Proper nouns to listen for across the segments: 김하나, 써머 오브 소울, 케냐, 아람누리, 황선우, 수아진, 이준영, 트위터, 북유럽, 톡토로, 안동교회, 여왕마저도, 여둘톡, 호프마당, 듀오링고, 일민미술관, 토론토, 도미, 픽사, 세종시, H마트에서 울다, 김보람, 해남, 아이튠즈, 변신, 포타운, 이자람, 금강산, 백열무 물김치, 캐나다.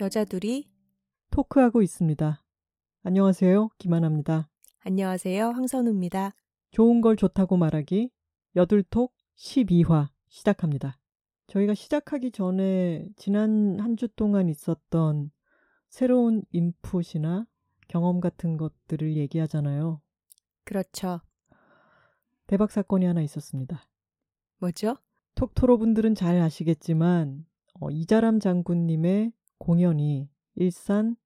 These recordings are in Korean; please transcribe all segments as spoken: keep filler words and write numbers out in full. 여자둘이 토크하고 있습니다. 안녕하세요. 김하나입니다. 안녕하세요. 황선우입니다. 좋은 걸 좋다고 말하기 여둘톡 십이 화 시작합니다. 저희가 시작하기 전에 지난 한 주 동안 있었던 새로운 인풋이나 경험 같은 것들을 얘기하잖아요. 그렇죠. 대박 사건이 하나 있었습니다. 뭐죠? 톡토로분들은 잘 아시겠지만 어, 이자람 장군님의 공연이 일산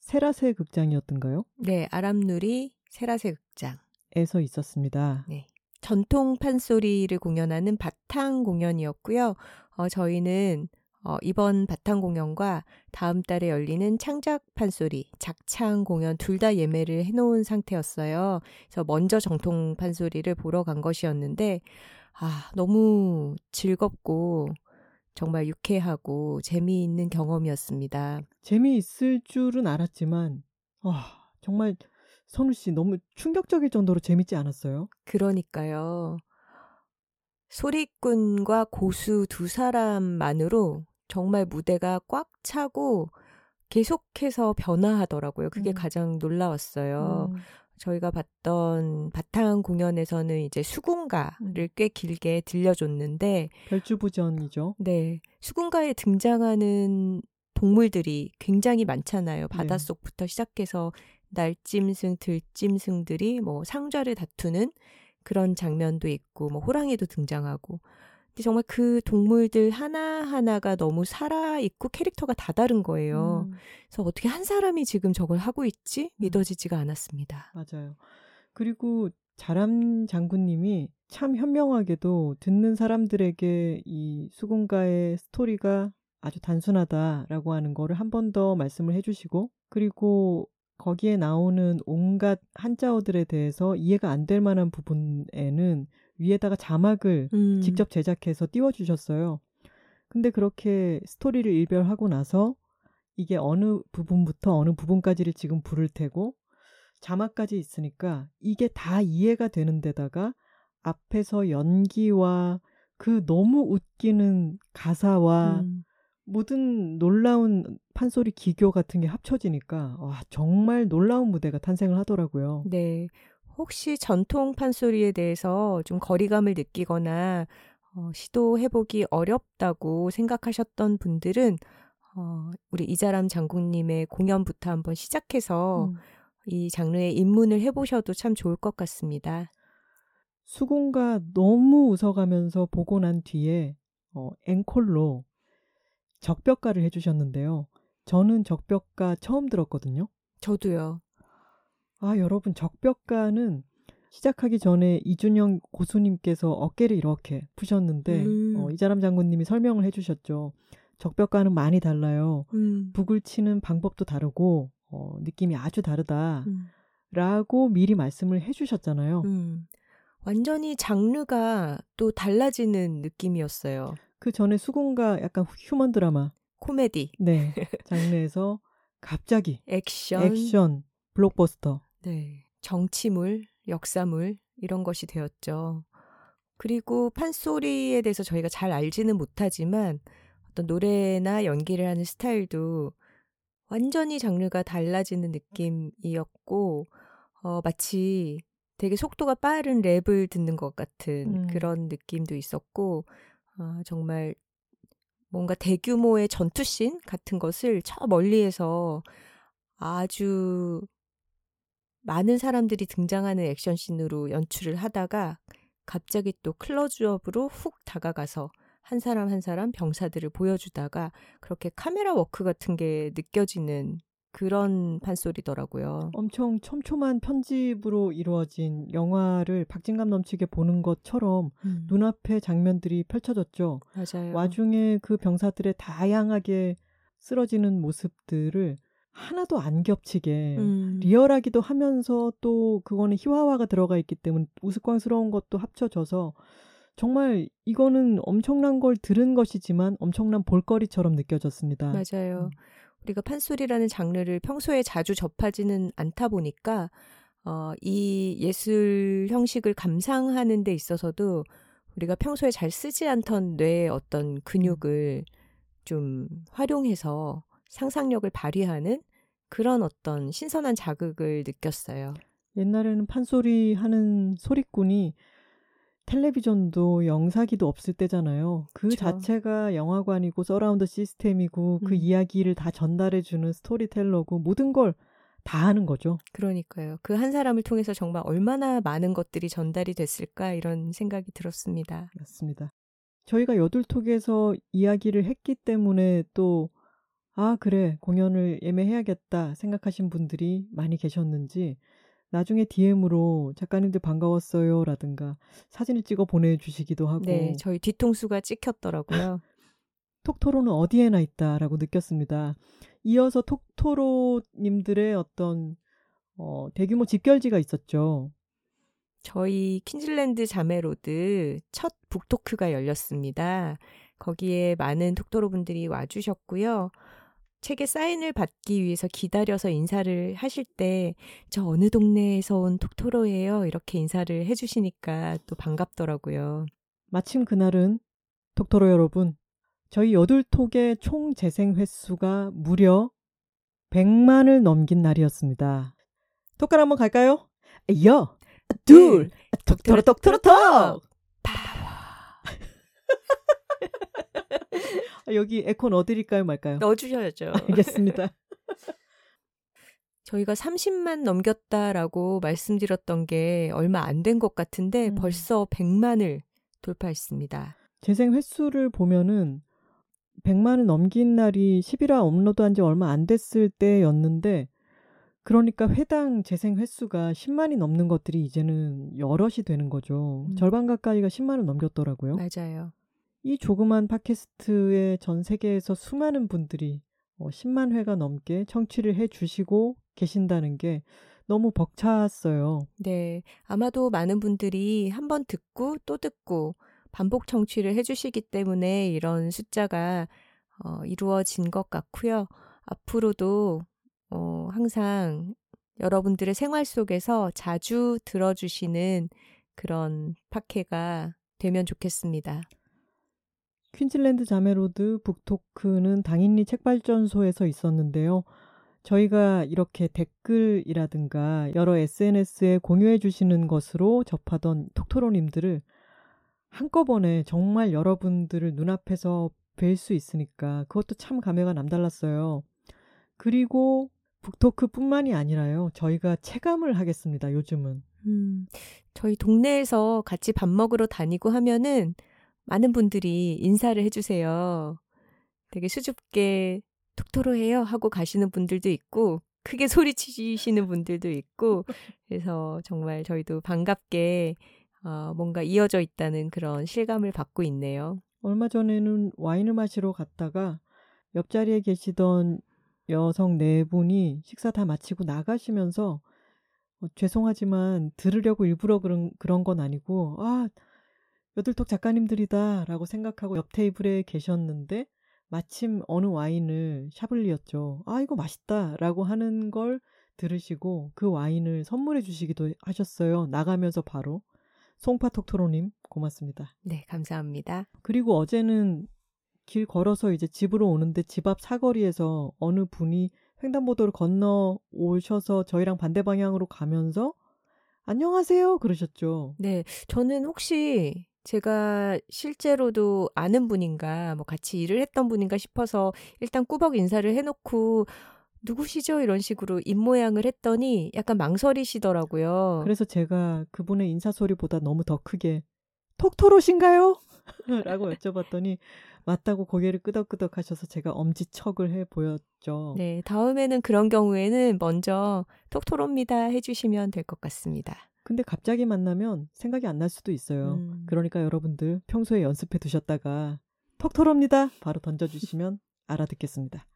세라세 극장이었던가요? 네, 아람누리 세라세 극장에서 있었습니다. 네, 전통 판소리를 공연하는 바탕 공연이었고요. 어, 저희는 어, 이번 바탕 공연과 다음 달에 열리는 창작 판소리, 작창 공연 둘 다 예매를 해놓은 상태였어요. 그래서 먼저 전통 판소리를 보러 간 것이었는데 아, 너무 즐겁고 정말 유쾌하고 재미있는 경험이었습니다. 재미있을 줄은 알았지만 와, 정말 선우 씨 너무 충격적일 정도로 재밌지 않았어요? 그러니까요. 소리꾼과 고수 두 사람만으로 정말 무대가 꽉 차고 계속해서 변화하더라고요. 그게 음. 가장 놀라웠어요. 음. 저희가 봤던 바탕 공연에서는 이제 수궁가를 꽤 길게 들려줬는데 별주부전이죠. 네. 수궁가에 등장하는 동물들이 굉장히 많잖아요. 바닷속부터 시작해서 날짐승, 들짐승들이 뭐 상좌를 다투는 그런 장면도 있고 뭐 호랑이도 등장하고 근데 정말 그 동물들 하나하나가 너무 살아있고 캐릭터가 다 다른 거예요. 음. 그래서 어떻게 한 사람이 지금 저걸 하고 있지? 믿어지지가 않았습니다. 맞아요. 그리고 자람 장군님이 참 현명하게도 듣는 사람들에게 이 수군가의 스토리가 아주 단순하다라고 하는 거를 한 번 더 말씀을 해주시고 그리고 거기에 나오는 온갖 한자어들에 대해서 이해가 안 될 만한 부분에는 위에다가 자막을 음. 직접 제작해서 띄워주셨어요. 근데 그렇게 스토리를 일별하고 나서 이게 어느 부분부터 어느 부분까지를 지금 부를 테고 자막까지 있으니까 이게 다 이해가 되는 데다가 앞에서 연기와 그 너무 웃기는 가사와 음. 모든 놀라운 판소리 기교 같은 게 합쳐지니까 와, 정말 놀라운 무대가 탄생을 하더라고요. 네. 혹시 전통 판소리에 대해서 좀 거리감을 느끼거나 어, 시도해보기 어렵다고 생각하셨던 분들은 어, 우리 이자람 장군님의 공연부터 한번 시작해서 음. 이 장르에 입문을 해보셔도 참 좋을 것 같습니다. 수궁가 너무 웃어가면서 보고 난 뒤에 어, 앵콜로 적벽가를 해주셨는데요. 저는 적벽가 처음 들었거든요. 저도요. 아, 여러분, 적벽가는 시작하기 전에 이준영 고수님께서 어깨를 이렇게 푸셨는데 음. 어, 이자람 장군님이 설명을 해주셨죠. 적벽가는 많이 달라요. 음. 북을 치는 방법도 다르고 어, 느낌이 아주 다르다라고 음. 미리 말씀을 해주셨잖아요. 음. 완전히 장르가 또 달라지는 느낌이었어요. 그 전에 수궁가 약간 휴먼 드라마. 코미디. 네. 장르에서 갑자기. 액션. 액션. 블록버스터. 네. 정치물, 역사물 이런 것이 되었죠. 그리고 판소리에 대해서 저희가 잘 알지는 못하지만 어떤 노래나 연기를 하는 스타일도 완전히 장르가 달라지는 느낌이었고 어, 마치 되게 속도가 빠른 랩을 듣는 것 같은 음. 그런 느낌도 있었고 어, 정말 뭔가 대규모의 전투씬 같은 것을 저 멀리에서 아주 많은 사람들이 등장하는 액션씬으로 연출을 하다가 갑자기 또 클로즈업으로 훅 다가가서 한 사람 한 사람 병사들을 보여주다가 그렇게 카메라 워크 같은 게 느껴지는 그런 판소리더라고요. 엄청 촘촘한 편집으로 이루어진 영화를 박진감 넘치게 보는 것처럼 음. 눈앞에 장면들이 펼쳐졌죠. 맞아요. 와중에 그 병사들의 다양하게 쓰러지는 모습들을 하나도 안 겹치게 음. 리얼하기도 하면서 또 그거는 희화화가 들어가 있기 때문에 우스꽝스러운 것도 합쳐져서 정말 이거는 엄청난 걸 들은 것이지만 엄청난 볼거리처럼 느껴졌습니다. 맞아요. 음. 우리가 판소리라는 장르를 평소에 자주 접하지는 않다 보니까 어, 이 예술 형식을 감상하는 데 있어서도 우리가 평소에 잘 쓰지 않던 뇌의 어떤 근육을 좀 활용해서 상상력을 발휘하는 그런 어떤 신선한 자극을 느꼈어요. 옛날에는 판소리 하는 소리꾼이 텔레비전도 영사기도 없을 때잖아요. 그 그렇죠. 자체가 영화관이고 서라운드 시스템이고 음. 그 이야기를 다 전달해주는 스토리텔러고 모든 걸 다 하는 거죠. 그러니까요. 그 한 사람을 통해서 정말 얼마나 많은 것들이 전달이 됐을까 이런 생각이 들었습니다. 맞습니다. 저희가 여둘톡에서 이야기를 했기 때문에 또 아 그래 공연을 예매해야겠다 생각하신 분들이 많이 계셨는지 나중에 디엠으로 작가님들 반가웠어요 라든가 사진을 찍어 보내주시기도 하고 네. 저희 뒤통수가 찍혔더라고요. 톡토로는 어디에나 있다라고 느꼈습니다. 이어서 톡토로님들의 어떤 어, 대규모 집결지가 있었죠. 저희 퀸즐랜드 자매로드 첫 북토크가 열렸습니다. 거기에 많은 톡토로 분들이 와주셨고요. 책에 사인을 받기 위해서 기다려서 인사를 하실 때 저 어느 동네에서 온 톡토로예요. 이렇게 인사를 해주시니까 또 반갑더라고요. 마침 그날은 톡토로 여러분 저희 여둘톡의 총 재생 횟수가 무려 백만을 넘긴 날이었습니다. 톡갈 한번 갈까요? 여, 둘, 톡토로 톡토로 톡! 여기 에코 넣어드릴까요 말까요? 넣어주셔야죠. 알겠습니다. 저희가 삼십만 넘겼다라고 말씀드렸던 게 얼마 안 된 것 같은데 음. 벌써 백만을 돌파했습니다. 재생 횟수를 보면은 백만을 넘긴 날이 십일화 업로드한 지 얼마 안 됐을 때였는데 그러니까 회당 재생 횟수가 십만이 넘는 것들이 이제는 여럿이 되는 거죠. 음. 절반 가까이가 십만을 넘겼더라고요. 맞아요. 이 조그만 팟캐스트의 전 세계에서 수많은 분들이 십만 회가 넘게 청취를 해주시고 계신다는 게 너무 벅찼어요. 네. 아마도 많은 분들이 한번 듣고 또 듣고 반복 청취를 해주시기 때문에 이런 숫자가 어, 이루어진 것 같고요. 앞으로도 어, 항상 여러분들의 생활 속에서 자주 들어주시는 그런 팟캐가 되면 좋겠습니다. 퀸즐랜드 자매로드 북토크는 당인리 책발전소에서 있었는데요. 저희가 이렇게 댓글이라든가 여러 에스엔에스에 공유해 주시는 것으로 접하던 톡토로님들을 한꺼번에 정말 여러분들을 눈앞에서 뵐 수 있으니까 그것도 참 감회가 남달랐어요. 그리고 북토크뿐만이 아니라요. 저희가 체감을 하겠습니다. 요즘은. 음, 저희 동네에서 같이 밥 먹으러 다니고 하면은 많은 분들이 인사를 해주세요. 되게 수줍게 톡토로 해요 하고 가시는 분들도 있고 크게 소리치시는 분들도 있고 그래서 정말 저희도 반갑게 어, 뭔가 이어져 있다는 그런 실감을 받고 있네요. 얼마 전에는 와인을 마시러 갔다가 옆자리에 계시던 여성 네 분이 식사 다 마치고 나가시면서 어, 죄송하지만 들으려고 일부러 그런, 그런 건 아니고 아 여둘톡 작가님들이다 라고 생각하고 옆 테이블에 계셨는데 마침 어느 와인을 샤블리였죠. 아 이거 맛있다 라고 하는 걸 들으시고 그 와인을 선물해 주시기도 하셨어요. 나가면서 바로. 송파톡토로님 고맙습니다. 네 감사합니다. 그리고 어제는 길 걸어서 이제 집으로 오는데 집 앞 사거리에서 어느 분이 횡단보도를 건너 오셔서 저희랑 반대 방향으로 가면서 안녕하세요 그러셨죠. 네 저는 혹시 제가 실제로도 아는 분인가 뭐 같이 일을 했던 분인가 싶어서 일단 꾸벅 인사를 해놓고 누구시죠? 이런 식으로 입모양을 했더니 약간 망설이시더라고요. 그래서 제가 그분의 인사소리보다 너무 더 크게 톡토로신가요? 라고 여쭤봤더니 맞다고 고개를 끄덕끄덕 하셔서 제가 엄지척을 해보였죠. 네, 다음에는 그런 경우에는 먼저 톡토로입니다 해주시면 될 것 같습니다. 근데 갑자기 만나면 생각이 안 날 수도 있어요. 음. 그러니까 여러분들 평소에 연습해 두셨다가 톡토로입니다 바로 던져주시면 알아듣겠습니다.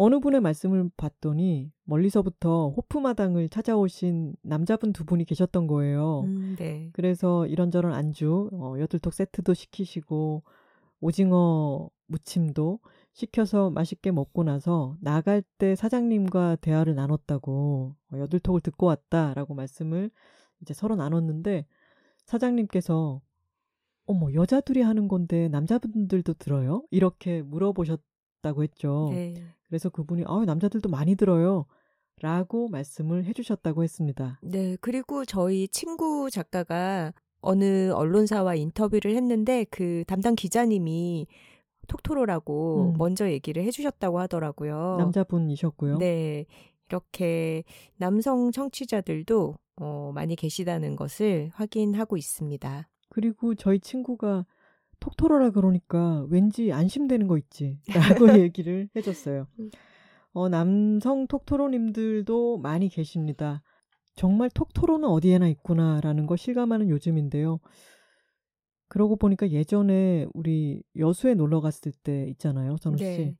어느 분의 말씀을 봤더니 멀리서부터 호프마당을 찾아오신 남자분 두 분이 계셨던 거예요. 음, 네. 그래서 이런저런 안주, 어, 여들톡 세트도 시키시고 오징어 무침도 시켜서 맛있게 먹고 나서 나갈 때 사장님과 대화를 나눴다고, 어, 여들톡을 듣고 왔다라고 말씀을 이제 서로 나눴는데, 사장님께서 어머, 여자 둘이 하는 건데 남자분들도 들어요? 이렇게 물어보셨다고 했죠. 네. 그래서 그분이 아, 남자들도 많이 들어요 라고 말씀을 해주셨다고 했습니다. 네, 그리고 저희 친구 작가가 어느 언론사와 인터뷰를 했는데 그 담당 기자님이 톡토로라고 음. 먼저 얘기를 해주셨다고 하더라고요. 남자분이셨고요. 네, 이렇게 남성 청취자들도 어, 많이 계시다는 것을 확인하고 있습니다. 그리고 저희 친구가 톡토로라 그러니까 왠지 안심되는 거 있지 라고 얘기를 해줬어요. 어, 남성 톡토로님들도 많이 계십니다. 정말 톡토로는 어디에나 있구나라는 걸 실감하는 요즘인데요. 그러고 보니까 예전에 우리 여수에 놀러 갔을 때 있잖아요, 선우씨. 네.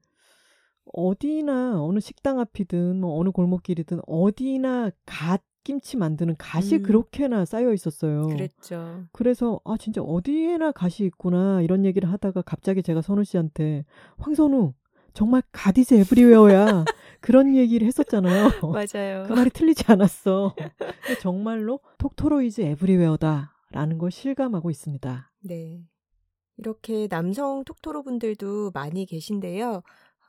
어디나 어느 식당 앞이든 뭐 어느 골목길이든 어디나 갓 김치 만드는 갓이 음. 그렇게나 쌓여 있었어요. 그랬죠. 그래서 아, 진짜 어디에나 갓이 있구나 이런 얘기를 하다가 갑자기 제가 선우 씨한테 황선우 정말 갓이즈 에브리웨어야 그런 얘기를 했었잖아요. 맞아요. 그 말이 틀리지 않았어. 정말로 톡토로이즈 에브리웨어다라는 걸 실감하고 있습니다. 네, 이렇게 남성 톡토로 분들도 많이 계신데요.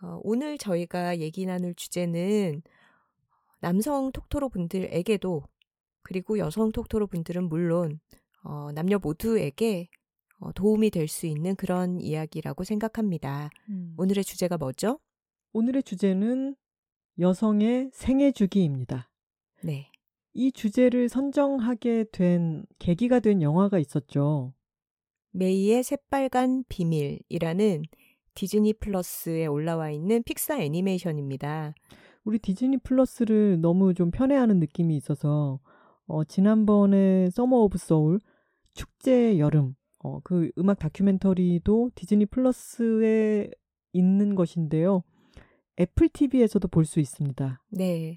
어, 오늘 저희가 얘기 나눌 주제는 남성 톡토로 분들에게도, 그리고 여성 톡토로 분들은 물론 어, 남녀 모두에게 어, 도움이 될 수 있는 그런 이야기라고 생각합니다. 음. 오늘의 주제가 뭐죠? 오늘의 주제는 여성의 생애 주기입니다. 네. 이 주제를 선정하게 된 계기가 된 영화가 있었죠. 메이의 새빨간 비밀이라는 디즈니 플러스에 올라와 있는 픽사 애니메이션입니다. 우리 디즈니 플러스를 너무 좀 편애하는 느낌이 있어서 어, 지난번에 써머 오브 소울 축제의 여름 어, 그 음악 다큐멘터리도 디즈니 플러스에 있는 것인데요. 애플 티비에서도 볼 수 있습니다. 네.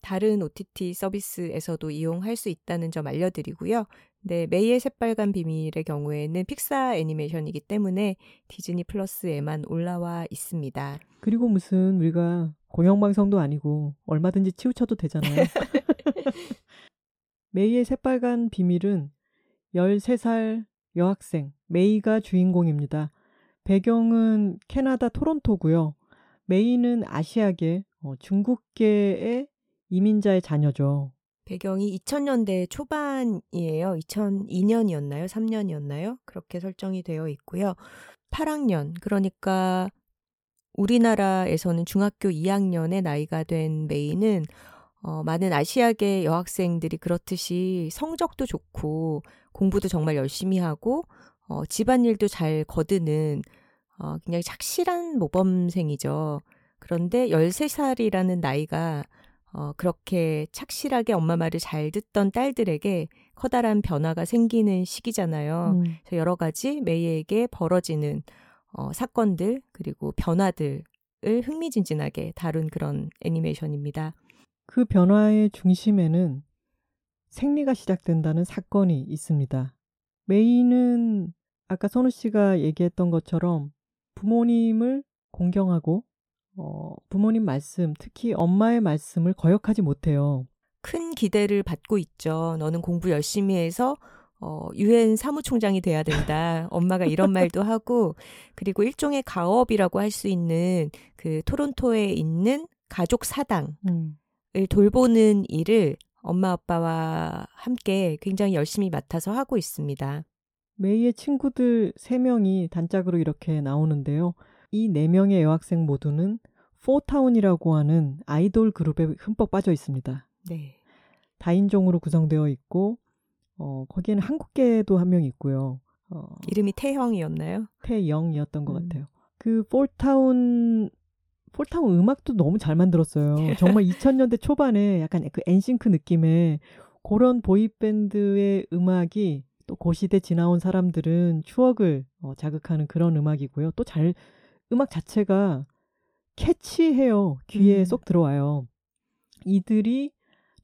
다른 오티티 서비스에서도 이용할 수 있다는 점 알려드리고요. 네, 메이의 새빨간 비밀의 경우에는 픽사 애니메이션이기 때문에 디즈니 플러스에만 올라와 있습니다. 그리고 무슨 우리가 공영방송도 아니고 얼마든지 치우쳐도 되잖아요. 메이의 새빨간 비밀은 열세 살 여학생 메이가 주인공입니다. 배경은 캐나다 토론토고요. 메이는 아시아계 어, 중국계의 이민자의 자녀죠. 배경이 이천 년대 초반이에요. 이천이 년이었나요? 삼 년이었나요? 그렇게 설정이 되어 있고요. 팔 학년, 그러니까 우리나라에서는 중학교 이 학년의 나이가 된 메이는 어, 많은 아시아계 여학생들이 그렇듯이 성적도 좋고 공부도 정말 열심히 하고 어, 집안일도 잘 거드는 어, 굉장히 착실한 모범생이죠. 그런데 열세 살이라는 나이가 어, 그렇게 착실하게 엄마 말을 잘 듣던 딸들에게 커다란 변화가 생기는 시기잖아요. 음. 그래서 여러 가지 메이에게 벌어지는 어, 사건들 그리고 변화들을 흥미진진하게 다룬 그런 애니메이션입니다. 그 변화의 중심에는 생리가 시작된다는 사건이 있습니다. 메이는 아까 선우 씨가 얘기했던 것처럼 부모님을 공경하고 어, 부모님 말씀, 특히 엄마의 말씀을 거역하지 못해요. 큰 기대를 받고 있죠. 너는 공부 열심히 해서 어, 유엔 사무총장이 돼야 된다. 엄마가 이런 말도 하고, 그리고 일종의 가업이라고 할 수 있는 그 토론토에 있는 가족 사당을 음. 돌보는 일을 엄마 아빠와 함께 굉장히 열심히 맡아서 하고 있습니다. 메이의 친구들 세 명이 단짝으로 이렇게 나오는데요. 이 네 명의 여학생 모두는 포타운이라고 하는 아이돌 그룹에 흠뻑 빠져 있습니다. 네. 다인종으로 구성되어 있고 어, 거기에는 한국계도 한 명 있고요. 어, 이름이 태형이었나요? 태영이었던 것 음. 같아요. 그 포타운, 포타운 음악도 너무 잘 만들었어요. 정말 이천 년대 초반에 약간 그 엔싱크 느낌의 그런 보이밴드의 음악이 또 고시대 지나온 사람들은 추억을 어, 자극하는 그런 음악이고요. 또 잘 음악 자체가 캐치해요. 귀에 음. 쏙 들어와요. 이들이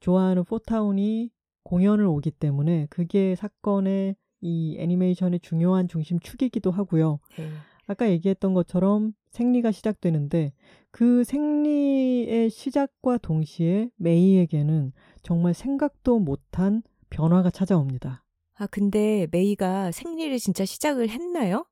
좋아하는 포타운이 공연을 오기 때문에 그게 사건의 이 애니메이션의 중요한 중심축이기도 하고요. 음. 아까 얘기했던 것처럼 생리가 시작되는데 그 생리의 시작과 동시에 메이에게는 정말 생각도 못한 변화가 찾아옵니다. 아, 근데 메이가 생리를 진짜 시작을 했나요?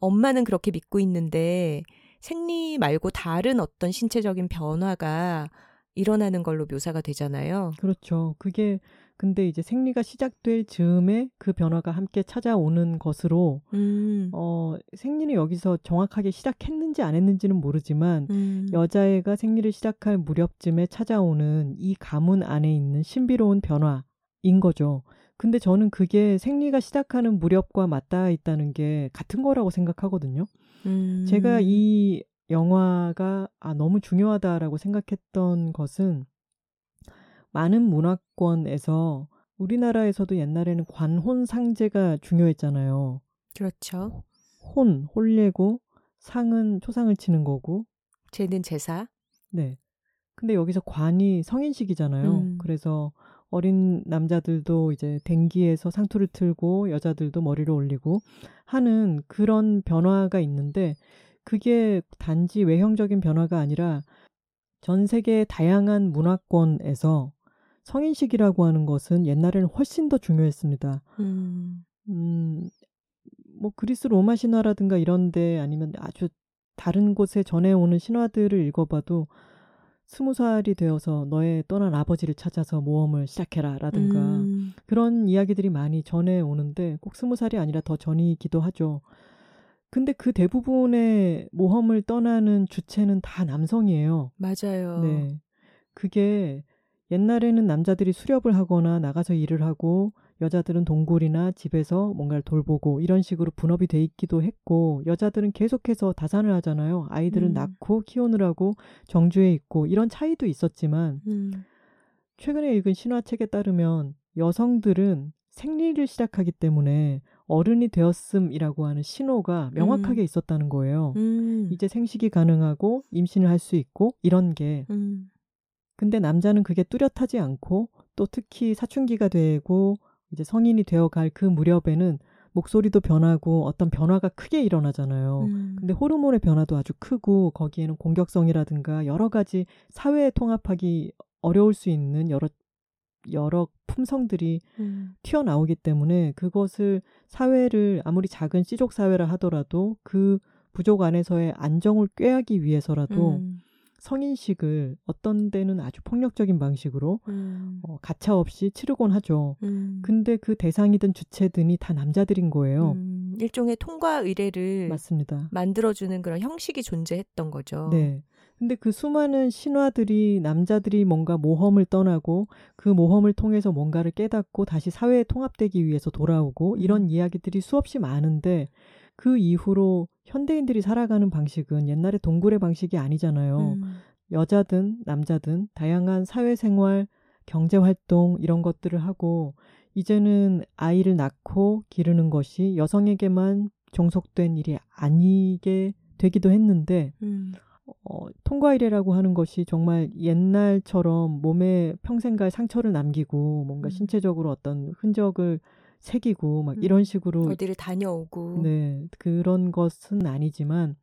엄마는 그렇게 믿고 있는데 생리 말고 다른 어떤 신체적인 변화가 일어나는 걸로 묘사가 되잖아요. 그렇죠. 그게 근데 이제 생리가 시작될 즈음에 그 변화가 함께 찾아오는 것으로 음. 어, 생리는 여기서 정확하게 시작했는지 안 했는지는 모르지만 음. 여자애가 생리를 시작할 무렵쯤에 찾아오는 이 가문 안에 있는 신비로운 변화인 거죠. 근데 저는 그게 생리가 시작하는 무렵과 맞닿아 있다는 게 같은 거라고 생각하거든요. 음. 제가 이 영화가 아, 너무 중요하다라고 생각했던 것은 많은 문화권에서 우리나라에서도 옛날에는 관혼상제가 중요했잖아요. 그렇죠. 혼, 혼례고 상은 초상을 치는 거고 제는 제사. 네. 근데 여기서 관이 성인식이잖아요. 음. 그래서 어린 남자들도 이제 댕기에서 상투를 틀고 여자들도 머리를 올리고 하는 그런 변화가 있는데 그게 단지 외형적인 변화가 아니라 전 세계의 다양한 문화권에서 성인식이라고 하는 것은 옛날에는 훨씬 더 중요했습니다. 음. 음, 뭐 그리스 로마 신화라든가 이런데 아니면 아주 다른 곳에 전해오는 신화들을 읽어봐도 스무 살이 되어서 너의 떠난 아버지를 찾아서 모험을 시작해라라든가 음. 그런 이야기들이 많이 전해오는데 꼭 스무 살이 아니라 더 전이기도 하죠. 근데 그 대부분의 모험을 떠나는 주체는 다 남성이에요. 맞아요. 네, 그게 옛날에는 남자들이 수렵을 하거나 나가서 일을 하고 여자들은 동굴이나 집에서 뭔가를 돌보고 이런 식으로 분업이 돼 있기도 했고 여자들은 계속해서 다산을 하잖아요. 아이들을 음. 낳고 키우느라고 정주에 있고 이런 차이도 있었지만 음. 최근에 읽은 신화책에 따르면 여성들은 생리를 시작하기 때문에 어른이 되었음이라고 하는 신호가 명확하게 음. 있었다는 거예요. 음. 이제 생식이 가능하고 임신을 할 수 있고 이런 게 음. 근데 남자는 그게 뚜렷하지 않고 또 특히 사춘기가 되고 이제 성인이 되어갈 그 무렵에는 목소리도 변하고 어떤 변화가 크게 일어나잖아요. 음. 근데 호르몬의 변화도 아주 크고 거기에는 공격성이라든가 여러 가지 사회에 통합하기 어려울 수 있는 여러 여러 품성들이 음. 튀어나오기 때문에 그것을 사회를 아무리 작은 씨족 사회라 하더라도 그 부족 안에서의 안정을 꾀하기 위해서라도 음. 성인식을 어떤 데는 아주 폭력적인 방식으로 음. 어, 가차없이 치르곤 하죠. 음. 근데 그 대상이든 주체든이 다 남자들인 거예요. 음, 일종의 통과 의례를 맞습니다. 만들어주는 그런 형식이 존재했던 거죠. 네. 근데 그 수많은 신화들이 남자들이 뭔가 모험을 떠나고 그 모험을 통해서 뭔가를 깨닫고 다시 사회에 통합되기 위해서 돌아오고 이런 음. 이야기들이 수없이 많은데 그 이후로 현대인들이 살아가는 방식은 옛날의 동굴의 방식이 아니잖아요. 음. 여자든 남자든 다양한 사회생활, 경제활동 이런 것들을 하고 이제는 아이를 낳고 기르는 것이 여성에게만 종속된 일이 아니게 되기도 했는데 음. 어, 통과이래라고 하는 것이 정말 옛날처럼 몸에 평생갈 상처를 남기고 뭔가 음. 신체적으로 어떤 흔적을 새기고 막 음. 이런 식으로 어디를 다녀오고 네 그런 것은 아니지만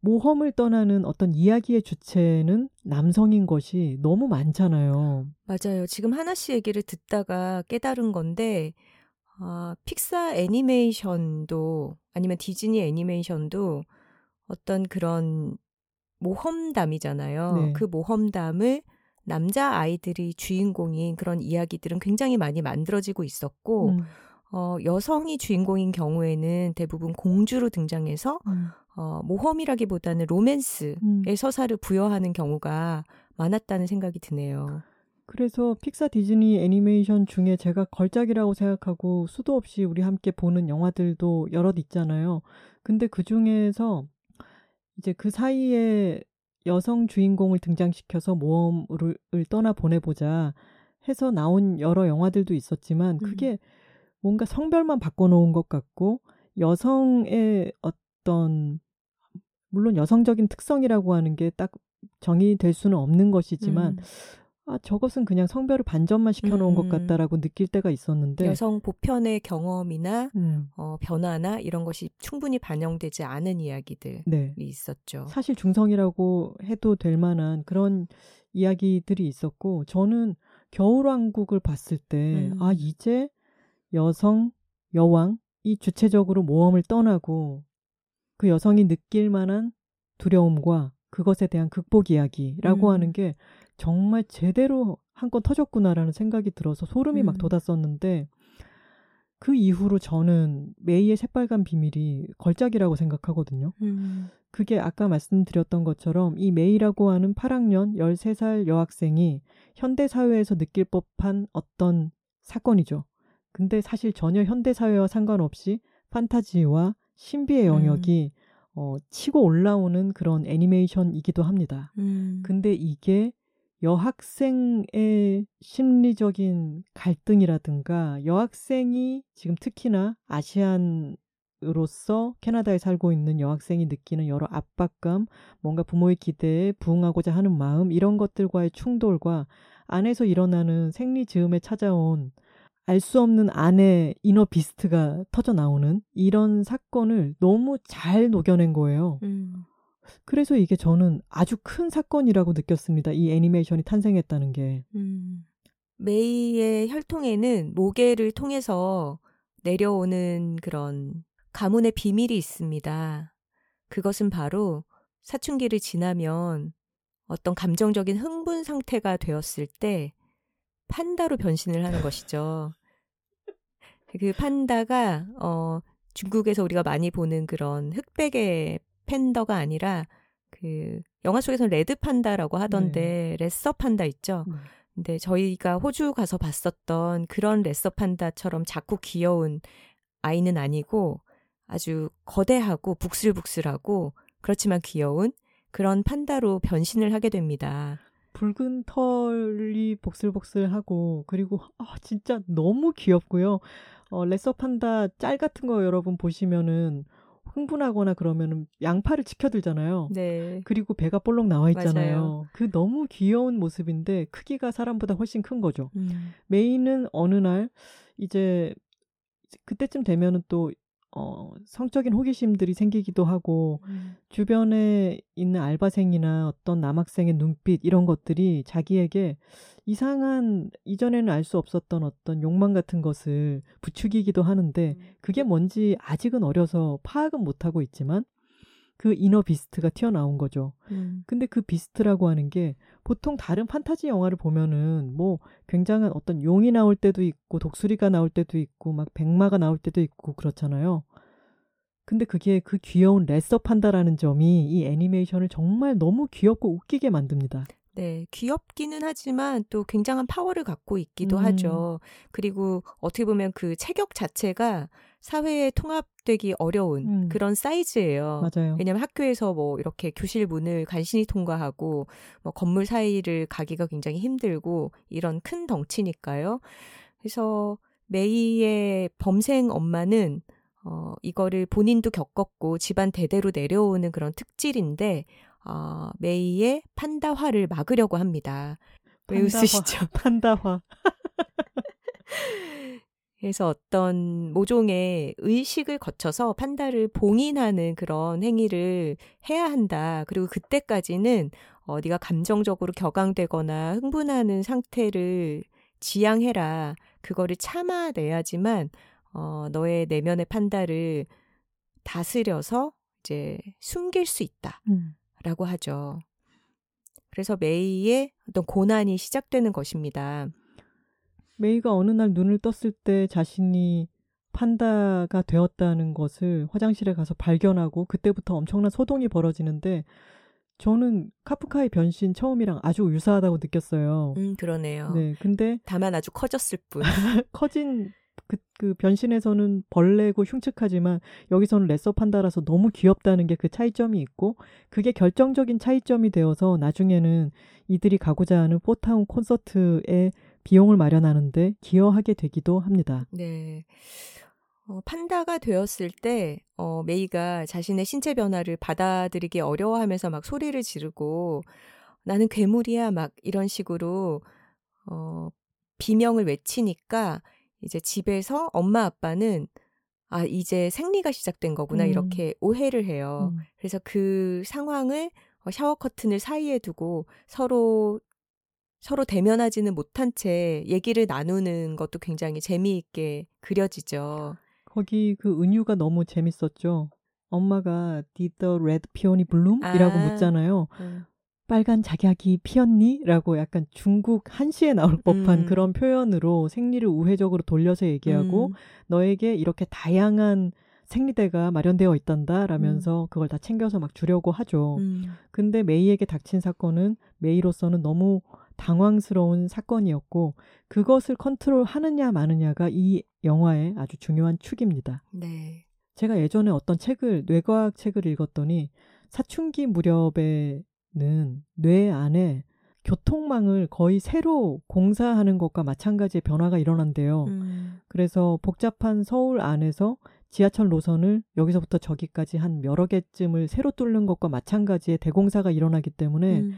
모험을 떠나는 어떤 이야기의 주체는 남성인 것이 너무 많잖아요. 맞아요. 지금 하나씩 얘기를 듣다가 깨달은 건데 아, 픽사 애니메이션도 아니면 디즈니 애니메이션도 어떤 그런 모험담이잖아요. 네. 그 모험담을 남자아이들이 주인공인 그런 이야기들은 굉장히 많이 만들어지고 있었고 음. 어, 여성이 주인공인 경우에는 대부분 공주로 등장해서 음. 어, 모험이라기보다는 로맨스의 음. 서사를 부여하는 경우가 많았다는 생각이 드네요. 그래서 픽사 디즈니 애니메이션 중에 제가 걸작이라고 생각하고 수도 없이 우리 함께 보는 영화들도 여럿 있잖아요. 근데 그중에서 이제 그 사이에 여성 주인공을 등장시켜서 모험을 떠나보내보자 해서 나온 여러 영화들도 있었지만 그게 음. 뭔가 성별만 바꿔놓은 것 같고 여성의 어떤 물론 여성적인 특성이라고 하는 게 딱 정의될 수는 없는 것이지만 음. 아, 저것은 그냥 성별을 반전만 시켜놓은 음. 것 같다라고 느낄 때가 있었는데 여성 보편의 경험이나 음. 어, 변화나 이런 것이 충분히 반영되지 않은 이야기들이 네. 있었죠. 사실 중성이라고 해도 될 만한 그런 이야기들이 있었고 저는 겨울왕국을 봤을 때 음. 아, 이제 여성, 여왕 이 주체적으로 모험을 떠나고 그 여성이 느낄 만한 두려움과 그것에 대한 극복 이야기라고 음. 하는 게 정말 제대로 한 건 터졌구나라는 생각이 들어서 소름이 음. 막 돋았었는데 그 이후로 저는 메이의 새빨간 비밀이 걸작이라고 생각하거든요. 음. 그게 아까 말씀드렸던 것처럼 이 메이라고 하는 팔 학년 열세 살 여학생이 현대사회에서 느낄 법한 어떤 사건이죠. 근데 사실 전혀 현대사회와 상관없이 판타지와 신비의 영역이 음. 어, 치고 올라오는 그런 애니메이션이기도 합니다. 음. 근데 이게 여학생의 심리적인 갈등이라든가 여학생이 지금 특히나 아시안으로서 캐나다에 살고 있는 여학생이 느끼는 여러 압박감, 뭔가 부모의 기대에 부응하고자 하는 마음 이런 것들과의 충돌과 안에서 일어나는 생리즈음에 찾아온 알 수 없는 안의 이너 비스트가 터져나오는 이런 사건을 너무 잘 녹여낸 거예요. 음. 그래서 이게 저는 아주 큰 사건이라고 느꼈습니다. 이 애니메이션이 탄생했다는 게. 음. 메이의 혈통에는 모계를 통해서 내려오는 그런 가문의 비밀이 있습니다. 그것은 바로 사춘기를 지나면 어떤 감정적인 흥분 상태가 되었을 때 판다로 변신을 하는 것이죠. 그 판다가 어, 중국에서 우리가 많이 보는 그런 흑백의 팬더가 아니라 그 영화 속에서는 레드 판다라고 하던데 네. 레서 판다 있죠. 음. 근데 저희가 호주 가서 봤었던 그런 레서 판다처럼 작고 귀여운 아이는 아니고 아주 거대하고 북슬북슬하고 그렇지만 귀여운 그런 판다로 변신을 하게 됩니다. 붉은 털이 복슬복슬하고 그리고 아, 진짜 너무 귀엽고요. 어, 레서 판다 짤 같은 거 여러분 보시면은 흥분하거나 그러면은 양팔을 치켜들잖아요. 네. 그리고 배가 볼록 나와 있잖아요. 맞아요. 그 너무 귀여운 모습인데 크기가 사람보다 훨씬 큰 거죠. 음. 메이는 어느 날 이제 그때쯤 되면은 또 어, 성적인 호기심들이 생기기도 하고 음. 주변에 있는 알바생이나 어떤 남학생의 눈빛 이런 것들이 자기에게 이상한 이전에는 알 수 없었던 어떤 욕망 같은 것을 부추기기도 하는데 음. 그게 뭔지 아직은 어려서 파악은 못하고 있지만 그 이너 비스트가 튀어나온 거죠. 음. 근데 그 비스트라고 하는 게 보통 다른 판타지 영화를 보면은 뭐 굉장한 어떤 용이 나올 때도 있고 독수리가 나올 때도 있고 막 백마가 나올 때도 있고 그렇잖아요. 근데 그게 그 귀여운 레서 판다라는 점이 이 애니메이션을 정말 너무 귀엽고 웃기게 만듭니다. 네, 귀엽기는 하지만 또 굉장한 파워를 갖고 있기도 음. 하죠. 그리고 어떻게 보면 그 체격 자체가 사회에 통합되기 어려운 음. 그런 사이즈예요. 맞아요. 왜냐하면 학교에서 뭐 이렇게 교실 문을 간신히 통과하고 뭐 건물 사이를 가기가 굉장히 힘들고 이런 큰 덩치니까요. 그래서 메이의 범생 엄마는 어, 이거를 본인도 겪었고 집안 대대로 내려오는 그런 특질인데 어, 메이의 판다화를 막으려고 합니다. 왜 웃으시죠? 판다화. 그래서 어떤 모종의 의식을 거쳐서 판다를 봉인하는 그런 행위를 해야 한다. 그리고 그때까지는 어, 네가 감정적으로 격앙되거나 흥분하는 상태를 지양해라. 그거를 참아내야지만 어, 너의 내면의 판다를 다스려서 이제 숨길 수 있다. 음. 라고 하죠. 그래서 메이의 어떤 고난이 시작되는 것입니다. 메이가 어느 날 눈을 떴을 때 자신이 판다가 되었다는 것을 화장실에 가서 발견하고 그때부터 엄청난 소동이 벌어지는데 저는 카프카의 변신 처음이랑 아주 유사하다고 느꼈어요. 음, 그러네요. 네, 근데 다만 아주 커졌을 뿐. 커진 그, 그 변신에서는 벌레고 흉측하지만 여기서는 레서 판다라서 너무 귀엽다는 게 그 차이점이 있고 그게 결정적인 차이점이 되어서 나중에는 이들이 가고자 하는 포타운 콘서트에 비용을 마련하는데 기여하게 되기도 합니다. 네, 어, 판다가 되었을 때 어, 메이가 자신의 신체 변화를 받아들이기 어려워하면서 막 소리를 지르고 나는 괴물이야 막 이런 식으로 어, 비명을 외치니까 이제 집에서 엄마 아빠는 아 이제 생리가 시작된 거구나 음. 이렇게 오해를 해요. 음. 그래서 그 상황을 어, 샤워 커튼을 사이에 두고 서로 서로 대면하지는 못한 채 얘기를 나누는 것도 굉장히 재미있게 그려지죠. 거기 그 은유가 너무 재밌었죠. 엄마가 Did the red peony bloom? 아. 이라고 묻잖아요. 음. 빨간 작약이 피었니? 라고 약간 중국 한시에 나올 법한 음. 그런 표현으로 생리를 우회적으로 돌려서 얘기하고 음. 너에게 이렇게 다양한 생리대가 마련되어 있단다 라면서 음. 그걸 다 챙겨서 막 주려고 하죠. 음. 근데 메이에게 닥친 사건은 메이로서는 너무 당황스러운 사건이었고 그것을 컨트롤하느냐 마느냐가 이 영화의 아주 중요한 축입니다. 네. 제가 예전에 어떤 책을 뇌과학 책을 읽었더니 사춘기 무렵에는 뇌 안에 교통망을 거의 새로 공사하는 것과 마찬가지의 변화가 일어난대요. 음. 그래서 복잡한 서울 안에서 지하철 노선을 여기서부터 저기까지 한 여러 개쯤을 새로 뚫는 것과 마찬가지의 대공사가 일어나기 때문에 음.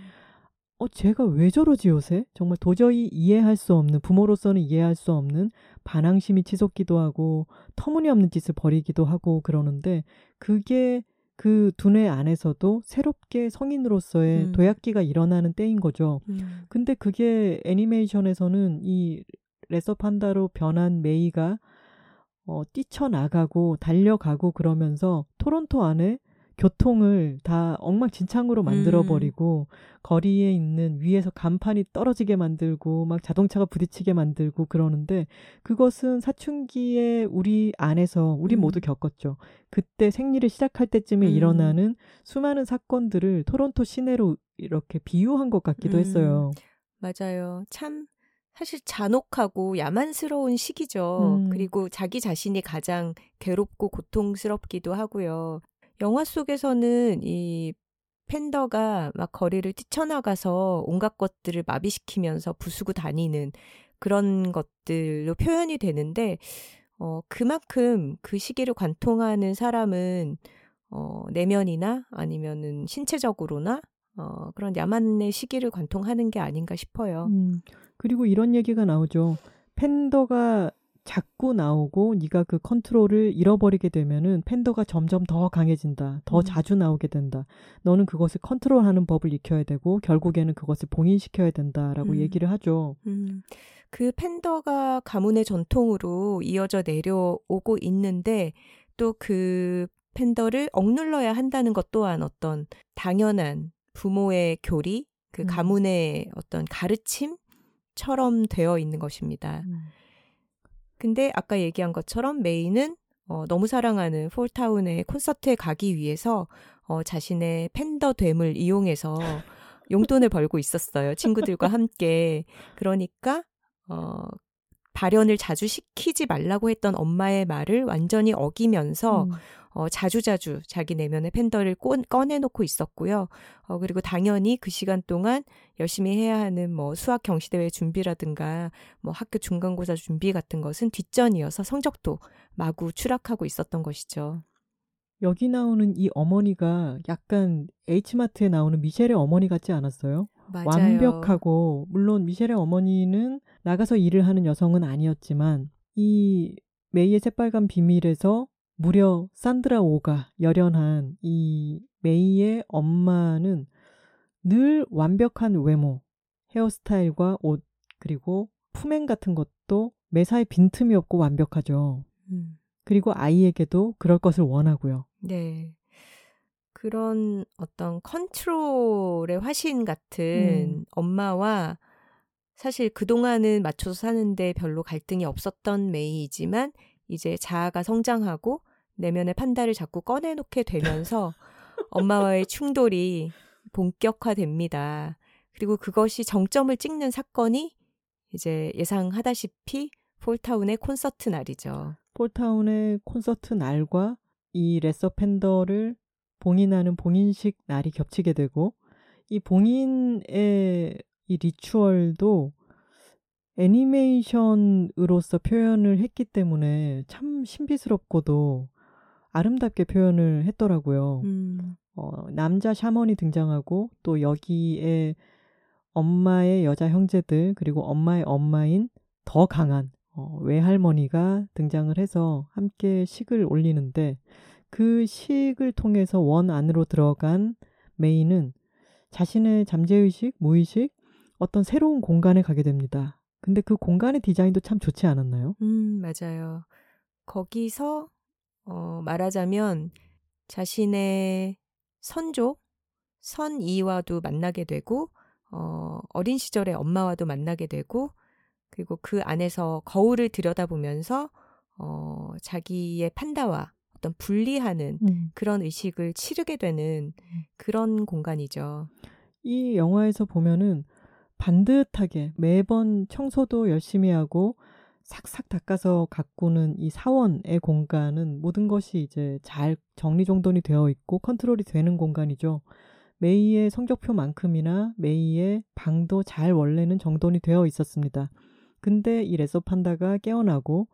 어, 제가 왜 저러지 요새? 정말 도저히 이해할 수 없는, 부모로서는 이해할 수 없는 반항심이 치솟기도 하고 터무니없는 짓을 벌이기도 하고 그러는데 그게 그 두뇌 안에서도 새롭게 성인으로서의 음. 도약기가 일어나는 때인 거죠. 음. 근데 그게 애니메이션에서는 이 레서 판다로 변한 메이가 어, 뛰쳐나가고 달려가고 그러면서 토론토 안에 교통을 다 엉망진창으로 만들어버리고 음. 거리에 있는 위에서 간판이 떨어지게 만들고 막 자동차가 부딪히게 만들고 그러는데 그것은 사춘기에 우리 안에서 우리 음. 모두 겪었죠. 그때 생리를 시작할 때쯤에 음. 일어나는 수많은 사건들을 토론토 시내로 이렇게 비유한 것 같기도 음. 했어요. 맞아요. 참 사실 잔혹하고 야만스러운 시기죠. 음. 그리고 자기 자신이 가장 괴롭고 고통스럽기도 하고요. 영화 속에서는 이 팬더가 막 거리를 뛰쳐나가서 온갖 것들을 마비시키면서 부수고 다니는 그런 것들로 표현이 되는데 어, 그만큼 그 시기를 관통하는 사람은 어, 내면이나 아니면은 신체적으로나 어, 그런 야만의 시기를 관통하는 게 아닌가 싶어요. 음, 그리고 이런 얘기가 나오죠. 팬더가 자꾸 나오고 네가 그 컨트롤을 잃어버리게 되면은 팬더가 점점 더 강해진다. 더 음. 자주 나오게 된다. 너는 그것을 컨트롤하는 법을 익혀야 되고 결국에는 그것을 봉인시켜야 된다라고 음. 얘기를 하죠. 음. 그 팬더가 가문의 전통으로 이어져 내려오고 있는데 또 그 팬더를 억눌러야 한다는 것 또한 어떤 당연한 부모의 교리, 그 음. 가문의 어떤 가르침처럼 되어 있는 것입니다. 음. 근데 아까 얘기한 것처럼 메이는 어, 너무 사랑하는 폴타운의 콘서트에 가기 위해서 어, 자신의 팬더됨을 이용해서 용돈을 벌고 있었어요. 친구들과 함께. 그러니까 어, 발현을 자주 시키지 말라고 했던 엄마의 말을 완전히 어기면서 음. 어, 자주자주 자기 내면의 팬더를 꼬, 꺼내놓고 있었고요. 어, 그리고 당연히 그 시간 동안 열심히 해야 하는 뭐 수학 경시대회 준비라든가 뭐 학교 중간고사 준비 같은 것은 뒷전이어서 성적도 마구 추락하고 있었던 것이죠. 여기 나오는 이 어머니가 약간 H마트에 나오는 미셸의 어머니 같지 않았어요? 맞아요. 완벽하고 물론 미셸의 어머니는 나가서 일을 하는 여성은 아니었지만 이 메이의 새빨간 비밀에서 무려 산드라 오가 열연한 이 메이의 엄마는 늘 완벽한 외모, 헤어스타일과 옷, 그리고 품행 같은 것도 매사에 빈틈이 없고 완벽하죠. 음. 그리고 아이에게도 그럴 것을 원하고요. 네. 그런 어떤 컨트롤의 화신 같은 음. 엄마와 사실 그동안은 맞춰서 사는데 별로 갈등이 없었던 메이이지만 이제 자아가 성장하고 내면의 판다를 자꾸 꺼내놓게 되면서 엄마와의 충돌이 본격화됩니다. 그리고 그것이 정점을 찍는 사건이 이제 예상하다시피 폴타운의 콘서트 날이죠. 폴타운의 콘서트 날과 이 레서 팬더를 봉인하는 봉인식 날이 겹치게 되고 이 봉인의 이 리추얼도 애니메이션으로서 표현을 했기 때문에 참 신비스럽고도 아름답게 표현을 했더라고요. 음. 어, 남자 샤먼이 등장하고 또 여기에 엄마의 여자 형제들 그리고 엄마의 엄마인 더 강한 어, 외할머니가 등장을 해서 함께 식을 올리는데 그 식을 통해서 원 안으로 들어간 메이는 자신의 잠재의식, 무의식, 어떤 새로운 공간에 가게 됩니다. 근데 그 공간의 디자인도 참 좋지 않았나요? 음, 맞아요. 거기서 어, 말하자면 자신의 선조, 선이와도 만나게 되고 어, 어린 시절의 엄마와도 만나게 되고 그리고 그 안에서 거울을 들여다보면서 어, 자기의 판다와 어떤 분리하는 음. 그런 의식을 치르게 되는 그런 공간이죠. 이 영화에서 보면은 반듯하게 매번 청소도 열심히 하고 싹싹 닦아서 가꾸는 이 사원의 공간은 모든 것이 이제 잘 정리정돈이 되어 있고 컨트롤이 되는 공간이죠. 메이의 성적표만큼이나 메이의 방도 잘 원래는 정돈이 되어 있었습니다. 근데 이 레서판다가 깨어나고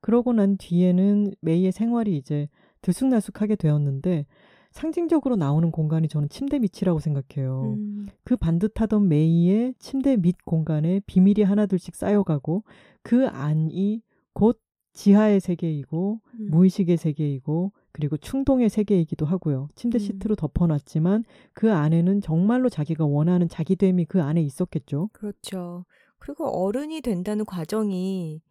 그러고 난 뒤에는 메이의 생활이 이제 들쑥날쑥하게 되었는데 상징적으로 나오는 공간이 저는 침대 밑이라고 생각해요. 음. 그 반듯하던 메이의 침대 밑 공간에 비밀이 하나둘씩 쌓여가고 그 안이 곧 지하의 세계이고 음. 무의식의 세계이고 그리고 충동의 세계이기도 하고요. 침대 음. 시트로 덮어놨지만 그 안에는 정말로 자기가 원하는 자기됨이 그 안에 있었겠죠. 그렇죠. 그리고 어른이 된다는 과정이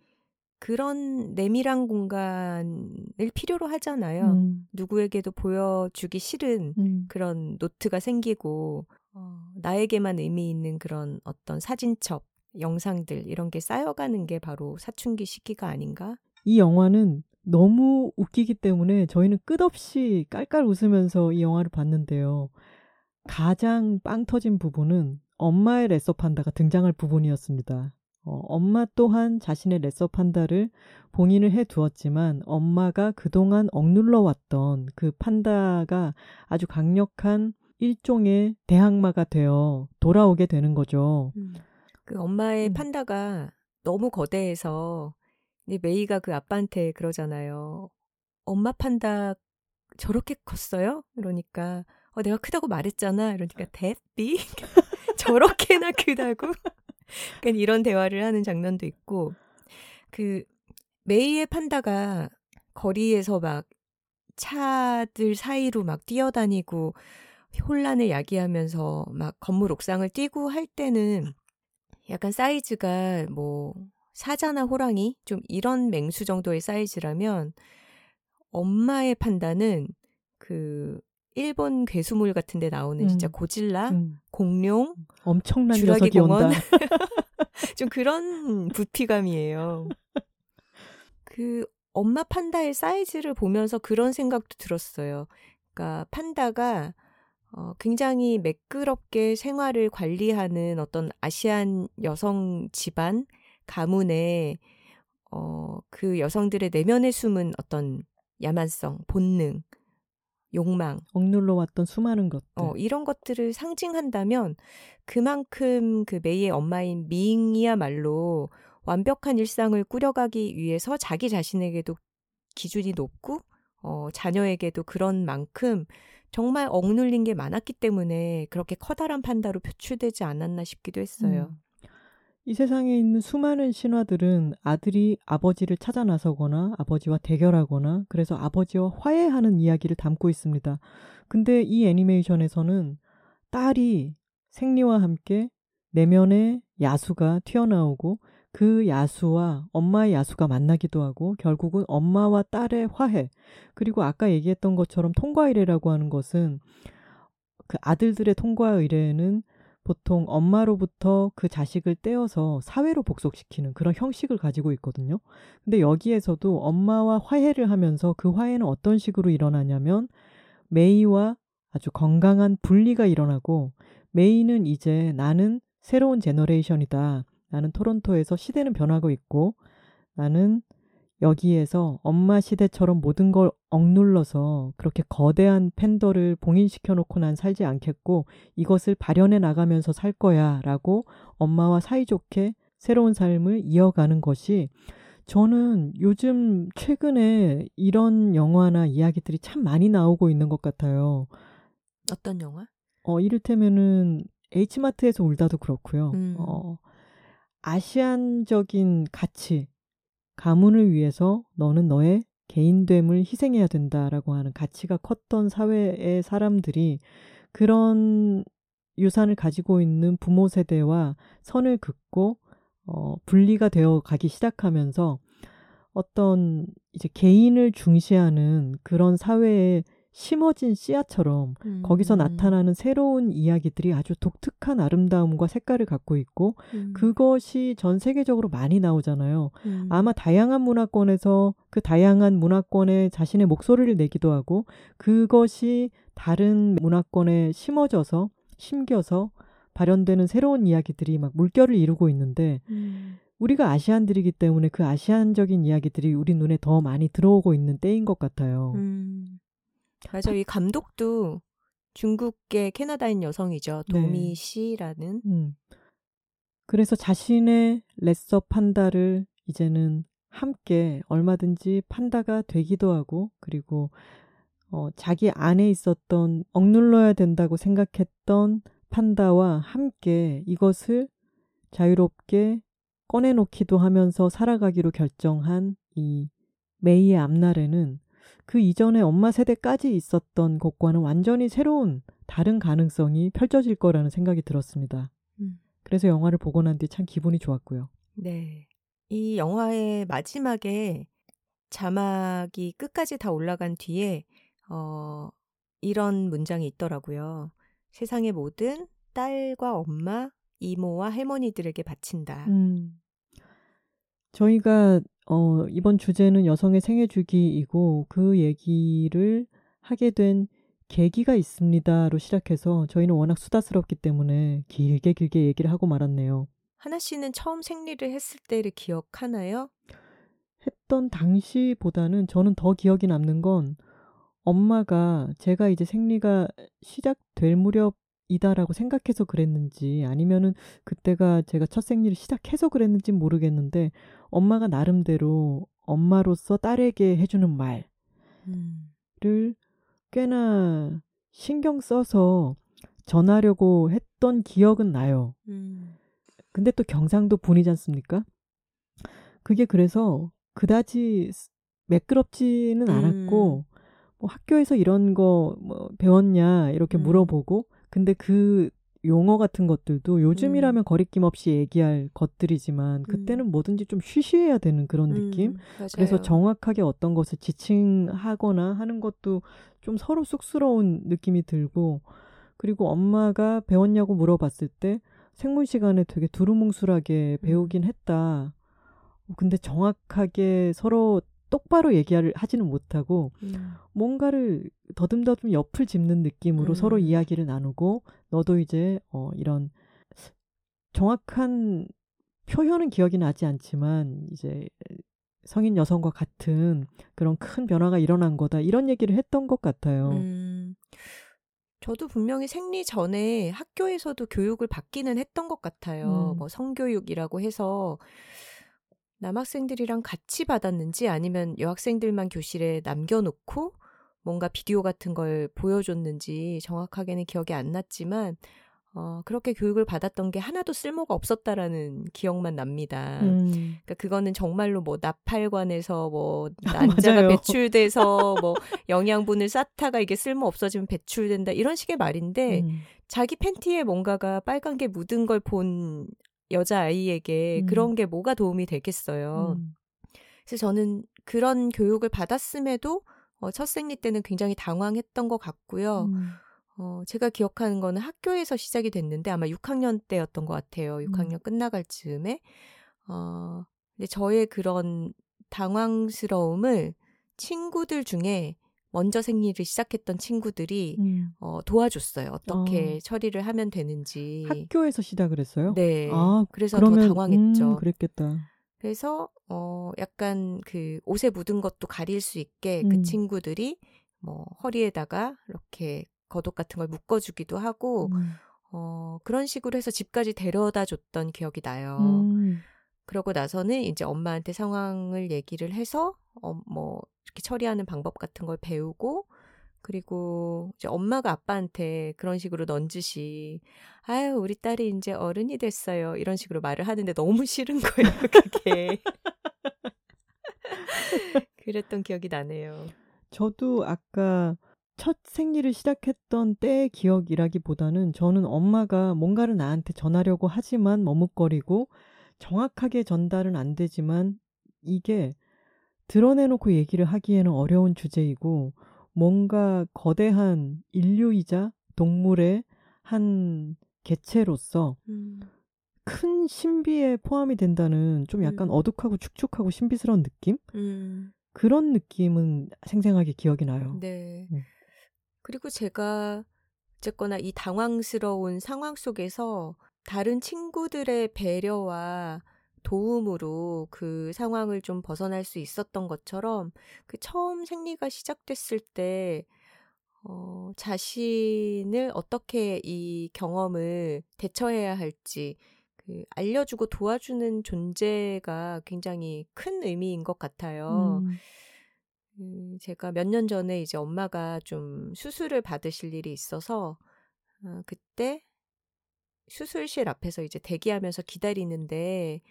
그런 내밀한 공간을 필요로 하잖아요. 음. 누구에게도 보여주기 싫은 음. 그런 노트가 생기고 어, 나에게만 의미 있는 그런 어떤 사진첩, 영상들 이런 게 쌓여가는 게 바로 사춘기 시기가 아닌가? 이 영화는 너무 웃기기 때문에 저희는 끝없이 깔깔 웃으면서 이 영화를 봤는데요. 가장 빵 터진 부분은 엄마의 레서판다가 등장할 부분이었습니다. 어, 엄마 또한 자신의 레서판다를 봉인을 해두었지만 엄마가 그동안 억눌러왔던 그 판다가 아주 강력한 일종의 대항마가 되어 돌아오게 되는 거죠. 음. 그 엄마의 음. 판다가 너무 거대해서 메이가 그 아빠한테 그러잖아요. 엄마 판다 저렇게 컸어요? 그러니까 어, 내가 크다고 말했잖아. 이러니까 that big? 저렇게나 크다고? 그러니까 이런 대화를 하는 장면도 있고 그 메이의 판다가 거리에서 막 차들 사이로 막 뛰어다니고 혼란을 야기하면서 막 건물 옥상을 뛰고 할 때는 약간 사이즈가 뭐 사자나 호랑이 좀 이런 맹수 정도의 사이즈라면 엄마의 판다는 그 일본 괴수물 같은 데 나오는 음. 진짜 고질라, 음. 공룡, 엄청난 녀석이 공원. 온다. 좀 그런 부피감이에요. 그 엄마 판다의 사이즈를 보면서 그런 생각도 들었어요. 그러니까 판다가 어, 굉장히 매끄럽게 생활을 관리하는 어떤 아시안 여성 집안, 가문의 어, 그 여성들의 내면에 숨은 어떤 야만성, 본능, 욕망, 억눌러 왔던 수많은 것들 어, 이런 것들을 상징한다면 그만큼 그 메이의 엄마인 미잉이야말로 완벽한 일상을 꾸려가기 위해서 자기 자신에게도 기준이 높고 어, 자녀에게도 그런 만큼 정말 억눌린 게 많았기 때문에 그렇게 커다란 판다로 표출되지 않았나 싶기도 했어요. 음. 이 세상에 있는 수많은 신화들은 아들이 아버지를 찾아 나서거나 아버지와 대결하거나 그래서 아버지와 화해하는 이야기를 담고 있습니다. 근데 이 애니메이션에서는 딸이 생리와 함께 내면의 야수가 튀어나오고 그 야수와 엄마의 야수가 만나기도 하고 결국은 엄마와 딸의 화해 그리고 아까 얘기했던 것처럼 통과의례라고 하는 것은 그 아들들의 통과의례는 보통 엄마로부터 그 자식을 떼어서 사회로 복속시키는 그런 형식을 가지고 있거든요. 근데 여기에서도 엄마와 화해를 하면서 그 화해는 어떤 식으로 일어나냐면 메이와 아주 건강한 분리가 일어나고 메이는 이제 나는 새로운 제너레이션이다. 나는 토론토에서 시대는 변하고 있고 나는 여기에서 엄마 시대처럼 모든 걸 억눌러서 그렇게 거대한 팬더를 봉인시켜놓고 난 살지 않겠고 이것을 발현해 나가면서 살 거야 라고 엄마와 사이좋게 새로운 삶을 이어가는 것이 저는 요즘 최근에 이런 영화나 이야기들이 참 많이 나오고 있는 것 같아요. 어떤 영화? 어, 이를테면은 H마트에서 울다도 그렇고요. 음. 어, 아시안적인 가치, 가문을 위해서 너는 너의 개인됨을 희생해야 된다라고 하는 가치가 컸던 사회의 사람들이 그런 유산을 가지고 있는 부모 세대와 선을 긋고 어, 분리가 되어 가기 시작하면서 어떤 이제 개인을 중시하는 그런 사회에 심어진 씨앗처럼 음. 거기서 나타나는 새로운 이야기들이 아주 독특한 아름다움과 색깔을 갖고 있고 음. 그것이 전 세계적으로 많이 나오잖아요. 음. 아마 다양한 문화권에서 그 다양한 문화권에 자신의 목소리를 내기도 하고 그것이 다른 문화권에 심어져서 심겨서 발현되는 새로운 이야기들이 막 물결을 이루고 있는데 음. 우리가 아시안들이기 때문에 그 아시안적인 이야기들이 우리 눈에 더 많이 들어오고 있는 때인 것 같아요. 음. 맞아요. 이 감독도 중국계 캐나다인 여성이죠. 도미 네. 씨라는. 음. 그래서 자신의 레서 판다를 이제는 함께 얼마든지 판다가 되기도 하고 그리고 어, 자기 안에 있었던 억눌러야 된다고 생각했던 판다와 함께 이것을 자유롭게 꺼내놓기도 하면서 살아가기로 결정한 이 메이의 앞날에는 그 이전에 엄마 세대까지 있었던 것과는 완전히 새로운 다른 가능성이 펼쳐질 거라는 생각이 들었습니다. 음. 그래서 영화를 보고 난 뒤 참 기분이 좋았고요. 네. 이 영화의 마지막에 자막이 끝까지 다 올라간 뒤에 어, 이런 문장이 있더라고요. 세상의 모든 딸과 엄마, 이모와 할머니들에게 바친다. 음. 저희가 어, 이번 주제는 여성의 생애 주기이고 그 얘기를 하게 된 계기가 있습니다로 시작해서 저희는 워낙 수다스럽기 때문에 길게 길게 얘기를 하고 말았네요. 하나 씨는 처음 생리를 했을 때를 기억하나요? 했던 당시보다는 저는 더 기억이 남는 건 엄마가 제가 이제 생리가 시작될 무렵이다라고 생각해서 그랬는지 아니면은 그때가 제가 첫 생리를 시작해서 그랬는지 모르겠는데 엄마가 나름대로 엄마로서 딸에게 해주는 말을 음. 꽤나 신경 써서 전하려고 했던 기억은 나요. 음. 근데 또 경상도 분이지 않습니까? 그게 그래서 그다지 매끄럽지는 않았고 음. 뭐 학교에서 이런 거 뭐 배웠냐 이렇게 음. 물어보고 근데 그 용어 같은 것들도 요즘이라면 음. 거리낌 없이 얘기할 것들이지만 그때는 뭐든지 좀 쉬쉬해야 되는 그런 느낌. 음, 그래서 정확하게 어떤 것을 지칭하거나 하는 것도 좀 서로 쑥스러운 느낌이 들고 그리고 엄마가 배웠냐고 물어봤을 때 생물 시간에 되게 두루뭉술하게 배우긴 했다. 근데 정확하게 서로 똑바로 얘기를 하지는 못하고 음. 뭔가를 더듬더듬 옆을 짚는 느낌으로 음. 서로 이야기를 나누고 너도 이제 어, 이런 정확한 표현은 기억이 나지 않지만 이제 성인 여성과 같은 그런 큰 변화가 일어난 거다 이런 얘기를 했던 것 같아요. 음. 저도 분명히 생리 전에 학교에서도 교육을 받기는 했던 것 같아요. 음. 뭐 성교육이라고 해서 남학생들이랑 같이 받았는지 아니면 여학생들만 교실에 남겨놓고 뭔가 비디오 같은 걸 보여줬는지 정확하게는 기억이 안 났지만 어, 그렇게 교육을 받았던 게 하나도 쓸모가 없었다라는 기억만 납니다. 음. 그러니까 그거는 정말로 뭐 나팔관에서 뭐 난자가 배출돼서 뭐 영양분을 쌓다가 이게 쓸모 없어지면 배출된다 이런 식의 말인데 음. 자기 팬티에 뭔가가 빨간 게 묻은 걸 본 여자아이에게 음. 그런 게 뭐가 도움이 되겠어요. 음. 그래서 저는 그런 교육을 받았음에도 어, 첫 생리 때는 굉장히 당황했던 것 같고요. 음. 어, 제가 기억하는 거는 학교에서 시작이 됐는데 아마 육 학년 때였던 것 같아요. 육 학년 음. 끝나갈 즈음에. 어, 근데 저의 그런 당황스러움을 친구들 중에 먼저 생리를 시작했던 친구들이 음. 어, 도와줬어요. 어떻게 어. 처리를 하면 되는지. 학교에서 시작을 했어요? 네. 아, 그래서 그러면, 더 당황했죠. 음, 그랬겠다. 그래서 어, 약간 그 옷에 묻은 것도 가릴 수 있게 음. 그 친구들이 뭐 허리에다가 이렇게 겉옷 같은 걸 묶어주기도 하고 음. 어, 그런 식으로 해서 집까지 데려다 줬던 기억이 나요. 음. 그러고 나서는 이제 엄마한테 상황을 얘기를 해서 어, 뭐 이렇게 처리하는 방법 같은 걸 배우고, 그리고 이제 엄마가 아빠한테 그런 식으로 넌지시 아유 우리 딸이 이제 어른이 됐어요 이런 식으로 말을 하는데 너무 싫은 거예요 그게. 그랬던 기억이 나네요. 저도 아까 첫 생리를 시작했던 때의 기억이라기보다는 저는 엄마가 뭔가를 나한테 전하려고 하지만 머뭇거리고 정확하게 전달은 안 되지만 이게 드러내놓고 얘기를 하기에는 어려운 주제이고 뭔가 거대한 인류이자 동물의 한 개체로서 음. 큰 신비에 포함이 된다는 좀 약간 음. 어둑하고 축축하고 신비스러운 느낌? 음. 그런 느낌은 생생하게 기억이 나요. 네. 음. 그리고 제가 어쨌거나 이 당황스러운 상황 속에서 다른 친구들의 배려와 도움으로 그 상황을 좀 벗어날 수 있었던 것처럼 그 처음 생리가 시작됐을 때 어, 자신을 어떻게 이 경험을 대처해야 할지 그 알려주고 도와주는 존재가 굉장히 큰 의미인 것 같아요. 음. 음, 제가 몇 년 전에 이제 엄마가 좀 수술을 받으실 일이 있어서 어, 그때 수술실 앞에서 이제 대기하면서 기다리는데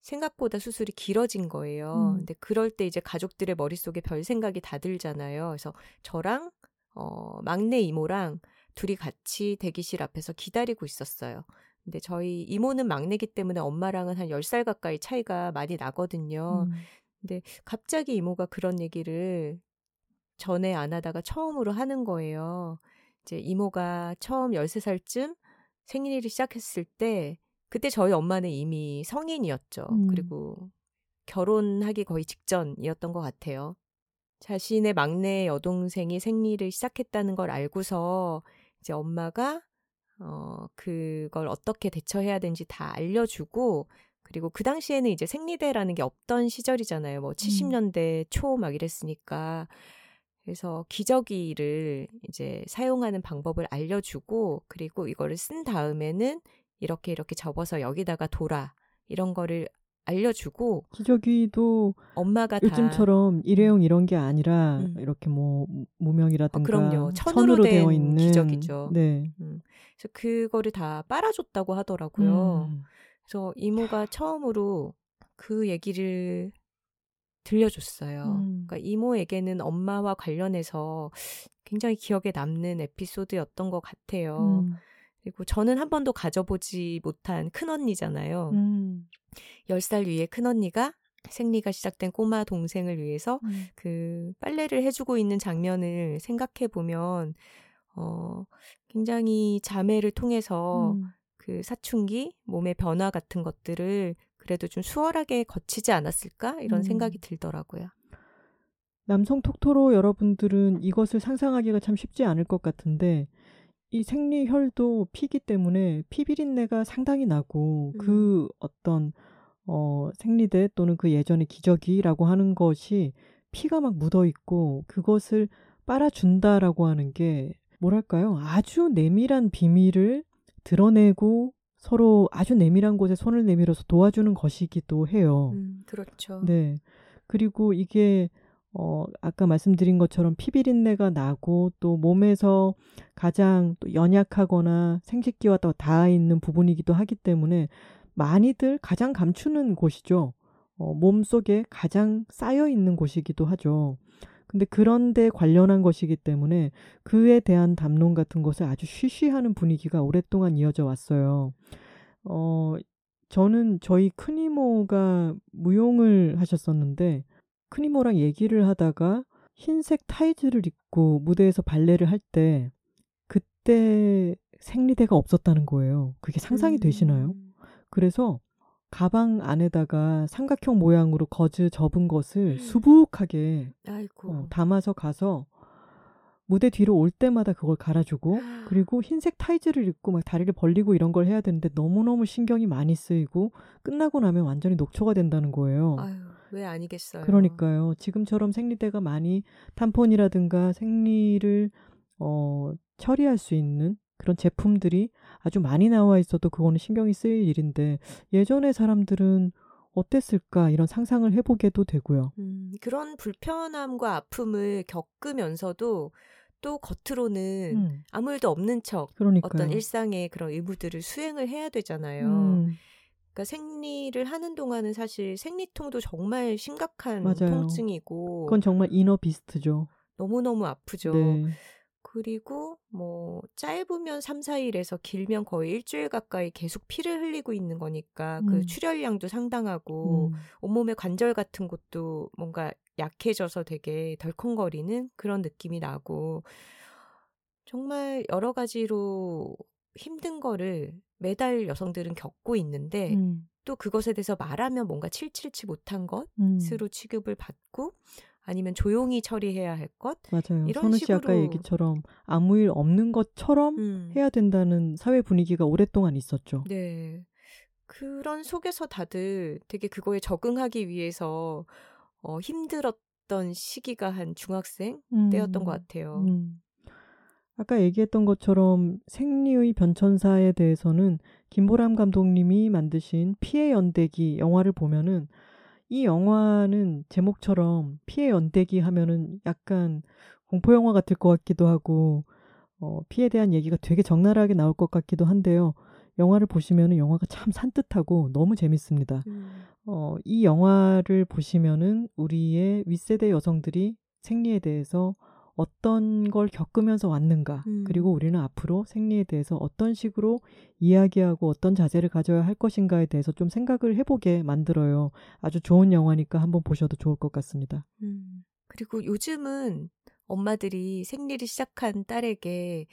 생각보다 수술이 길어진 거예요. 음. 근데 그럴 때 이제 가족들의 머릿속에 별 생각이 다 들잖아요. 그래서 저랑 어, 막내 이모랑 둘이 같이 대기실 앞에서 기다리고 있었어요. 근데 저희 이모는 막내기 때문에 엄마랑은 한 열 살 가까이 차이가 많이 나거든요. 음. 근데 갑자기 이모가 그런 얘기를 전에 안 하다가 처음으로 하는 거예요. 이제 이모가 처음 열세 살쯤 생일을 시작했을 때 그때 저희 엄마는 이미 성인이었죠. 음. 그리고 결혼하기 거의 직전이었던 것 같아요. 자신의 막내 여동생이 생리를 시작했다는 걸 알고서 이제 엄마가 어, 그걸 어떻게 대처해야 되는지 다 알려주고, 그리고 그 당시에는 이제 생리대라는 게 없던 시절이잖아요. 뭐 칠십 년대 초 막 이랬으니까. 그래서 기저귀를 이제 사용하는 방법을 알려주고, 그리고 이거를 쓴 다음에는 이렇게 이렇게 접어서 여기다가 돌아 이런 거를 알려주고. 기저귀도 엄마가 요즘처럼 다 일회용 이런 게 아니라 음. 이렇게 뭐 무명이라든가 어, 그럼요. 천으로, 천으로 된 되어 있는 기저귀죠. 네. 음. 그래서 그거를 다 빨아줬다고 하더라고요. 음. 그래서 이모가 처음으로 그 얘기를 들려줬어요. 음. 그러니까 이모에게는 엄마와 관련해서 굉장히 기억에 남는 에피소드였던 것 같아요. 음. 그리고 저는 한 번도 가져보지 못한 큰언니잖아요. 음. 열 살 위에 큰언니가 생리가 시작된 꼬마 동생을 위해서 음. 그 빨래를 해주고 있는 장면을 생각해보면 어, 굉장히 자매를 통해서 음. 그 사춘기, 몸의 변화 같은 것들을 그래도 좀 수월하게 거치지 않았을까? 이런 음. 생각이 들더라고요. 남성 톡토로 여러분들은 이것을 상상하기가 참 쉽지 않을 것 같은데 이 생리혈도 피기 때문에 피비린내가 상당히 나고 음. 그 어떤 어, 생리대 또는 그 예전의 기저귀라고 하는 것이 피가 막 묻어있고 그것을 빨아준다라고 하는 게 뭐랄까요? 아주 내밀한 비밀을 드러내고 서로 아주 내밀한 곳에 손을 내밀어서 도와주는 것이기도 해요. 음, 그렇죠. 네. 그리고 이게 어, 아까 말씀드린 것처럼 피비린내가 나고 또 몸에서 가장 또 연약하거나 생식기와 또 닿아있는 부분이기도 하기 때문에 많이들 가장 감추는 곳이죠. 어, 몸속에 가장 쌓여있는 곳이기도 하죠. 근데 그런데 관련한 것이기 때문에 그에 대한 담론 같은 것을 아주 쉬쉬하는 분위기가 오랫동안 이어져 왔어요. 어, 저는 저희 큰이모가 무용을 하셨었는데 큰이모랑 얘기를 하다가 흰색 타이즈를 입고 무대에서 발레를 할 때 그때 생리대가 없었다는 거예요. 그게 상상이 되시나요? 그래서 가방 안에다가 삼각형 모양으로 거즈 접은 것을 수북하게 어, 담아서 가서 무대 뒤로 올 때마다 그걸 갈아주고 그리고 흰색 타이즈를 입고 막 다리를 벌리고 이런 걸 해야 되는데 너무너무 신경이 많이 쓰이고 끝나고 나면 완전히 녹초가 된다는 거예요. 아유, 왜 아니겠어요. 그러니까요. 지금처럼 생리대가 많이 탐폰이라든가 생리를 어, 처리할 수 있는 그런 제품들이 아주 많이 나와 있어도 그거는 신경이 쓰일 일인데 예전의 사람들은 어땠을까 이런 상상을 해보게도 되고요. 음, 그런 불편함과 아픔을 겪으면서도 또 겉으로는 음. 아무 일도 없는 척 그러니까요. 어떤 일상의 그런 의무들을 수행을 해야 되잖아요. 음. 그러니까 생리를 하는 동안은 사실 생리통도 정말 심각한 맞아요. 통증이고 그건 정말 이너 비스트죠. 너무너무 아프죠. 네. 그리고 뭐 짧으면 삼, 사일에서 길면 거의 일주일 가까이 계속 피를 흘리고 있는 거니까 음. 그 출혈량도 상당하고 음. 온몸의 관절 같은 것도 뭔가 약해져서 되게 덜컹거리는 그런 느낌이 나고 정말 여러 가지로 힘든 거를 매달 여성들은 겪고 있는데 음. 또 그것에 대해서 말하면 뭔가 칠칠치 못한 것으로 음. 취급을 받고 아니면 조용히 처리해야 할 것 맞아요. 이런 선우 씨 식으로 아까 얘기처럼 아무 일 없는 것처럼 음. 해야 된다는 사회 분위기가 오랫동안 있었죠. 네, 그런 속에서 다들 되게 그거에 적응하기 위해서 어, 힘들었던 시기가 한 중학생 음. 때였던 것 같아요. 음. 아까 얘기했던 것처럼 생리의 변천사에 대해서는 김보람 감독님이 만드신 피해 연대기 영화를 보면은 이 영화는 제목처럼 피해 연대기 하면은 약간 공포 영화 같을 것 같기도 하고 어, 피해에 대한 얘기가 되게 적나라하게 나올 것 같기도 한데요. 영화를 보시면은 영화가 참 산뜻하고 너무 재밌습니다. 음. 어, 이 영화를 보시면은 우리의 윗세대 여성들이 생리에 대해서 어떤 걸 겪으면서 왔는가 음. 그리고 우리는 앞으로 생리에 대해서 어떤 식으로 이야기하고 어떤 자세를 가져야 할 것인가에 대해서 좀 생각을 해보게 만들어요. 아주 좋은 영화니까 한번 보셔도 좋을 것 같습니다. 음. 그리고 요즘은 엄마들이 생리를 시작한 딸에게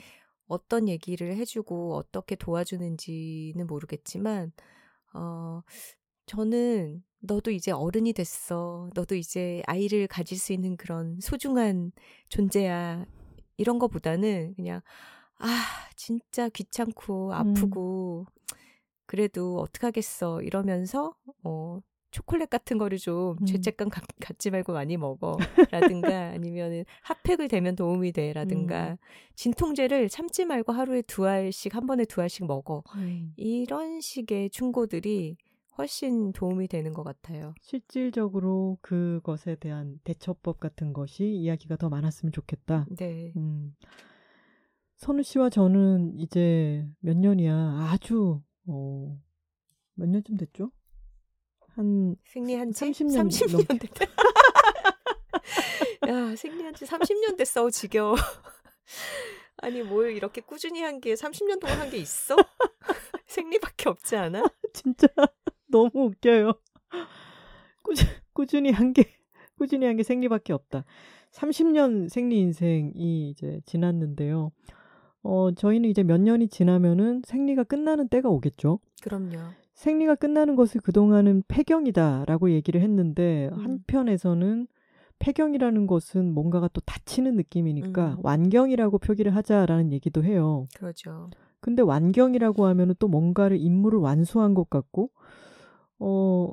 어떤 얘기를 해주고 어떻게 도와주는지는 모르겠지만 어, 저는 너도 이제 어른이 됐어. 너도 이제 아이를 가질 수 있는 그런 소중한 존재야. 이런 거보다는 그냥 아 진짜 귀찮고 아프고 음. 그래도 어떡하겠어 이러면서 어, 초콜릿 같은 거를 좀 음. 죄책감 가, 갖지 말고 많이 먹어 라든가 아니면 핫팩을 대면 도움이 돼 라든가 음. 진통제를 참지 말고 하루에 두 알씩 한 번에 두 알씩 먹어. 음. 이런 식의 충고들이 훨씬 도움이 되는 것 같아요. 실질적으로 그것에 대한 대처법 같은 것이 이야기가 더 많았으면 좋겠다. 네. 음. 선우 씨와 저는 이제 몇 년이야 아주 어, 몇 년쯤 됐죠? 한 생리한 지 삼십 년, 삼십 년 됐다. 야 생리한 지 삼십 년 됐어 지겨워. 아니 뭘 이렇게 꾸준히 한 게 삼십 년 동안 한 게 있어? 생리밖에 없지 않아? 진짜. 너무 웃겨요. 꾸준, 꾸준히 한 게, 꾸준히 한 게 생리밖에 없다. 삼십 년 생리 인생이 이제 지났는데요. 어, 저희는 이제 몇 년이 지나면은 생리가 끝나는 때가 오겠죠. 그럼요. 생리가 끝나는 것을 그동안은 폐경이다라고 얘기를 했는데, 음. 한편에서는 폐경이라는 것은 뭔가가 또 닫히는 느낌이니까 음. 완경이라고 표기를 하자라는 얘기도 해요. 그렇죠. 근데 완경이라고 하면은 또 뭔가를 임무를 완수한 것 같고, 어,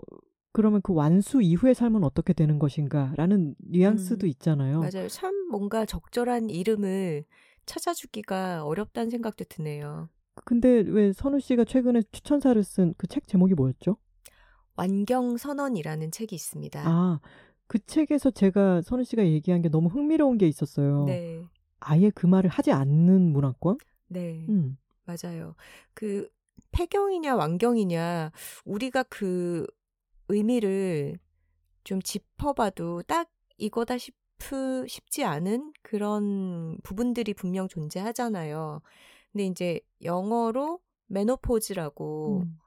그러면 그 완수 이후의 삶은 어떻게 되는 것인가? 라는 뉘앙스도 음, 있잖아요. 맞아요. 참 뭔가 적절한 이름을 찾아주기가 어렵다는 생각도 드네요. 근데 왜 선우 씨가 최근에 추천사를 쓴 그 책 제목이 뭐였죠? 완경선언이라는 책이 있습니다. 아, 그 책에서 제가 선우 씨가 얘기한 게 너무 흥미로운 게 있었어요. 네. 아예 그 말을 하지 않는 문화권? 네. 음. 맞아요. 그 폐경이냐 완경이냐 우리가 그 의미를 좀 짚어봐도 딱 이거다 싶으, 싶지 않은 그런 부분들이 분명 존재하잖아요. 근데 이제 영어로 메노포즈라고 음.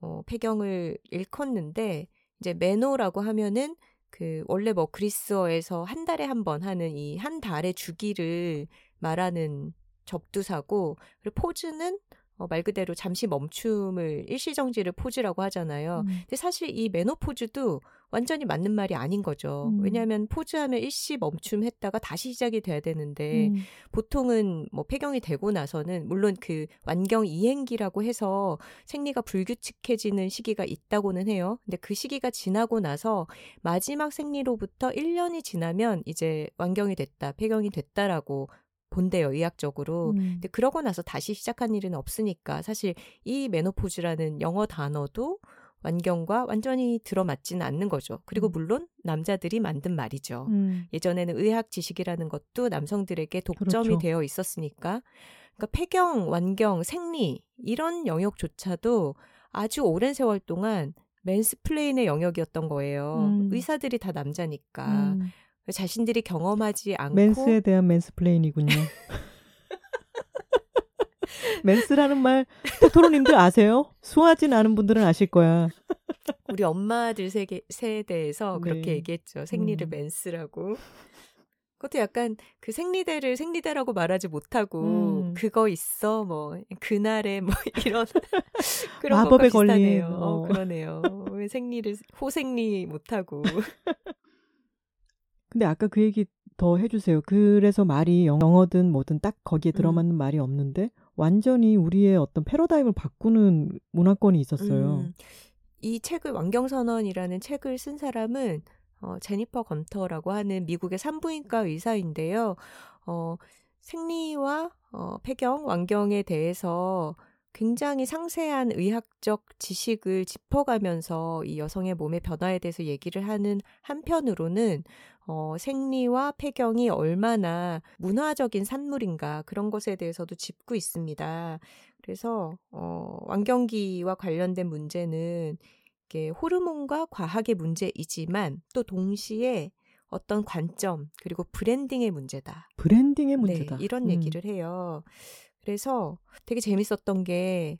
어, 폐경을 일컫는데 이제 메노라고 하면은 그 원래 뭐 그리스어에서 한 달에 한 번 하는 이 한 달의 주기를 말하는 접두사고 그리고 포즈는 어, 말 그대로 잠시 멈춤을 일시정지를 포즈라고 하잖아요. 음. 근데 사실 이 메노포즈도 완전히 맞는 말이 아닌 거죠. 음. 왜냐하면 포즈하면 일시 멈춤했다가 다시 시작이 돼야 되는데 음. 보통은 뭐 폐경이 되고 나서는 물론 그 완경 이행기라고 해서 생리가 불규칙해지는 시기가 있다고는 해요. 근데 그 시기가 지나고 나서 마지막 생리로부터 일 년이 지나면 이제 완경이 됐다, 폐경이 됐다라고 본대요, 의학적으로. 음. 근데 그러고 나서 다시 시작한 일은 없으니까 사실 이 메노포즈라는 영어 단어도 완경과 완전히 들어맞지는 않는 거죠. 그리고 물론 남자들이 만든 말이죠. 음. 예전에는 의학 지식이라는 것도 남성들에게 독점이 그렇죠. 되어 있었으니까. 그러니까 폐경, 완경, 생리 이런 영역조차도 아주 오랜 세월 동안 맨스플레인의 영역이었던 거예요. 음. 의사들이 다 남자니까. 음. 자신들이 경험하지 않고. 맨스에 대한 맨스플레인이군요. 맨스라는 말 토토로님들 아세요? 수아진 아는 분들은 아실 거야. 우리 엄마들 세계, 세대에서 그렇게 네. 얘기했죠. 생리를 음. 맨스라고. 그것도 약간 그 생리대를 생리대라고 말하지 못하고 음. 그거 있어 뭐 그날에 뭐 이런 그런 마법에 걸리네요. 어, 그러네요. 왜 생리를 호생리 못하고. 근데 아까 그 얘기 더 해주세요. 그래서 말이 영어든 뭐든 딱 거기에 들어맞는 음. 말이 없는데 완전히 우리의 어떤 패러다임을 바꾸는 문화권이 있었어요. 음. 이 책을 완경선언이라는 책을 쓴 사람은 어, 제니퍼 검터라고 하는 미국의 산부인과 의사인데요. 어, 생리와 어, 폐경, 완경에 대해서 굉장히 상세한 의학적 지식을 짚어가면서 이 여성의 몸의 변화에 대해서 얘기를 하는 한편으로는 어, 생리와 폐경이 얼마나 문화적인 산물인가 그런 것에 대해서도 짚고 있습니다. 그래서 어, 완경기와 관련된 문제는 이게 호르몬과 과학의 문제이지만 또 동시에 어떤 관점 그리고 브랜딩의 문제다. 브랜딩의 문제다. 네, 이런 얘기를 음. 해요. 그래서 되게 재밌었던 게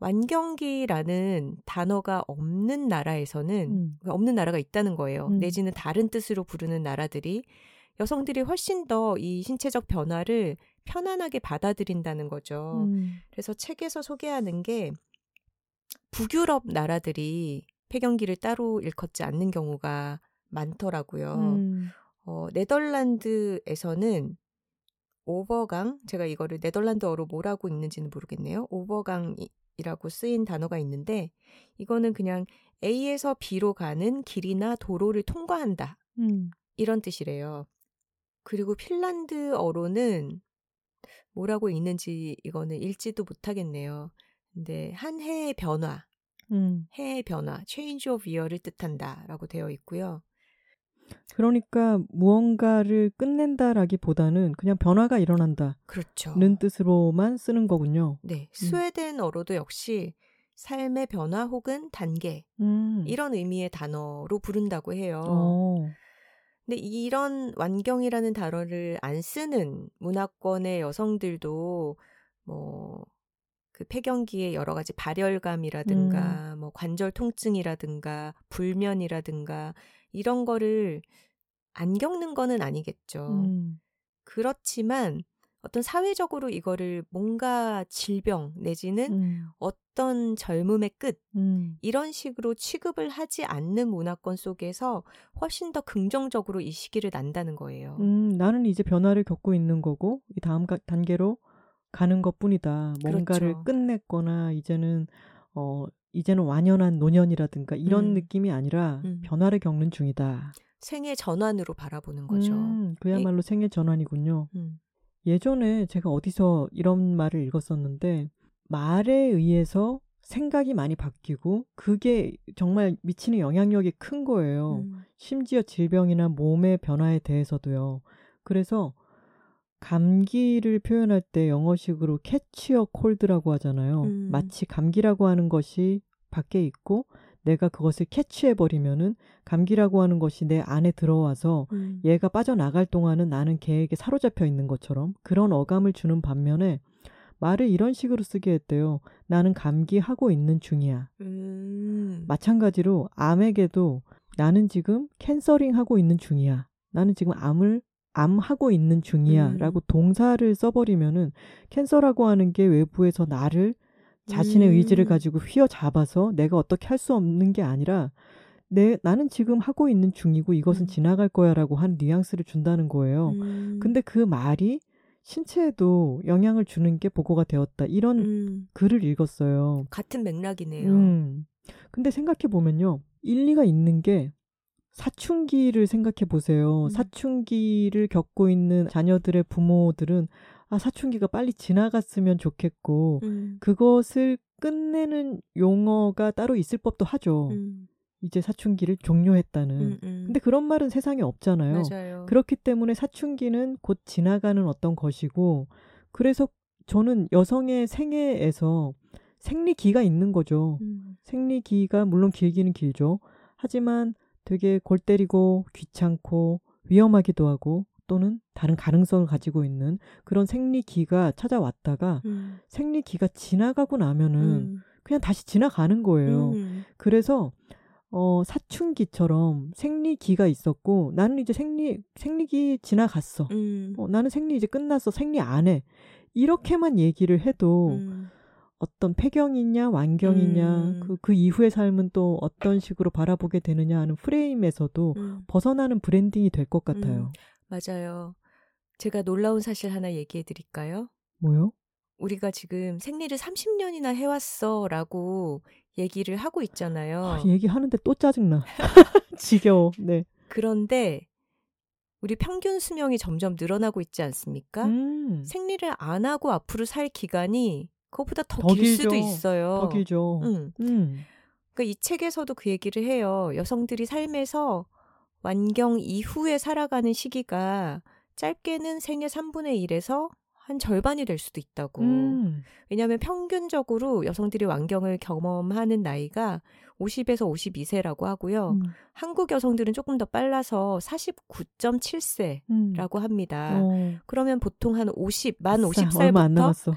완경기라는 단어가 없는 나라에서는 음. 없는 나라가 있다는 거예요. 음. 내지는 다른 뜻으로 부르는 나라들이 여성들이 훨씬 더 이 신체적 변화를 편안하게 받아들인다는 거죠. 음. 그래서 책에서 소개하는 게 북유럽 나라들이 폐경기를 따로 일컫지 않는 경우가 많더라고요. 음. 어, 네덜란드에서는 오버강, 제가 이거를 네덜란드어로 뭐라고 읽는지는 모르겠네요. 오버강이라고 쓰인 단어가 있는데 이거는 그냥 A에서 B로 가는 길이나 도로를 통과한다. 음. 이런 뜻이래요. 그리고 핀란드어로는 뭐라고 읽는지 이거는 읽지도 못하겠네요. 근데 한 해의 변화, 음. 해의 변화, change of year를 뜻한다라고 되어 있고요. 그러니까 무언가를 끝낸다라기보다는 그냥 변화가 일어난다는 그렇죠. 뜻으로만 쓰는 거군요. 네, 스웨덴어로도 역시 삶의 변화 혹은 단계 음. 이런 의미의 단어로 부른다고 해요. 오. 근데 이런 완경이라는 단어를 안 쓰는 문화권의 여성들도 뭐 그 폐경기의 여러 가지 발열감이라든가 음. 뭐 관절 통증이라든가 불면이라든가 이런 거를 안 겪는 거는 아니겠죠. 음. 그렇지만 어떤 사회적으로 이거를 뭔가 질병 내지는 음. 어떤 젊음의 끝 음. 이런 식으로 취급을 하지 않는 문화권 속에서 훨씬 더 긍정적으로 이 시기를 난다는 거예요. 음, 나는 이제 변화를 겪고 있는 거고 이 다음 가, 단계로 가는 것뿐이다. 뭔가를 그렇죠. 끝냈거나 이제는 어. 이제는 완연한 노년이라든가 이런 음. 느낌이 아니라 음. 변화를 겪는 중이다. 생애 전환으로 바라보는 거죠. 음, 그야말로 에... 생애 전환이군요. 음. 예전에 제가 어디서 이런 말을 읽었었는데 말에 의해서 생각이 많이 바뀌고 그게 정말 미치는 영향력이 큰 거예요. 음. 심지어 질병이나 몸의 변화에 대해서도요. 그래서 감기를 표현할 때 영어식으로 catch a cold라고 하잖아요. 음. 마치 감기라고 하는 것이 밖에 있고 내가 그것을 캐치해버리면은 감기라고 하는 것이 내 안에 들어와서 음. 얘가 빠져나갈 동안은 나는 걔에게 사로잡혀 있는 것처럼 그런 어감을 주는 반면에 말을 이런 식으로 쓰게 했대요. 나는 감기하고 있는 중이야. 음. 마찬가지로 암에게도 나는 지금 캔서링하고 있는 중이야. 나는 지금 암을 암하고 있는 중이야 음. 라고 동사를 써버리면은 캔서라고 하는 게 외부에서 나를 자신의 음. 의지를 가지고 휘어잡아서 내가 어떻게 할 수 없는 게 아니라 내, 나는 지금 하고 있는 중이고 이것은 음. 지나갈 거야 라고 하는 뉘앙스를 준다는 거예요. 음. 근데 그 말이 신체에도 영향을 주는 게 보고가 되었다. 이런 음. 글을 읽었어요. 같은 맥락이네요. 음. 근데 생각해보면요. 일리가 있는 게 사춘기를 생각해 보세요. 음. 사춘기를 겪고 있는 자녀들의 부모들은 아, 사춘기가 빨리 지나갔으면 좋겠고 음. 그것을 끝내는 용어가 따로 있을 법도 하죠. 음. 이제 사춘기를 종료했다는. 음, 음. 근데 그런 말은 세상에 없잖아요. 맞아요. 그렇기 때문에 사춘기는 곧 지나가는 어떤 것이고, 그래서 저는 여성의 생애에서 생리기가 있는 거죠. 음. 생리기가 물론 길기는 길죠. 하지만 되게 골 때리고 귀찮고 위험하기도 하고 또는 다른 가능성을 가지고 있는 그런 생리기가 찾아왔다가 음. 생리기가 지나가고 나면은 음. 그냥 다시 지나가는 거예요. 음. 그래서 어, 사춘기처럼 생리기가 있었고 나는 이제 생리, 생리기 지나갔어. 음. 어, 나는 생리 이제 끝났어. 생리 안 해. 이렇게만 얘기를 해도 음. 어떤 폐경이냐 완경이냐 음. 그, 그 이후의 삶은 또 어떤 식으로 바라보게 되느냐 하는 프레임에서도 음. 벗어나는 브랜딩이 될 것 같아요. 음. 맞아요. 제가 놀라운 사실 하나 얘기해 드릴까요? 뭐요? 우리가 지금 생리를 삼십 년이나 해왔어 라고 얘기를 하고 있잖아요. 아, 얘기하는데 또 짜증나. 지겨워. 네. 그런데 우리 평균 수명이 점점 늘어나고 있지 않습니까? 음. 생리를 안 하고 앞으로 살 기간이 그것보다 더 길 수도 있어요. 더 길죠. 음. 음. 그러니까 이 책에서도 그 얘기를 해요. 여성들이 삶에서 완경 이후에 살아가는 시기가 짧게는 생애 삼분의 일에서 한 절반이 될 수도 있다고. 음. 왜냐하면 평균적으로 여성들이 완경을 경험하는 나이가 오십에서 오십이 세라고 하고요. 음. 한국 여성들은 조금 더 빨라서 사십구 점 칠 세라고 음. 합니다. 오. 그러면 보통 한 오십, 만 오십 살부터 얼마 안 남았어.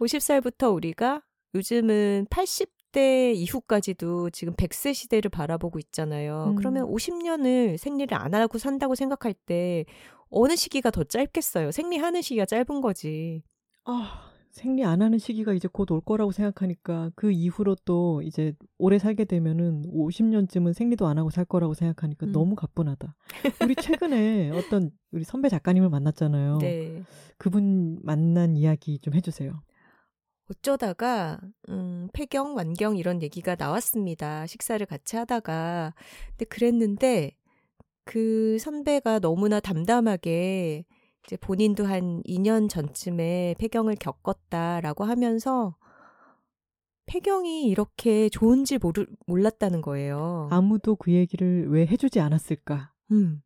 오십 살부터 우리가 요즘은 팔십 대 이후까지도 지금 백 세 시대를 바라보고 있잖아요. 음. 그러면 오십 년을 생리를 안 하고 산다고 생각할 때 어느 시기가 더 짧겠어요? 생리하는 시기가 짧은 거지. 아, 생리 안 하는 시기가 이제 곧 올 거라고 생각하니까 그 이후로 또 이제 오래 살게 되면은 오십 년쯤은 생리도 안 하고 살 거라고 생각하니까 음. 너무 가뿐하다. 우리 최근에 어떤 우리 선배 작가님을 만났잖아요. 네. 그분 만난 이야기 좀 해주세요. 어쩌다가 음, 폐경, 완경 이런 얘기가 나왔습니다. 식사를 같이 하다가. 근데 그랬는데 그 선배가 너무나 담담하게 이제 본인도 한 이 년 전쯤에 폐경을 겪었다라고 하면서 폐경이 이렇게 좋은지 모르, 몰랐다는 거예요. 아무도 그 얘기를 왜 해주지 않았을까? 음,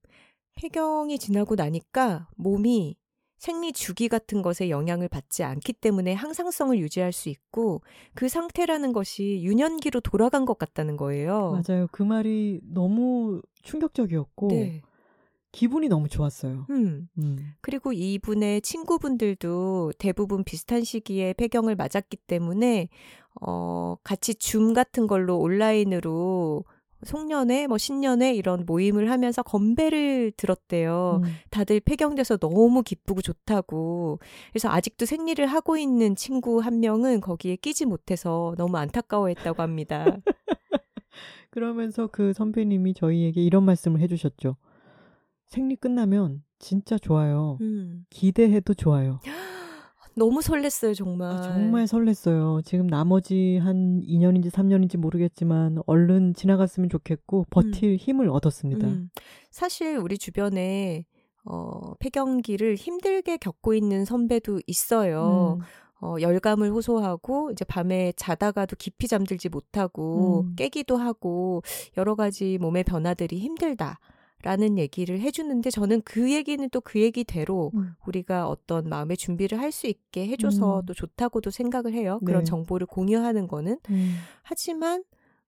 폐경이 지나고 나니까 몸이 생리 주기 같은 것에 영향을 받지 않기 때문에 항상성을 유지할 수 있고 그 상태라는 것이 유년기로 돌아간 것 같다는 거예요. 맞아요. 그 말이 너무 충격적이었고 네. 기분이 너무 좋았어요. 음. 음. 그리고 이분의 친구분들도 대부분 비슷한 시기에 폐경을 맞았기 때문에 어, 같이 줌 같은 걸로 온라인으로 송년회, 뭐 신년회 이런 모임을 하면서 건배를 들었대요. 음. 다들 폐경돼서 너무 기쁘고 좋다고. 그래서 아직도 생리를 하고 있는 친구 한 명은 거기에 끼지 못해서 너무 안타까워했다고 합니다. 그러면서 그 선배님이 저희에게 이런 말씀을 해주셨죠. 생리 끝나면 진짜 좋아요. 음. 기대해도 좋아요. 너무 설렜어요, 정말. 아, 정말 설렜어요. 지금 나머지 한 이 년인지 삼 년인지 모르겠지만 얼른 지나갔으면 좋겠고 버틸 음. 힘을 얻었습니다. 음. 사실 우리 주변에 어, 폐경기를 힘들게 겪고 있는 선배도 있어요. 음. 어, 열감을 호소하고 이제 밤에 자다가도 깊이 잠들지 못하고 음. 깨기도 하고 여러 가지 몸의 변화들이 힘들다. 라는 얘기를 해주는데 저는 그 얘기는 또 그 얘기대로 음. 우리가 어떤 마음의 준비를 할 수 있게 해줘서 음. 또 좋다고도 생각을 해요. 네. 그런 정보를 공유하는 거는. 음. 하지만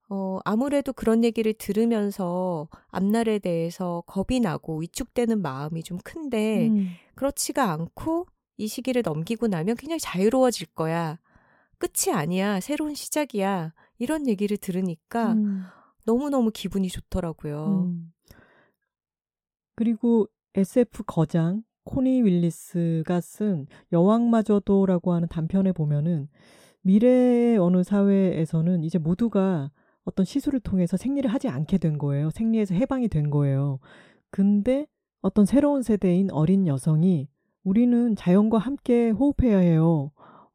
어, 아무래도 그런 얘기를 들으면서 앞날에 대해서 겁이 나고 위축되는 마음이 좀 큰데 음. 그렇지가 않고 이 시기를 넘기고 나면 굉장히 자유로워질 거야. 끝이 아니야. 새로운 시작이야. 이런 얘기를 들으니까 음. 너무너무 기분이 좋더라고요. 음. 그리고 에스에프 거장 코니 윌리스가 쓴 여왕마저도라고 하는 단편에 보면은 미래의 어느 사회에서는 이제 모두가 어떤 시술을 통해서 생리를 하지 않게 된 거예요. 생리에서 해방이 된 거예요. 근데 어떤 새로운 세대인 어린 여성이 우리는 자연과 함께 호흡해야 해요.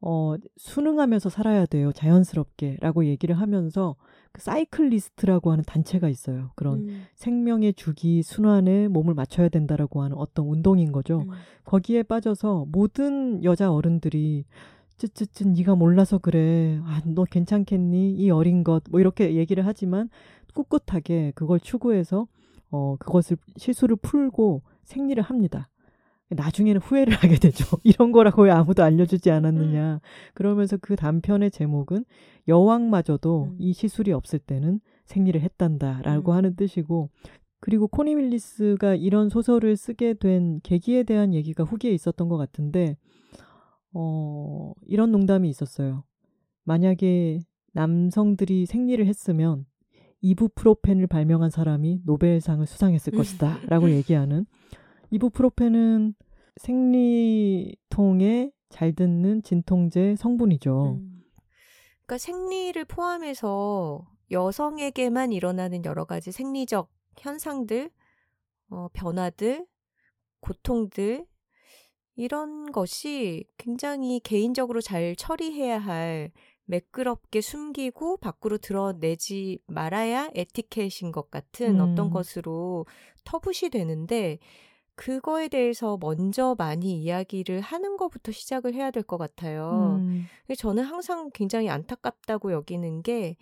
어, 순응하면서 살아야 돼요. 자연스럽게 라고 얘기를 하면서 그 사이클리스트라고 하는 단체가 있어요. 그런 음. 생명의 주기 순환에 몸을 맞춰야 된다라고 하는 어떤 운동인 거죠. 음. 거기에 빠져서 모든 여자 어른들이 쯧쯧쯧 네가 몰라서 그래. 아, 너 괜찮겠니? 이 어린 것. 뭐 이렇게 얘기를 하지만 꿋꿋하게 그걸 추구해서 어, 그것을 실수를 풀고 생리를 합니다. 나중에는 후회를 하게 되죠. 이런 거라고 왜 아무도 알려주지 않았느냐. 음. 그러면서 그 단편의 제목은 여왕마저도 음. 이 시술이 없을 때는 생리를 했단다라고 음. 하는 뜻이고, 그리고 코니 밀리스가 이런 소설을 쓰게 된 계기에 대한 얘기가 후기에 있었던 것 같은데 어, 이런 농담이 있었어요. 만약에 남성들이 생리를 했으면 이부프로펜을 발명한 사람이 노벨상을 수상했을 것이다 라고 얘기하는. 이부프로펜은 생리통에 잘 듣는 진통제 성분이죠. 음. 그러니까 생리를 포함해서 여성에게만 일어나는 여러 가지 생리적 현상들, 어, 변화들, 고통들, 이런 것이 굉장히 개인적으로 잘 처리해야 할, 매끄럽게 숨기고 밖으로 드러내지 말아야 에티켓인 것 같은 음. 어떤 것으로 터부시 되는데, 그거에 대해서 먼저 많이 이야기를 하는 것부터 시작을 해야 될 것 같아요. 음. 저는 항상 굉장히 안타깝다고 여기는 게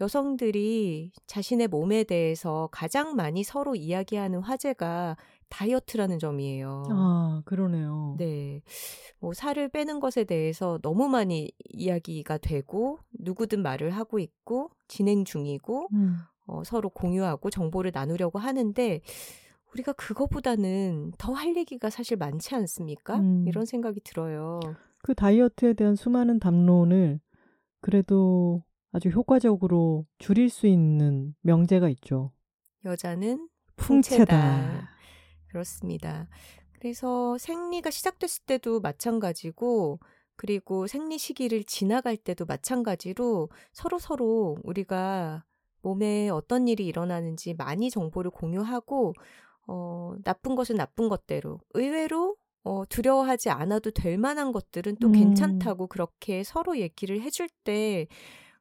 여성들이 자신의 몸에 대해서 가장 많이 서로 이야기하는 화제가 다이어트라는 점이에요. 아, 그러네요. 네. 뭐 살을 빼는 것에 대해서 너무 많이 이야기가 되고 누구든 말을 하고 있고 진행 중이고 음. 어, 서로 공유하고 정보를 나누려고 하는데 우리가 그거보다는 더 할 얘기가 사실 많지 않습니까? 음. 이런 생각이 들어요. 그 다이어트에 대한 수많은 담론을 그래도 아주 효과적으로 줄일 수 있는 명제가 있죠. 여자는 풍채다. 풍채다. 그렇습니다. 그래서 생리가 시작됐을 때도 마찬가지고, 그리고 생리 시기를 지나갈 때도 마찬가지로 서로서로 우리가 몸에 어떤 일이 일어나는지 많이 정보를 공유하고 어, 나쁜 것은 나쁜 것대로, 의외로 어, 두려워하지 않아도 될 만한 것들은 또 음. 괜찮다고 그렇게 서로 얘기를 해줄 때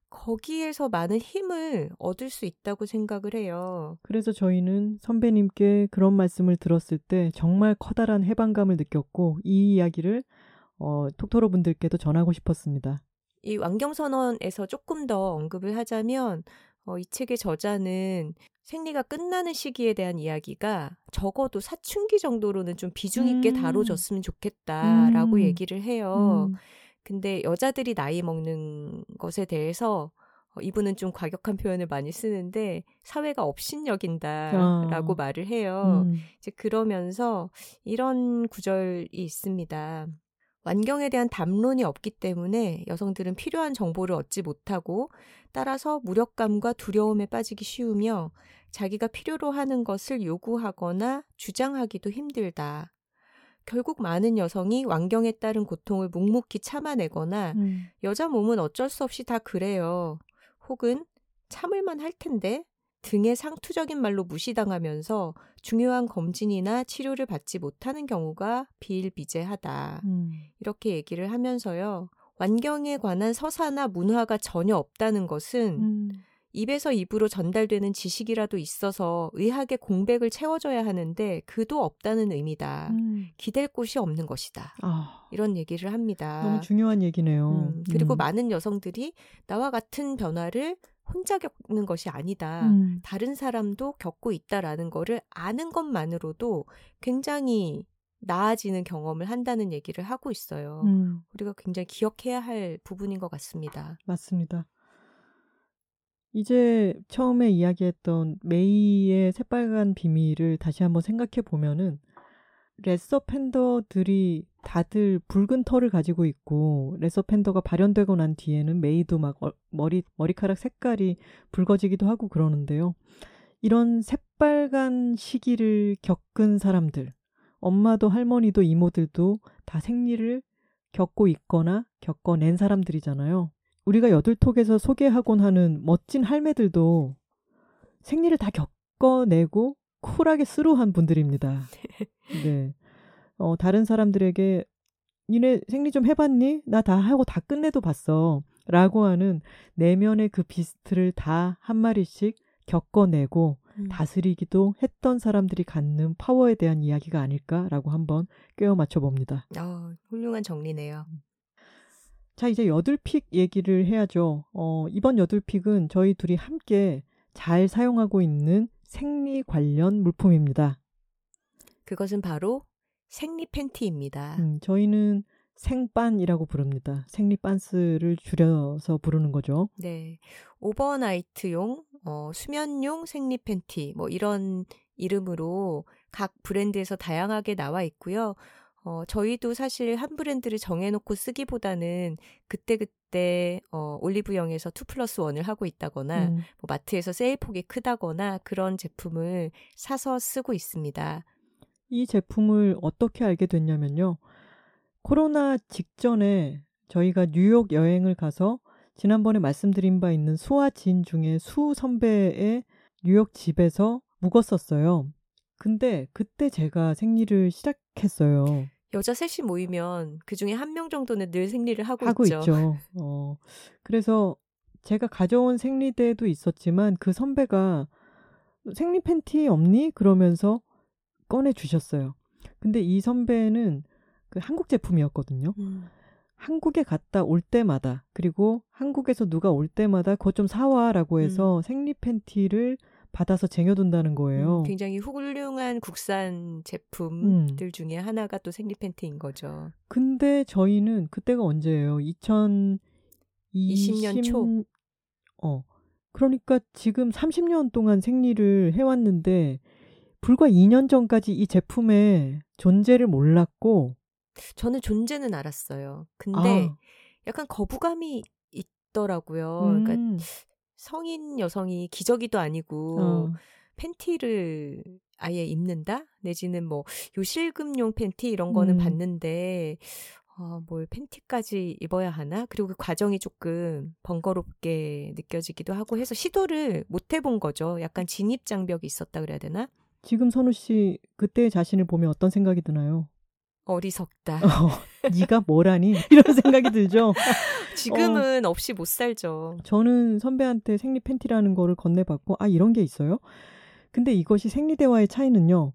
거기에서 많은 힘을 얻을 수 있다고 생각을 해요. 그래서 저희는 선배님께 그런 말씀을 들었을 때 정말 커다란 해방감을 느꼈고 이 이야기를 어, 톡토로 분들께도 전하고 싶었습니다. 이 완경선언에서 조금 더 언급을 하자면 어, 이 책의 저자는 생리가 끝나는 시기에 대한 이야기가 적어도 사춘기 정도로는 좀 비중 있게 음. 다뤄졌으면 좋겠다라고 음. 얘기를 해요. 음. 근데 여자들이 나이 먹는 것에 대해서 어, 이분은 좀 과격한 표현을 많이 쓰는데 사회가 업신여긴다라고 아. 말을 해요. 음. 이제 그러면서 이런 구절이 있습니다. 완경에 대한 담론이 없기 때문에 여성들은 필요한 정보를 얻지 못하고 따라서 무력감과 두려움에 빠지기 쉬우며 자기가 필요로 하는 것을 요구하거나 주장하기도 힘들다. 결국 많은 여성이 완경에 따른 고통을 묵묵히 참아내거나 음. 여자 몸은 어쩔 수 없이 다 그래요. 혹은 참을만 할 텐데 등의 상투적인 말로 무시당하면서 중요한 검진이나 치료를 받지 못하는 경우가 비일비재하다. 음. 이렇게 얘기를 하면서요. 완경에 관한 서사나 문화가 전혀 없다는 것은 음. 입에서 입으로 전달되는 지식이라도 있어서 의학의 공백을 채워줘야 하는데 그도 없다는 의미다. 음. 기댈 곳이 없는 것이다. 아, 이런 얘기를 합니다. 너무 중요한 얘기네요. 음, 그리고 음. 많은 여성들이 나와 같은 변화를 혼자 겪는 것이 아니다. 음. 다른 사람도 겪고 있다라는 거를 아는 것만으로도 굉장히 나아지는 경험을 한다는 얘기를 하고 있어요. 음. 우리가 굉장히 기억해야 할 부분인 것 같습니다. 맞습니다. 이제 처음에 이야기했던 메이의 새빨간 비밀을 다시 한번 생각해 보면은 레서팬더들이 다들 붉은 털을 가지고 있고 레서팬더가 발현되고 난 뒤에는 메이도 막 어, 머리, 머리카락 색깔이 붉어지기도 하고 그러는데요. 이런 새빨간 시기를 겪은 사람들, 엄마도 할머니도 이모들도 다 생리를 겪고 있거나 겪어낸 사람들이잖아요. 우리가 여둘톡에서 소개하곤 하는 멋진 할매들도 생리를 다 겪어내고 쿨하게 스루한 분들입니다. 네. 어, 다른 사람들에게 니네 생리 좀 해봤니? 나 다 하고 다 끝내도 봤어. 라고 하는 내면의 그 비스트를 다 한 마리씩 겪어내고 음. 다스리기도 했던 사람들이 갖는 파워에 대한 이야기가 아닐까라고 한번 꿰어 맞춰봅니다. 어, 훌륭한 정리네요. 자, 이제 여둘픽 얘기를 해야죠. 어, 이번 여둘픽은 저희 둘이 함께 잘 사용하고 있는 생리 관련 물품입니다. 그것은 바로 생리 팬티입니다. 음, 저희는 생빤이라고 부릅니다. 생리 빤스를 줄여서 부르는 거죠. 네, 오버나이트용, 어, 수면용 생리 팬티 뭐 이런 이름으로 각 브랜드에서 다양하게 나와 있고요. 어, 저희도 사실 한 브랜드를 정해놓고 쓰기보다는 그때그때 어, 올리브영에서 투 플러스 원을 하고 있다거나 음. 뭐 마트에서 세일폭이 크다거나 그런 제품을 사서 쓰고 있습니다. 이 제품을 어떻게 알게 됐냐면요. 코로나 직전에 저희가 뉴욕 여행을 가서 지난번에 말씀드린 바 있는 수아진 중에 수 선배의 뉴욕 집에서 묵었었어요. 근데 그때 제가 생리를 시작했어요. 여자 셋이 모이면 그중에 한 명 정도는 늘 생리를 하고, 하고 있죠. 있죠. 어, 그래서 제가 가져온 생리대도 있었지만 그 선배가 생리 팬티 없니? 그러면서 꺼내주셨어요. 근데 이 선배는 그 한국 제품이었거든요. 음. 한국에 갔다 올 때마다 그리고 한국에서 누가 올 때마다 그거 좀 사와라고 해서 음. 생리 팬티를 받아서 쟁여둔다는 거예요. 음, 굉장히 훌륭한 국산 제품들 음. 중에 하나가 또 생리 팬티인 거죠. 근데 저희는 그때가 언제예요? 이천이십 년 초. 어, 그러니까 지금 삼십 년 동안 생리를 해왔는데 불과 이 년 전까지 이 제품의 존재를 몰랐고. 저는 존재는 알았어요. 근데 아. 약간 거부감이 있더라고요. 음. 그러니까 성인 여성이 기저귀도 아니고 어. 팬티를 아예 입는다? 내지는 뭐 요실금용 팬티 이런 거는 음. 봤는데 어, 뭘 팬티까지 입어야 하나? 그리고 그 과정이 조금 번거롭게 느껴지기도 하고 해서 시도를 못 해본 거죠. 약간 진입장벽이 있었다 그래야 되나? 지금 선우 씨 그때의 자신을 보면 어떤 생각이 드나요? 어리석다. 어, 네가 뭐라니? 이런 생각이 들죠. 지금은 어, 없이 못 살죠. 저는 선배한테 생리 팬티라는 거를 건네받고 아 이런 게 있어요? 근데 이것이 생리대와의 차이는요.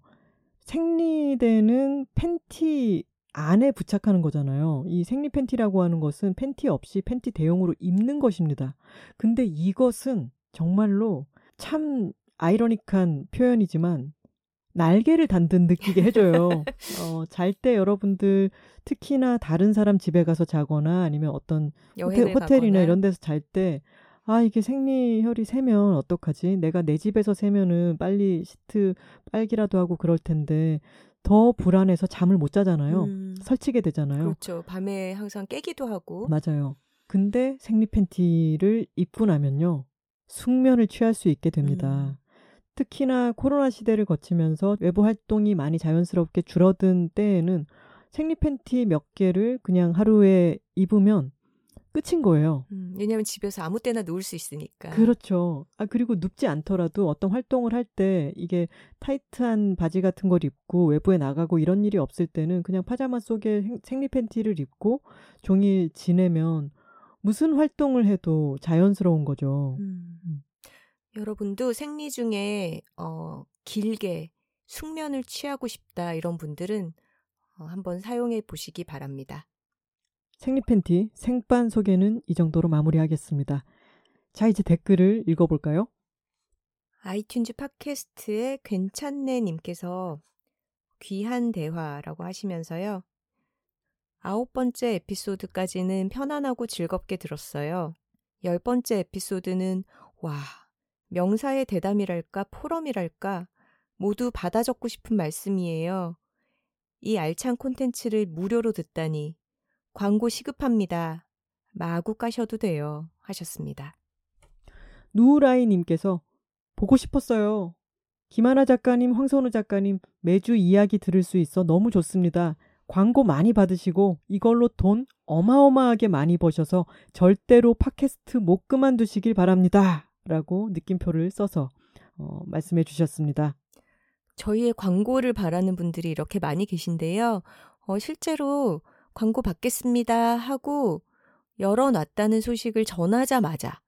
생리대는 팬티 안에 부착하는 거잖아요. 이 생리 팬티라고 하는 것은 팬티 없이 팬티 대용으로 입는 것입니다. 근데 이것은 정말로 참 아이러닉한 표현이지만 날개를 단든 느끼게 해줘요. 어, 잘 때 여러분들 특히나 다른 사람 집에 가서 자거나 아니면 어떤 호텔, 호텔이나 이런 데서 잘 때 아 이게 생리혈이 새면 어떡하지? 내가 내 집에서 새면은 빨리 시트 빨기라도 하고 그럴 텐데 더 불안해서 잠을 못 자잖아요. 음. 설치게 되잖아요. 그렇죠. 밤에 항상 깨기도 하고. 맞아요. 근데 생리 팬티를 입고 나면요. 숙면을 취할 수 있게 됩니다. 음. 특히나 코로나 시대를 거치면서 외부 활동이 많이 자연스럽게 줄어든 때에는 생리 팬티 몇 개를 그냥 하루에 입으면 끝인 거예요. 음, 왜냐하면 집에서 아무 때나 누울 수 있으니까. 그렇죠. 아 그리고 눕지 않더라도 어떤 활동을 할 때 이게 타이트한 바지 같은 걸 입고 외부에 나가고 이런 일이 없을 때는 그냥 파자마 속에 생리 팬티를 입고 종일 지내면 무슨 활동을 해도 자연스러운 거죠. 음. 여러분도 생리 중에 어, 길게 숙면을 취하고 싶다 이런 분들은 어, 한번 사용해 보시기 바랍니다. 생리 팬티, 생빤 소개는 이 정도로 마무리하겠습니다. 자, 이제 댓글을 읽어볼까요? 아이튠즈 팟캐스트의 괜찮네 님께서 귀한 대화라고 하시면서요. 아홉 번째 에피소드까지는 편안하고 즐겁게 들었어요. 열 번째 에피소드는 와... 명사의 대담이랄까 포럼이랄까 모두 받아 적고 싶은 말씀이에요. 이 알찬 콘텐츠를 무료로 듣다니 광고 시급합니다. 마구 까셔도 돼요. 하셨습니다. 누우라이 님께서 보고 싶었어요. 김하나 작가님, 황선우 작가님 매주 이야기 들을 수 있어 너무 좋습니다. 광고 많이 받으시고 이걸로 돈 어마어마하게 많이 버셔서 절대로 팟캐스트 못 그만두시길 바랍니다. 라고 느낌표를 써서 어, 말씀해 주셨습니다. 저희의 광고를 바라는 분들이 이렇게 많이 계신데요. 어, 실제로 광고 받겠습니다 하고 열어놨다는 소식을 전하자마자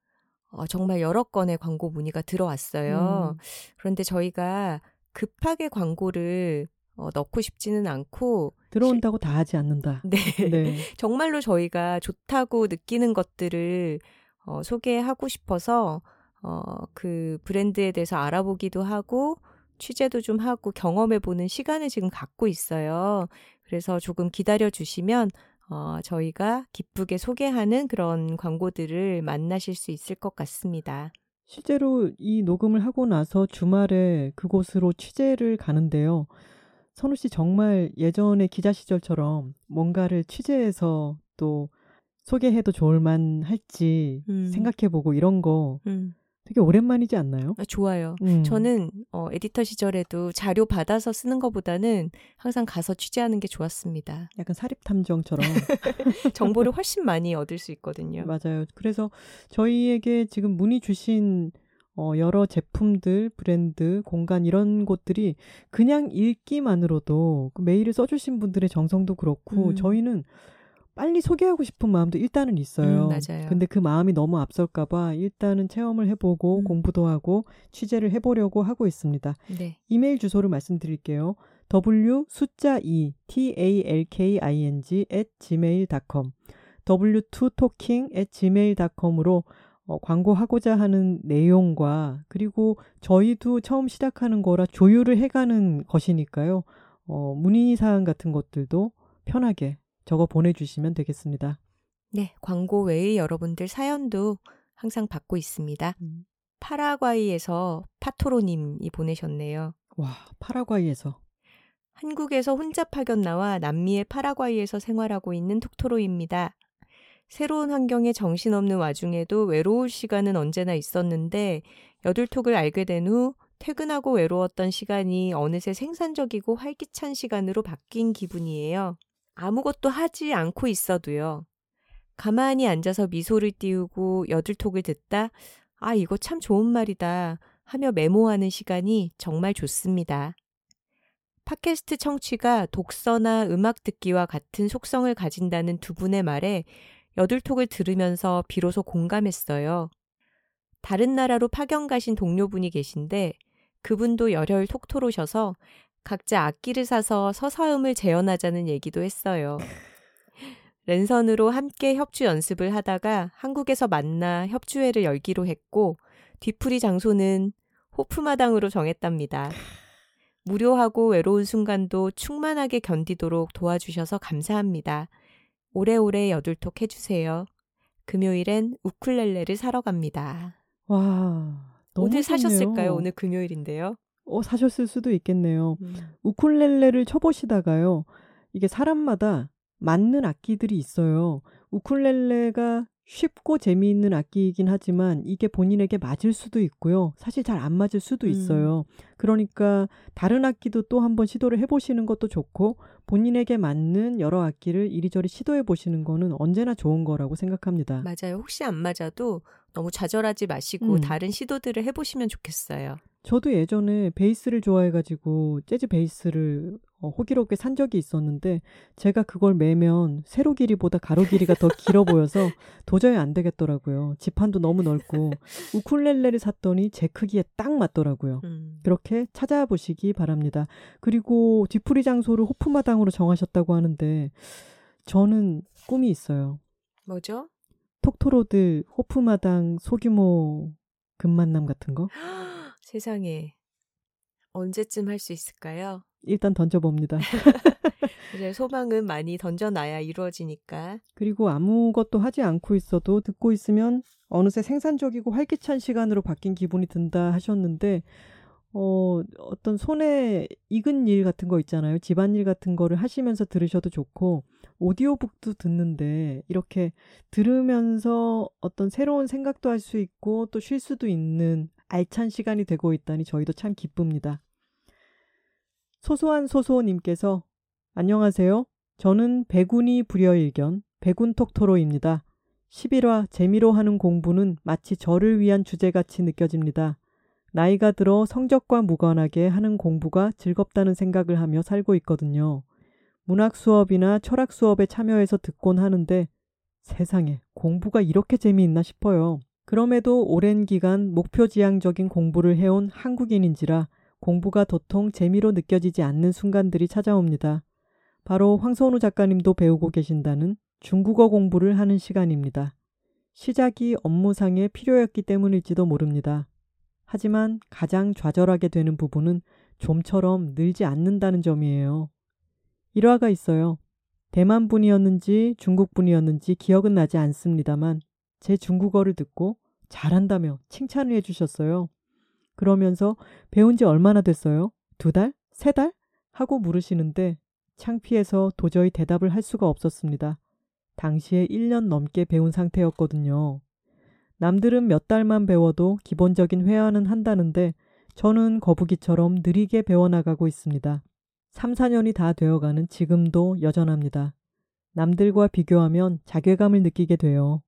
어, 정말 여러 건의 광고 문의가 들어왔어요. 음. 그런데 저희가 급하게 광고를 어, 넣고 싶지는 않고 들어온다고 다 하지 않는다. 네. 네. 정말로 저희가 좋다고 느끼는 것들을 어, 소개하고 싶어서 어, 그 브랜드에 대해서 알아보기도 하고 취재도 좀 하고 경험해보는 시간을 지금 갖고 있어요. 그래서 조금 기다려주시면 어, 저희가 기쁘게 소개하는 그런 광고들을 만나실 수 있을 것 같습니다. 실제로 이 녹음을 하고 나서 주말에 그곳으로 취재를 가는데요. 선우 씨 정말 예전의 기자 시절처럼 뭔가를 취재해서 또 소개해도 좋을만 할지 음. 생각해보고 이런 거 음. 되게 오랜만이지 않나요? 아, 좋아요. 음. 저는 어, 에디터 시절에도 자료 받아서 쓰는 것보다는 항상 가서 취재하는 게 좋았습니다. 약간 사립탐정처럼. 정보를 훨씬 많이 얻을 수 있거든요. 맞아요. 그래서 저희에게 지금 문의 주신 어, 여러 제품들, 브랜드, 공간 이런 곳들이 그냥 읽기만으로도 그 메일을 써주신 분들의 정성도 그렇고 음. 저희는 빨리 소개하고 싶은 마음도 일단은 있어요. 음, 맞아요. 근데 그 마음이 너무 앞설까 봐 일단은 체험을 해보고 음. 공부도 하고 취재를 해보려고 하고 있습니다. 네. 이메일 주소를 말씀드릴게요. w 숫자 이 t a l k i n g at 지메일 닷컴 더블유 투 토킹 at 지메일 닷컴으로 어, 광고하고자 하는 내용과 그리고 저희도 처음 시작하는 거라 조율을 해가는 것이니까요. 어, 문의사항 같은 것들도 편하게 적어 보내주시면 되겠습니다. 네, 광고 외의 여러분들 사연도 항상 받고 있습니다. 음. 파라과이에서 파토로님이 보내셨네요. 와, 파라과이에서. 한국에서 혼자 파견 나와 남미의 파라과이에서 생활하고 있는 톡토로입니다. 새로운 환경에 정신없는 와중에도 외로울 시간은 언제나 있었는데 여둘톡을 알게 된 후 퇴근하고 외로웠던 시간이 어느새 생산적이고 활기찬 시간으로 바뀐 기분이에요. 아무것도 하지 않고 있어도요. 가만히 앉아서 미소를 띄우고 여둘톡을 듣다 아 이거 참 좋은 말이다 하며 메모하는 시간이 정말 좋습니다. 팟캐스트 청취가 독서나 음악 듣기와 같은 속성을 가진다는 두 분의 말에 여둘톡을 들으면서 비로소 공감했어요. 다른 나라로 파견 가신 동료분이 계신데 그분도 열혈 톡토로셔서 각자 악기를 사서 서사음을 재현하자는 얘기도 했어요. 랜선으로 함께 협주 연습을 하다가 한국에서 만나 협주회를 열기로 했고 뒤풀이 장소는 호프마당으로 정했답니다. 무료하고 외로운 순간도 충만하게 견디도록 도와주셔서 감사합니다. 오래오래 여둘톡 해주세요. 금요일엔 우쿨렐레를 사러 갑니다. 와, 너무 오늘 좋네요. 사셨을까요? 오늘 금요일인데요. 어, 사셨을 수도 있겠네요. 음. 우쿨렐레를 쳐보시다가요. 이게 사람마다 맞는 악기들이 있어요. 우쿨렐레가 쉽고 재미있는 악기이긴 하지만 이게 본인에게 맞을 수도 있고요. 사실 잘 안 맞을 수도 있어요. 음. 그러니까 다른 악기도 또 한번 시도를 해보시는 것도 좋고 본인에게 맞는 여러 악기를 이리저리 시도해보시는 거는 언제나 좋은 거라고 생각합니다. 맞아요. 혹시 안 맞아도 너무 좌절하지 마시고 음. 다른 시도들을 해보시면 좋겠어요. 저도 예전에 베이스를 좋아해가지고 재즈 베이스를 호기롭게 산 적이 있었는데 제가 그걸 매면 세로 길이보다 가로 길이가 더 길어 보여서 도저히 안 되겠더라고요. 지판도 너무 넓고 우쿨렐레를 샀더니 제 크기에 딱 맞더라고요. 음. 그렇게 찾아보시기 바랍니다. 그리고 뒤풀이 장소를 호프마당으로 정하셨다고 하는데 저는 꿈이 있어요. 뭐죠? 톡토로들 호프마당 소규모 금만남 같은 거? 세상에 언제쯤 할 수 있을까요? 일단 던져봅니다. 이제 소망은 많이 던져놔야 이루어지니까. 그리고 아무것도 하지 않고 있어도 듣고 있으면 어느새 생산적이고 활기찬 시간으로 바뀐 기분이 든다 하셨는데 어, 어떤 손에 익은 일 같은 거 있잖아요. 집안일 같은 거를 하시면서 들으셔도 좋고 오디오북도 듣는데 이렇게 들으면서 어떤 새로운 생각도 할 수 있고 또 쉴 수도 있는 알찬 시간이 되고 있다니 저희도 참 기쁩니다. 소소한 소소님께서 안녕하세요. 저는 백운이 불여일견 백운톡토로입니다. 십일 화 재미로 하는 공부는 마치 저를 위한 주제같이 느껴집니다. 나이가 들어 성적과 무관하게 하는 공부가 즐겁다는 생각을 하며 살고 있거든요. 문학 수업이나 철학 수업에 참여해서 듣곤 하는데 세상에 공부가 이렇게 재미있나 싶어요. 그럼에도 오랜 기간 목표지향적인 공부를 해온 한국인인지라 공부가 도통 재미로 느껴지지 않는 순간들이 찾아옵니다. 바로 황선우 작가님도 배우고 계신다는 중국어 공부를 하는 시간입니다. 시작이 업무상의 필요였기 때문일지도 모릅니다. 하지만 가장 좌절하게 되는 부분은 좀처럼 늘지 않는다는 점이에요. 일화가 있어요. 대만 분이었는지 중국 분이었는지 기억은 나지 않습니다만 제 중국어를 듣고 잘한다며 칭찬을 해주셨어요. 그러면서 배운 지 얼마나 됐어요? 두 달? 세 달? 하고 물으시는데 창피해서 도저히 대답을 할 수가 없었습니다. 당시에 일 년 넘게 배운 상태였거든요. 남들은 몇 달만 배워도 기본적인 회화는 한다는데 저는 거북이처럼 느리게 배워나가고 있습니다. 삼, 사 년이 다 되어가는 지금도 여전합니다. 남들과 비교하면 자괴감을 느끼게 돼요.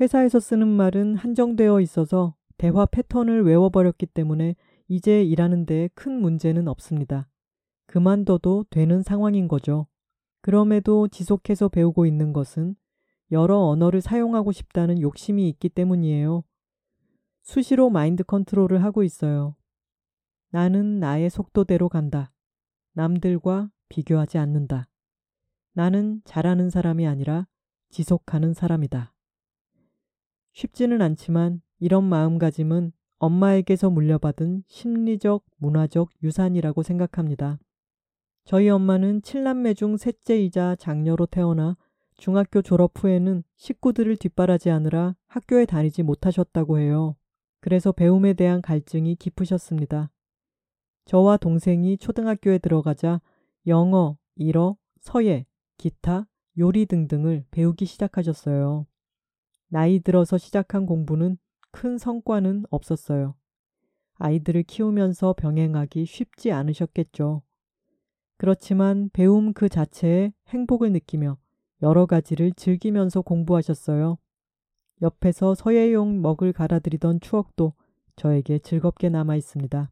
회사에서 쓰는 말은 한정되어 있어서 대화 패턴을 외워버렸기 때문에 이제 일하는 데 큰 문제는 없습니다. 그만둬도 되는 상황인 거죠. 그럼에도 지속해서 배우고 있는 것은 여러 언어를 사용하고 싶다는 욕심이 있기 때문이에요. 수시로 마인드 컨트롤을 하고 있어요. 나는 나의 속도대로 간다. 남들과 비교하지 않는다. 나는 잘하는 사람이 아니라 지속하는 사람이다. 쉽지는 않지만 이런 마음가짐은 엄마에게서 물려받은 심리적, 문화적 유산이라고 생각합니다. 저희 엄마는 칠 남매 중 셋째이자 장녀로 태어나 중학교 졸업 후에는 식구들을 뒷바라지하느라 학교에 다니지 못하셨다고 해요. 그래서 배움에 대한 갈증이 깊으셨습니다. 저와 동생이 초등학교에 들어가자 영어, 일어, 서예, 기타, 요리 등등을 배우기 시작하셨어요. 나이 들어서 시작한 공부는 큰 성과는 없었어요. 아이들을 키우면서 병행하기 쉽지 않으셨겠죠. 그렇지만 배움 그 자체에 행복을 느끼며 여러 가지를 즐기면서 공부하셨어요. 옆에서 서예용 먹을 갈아들이던 추억도 저에게 즐겁게 남아 있습니다.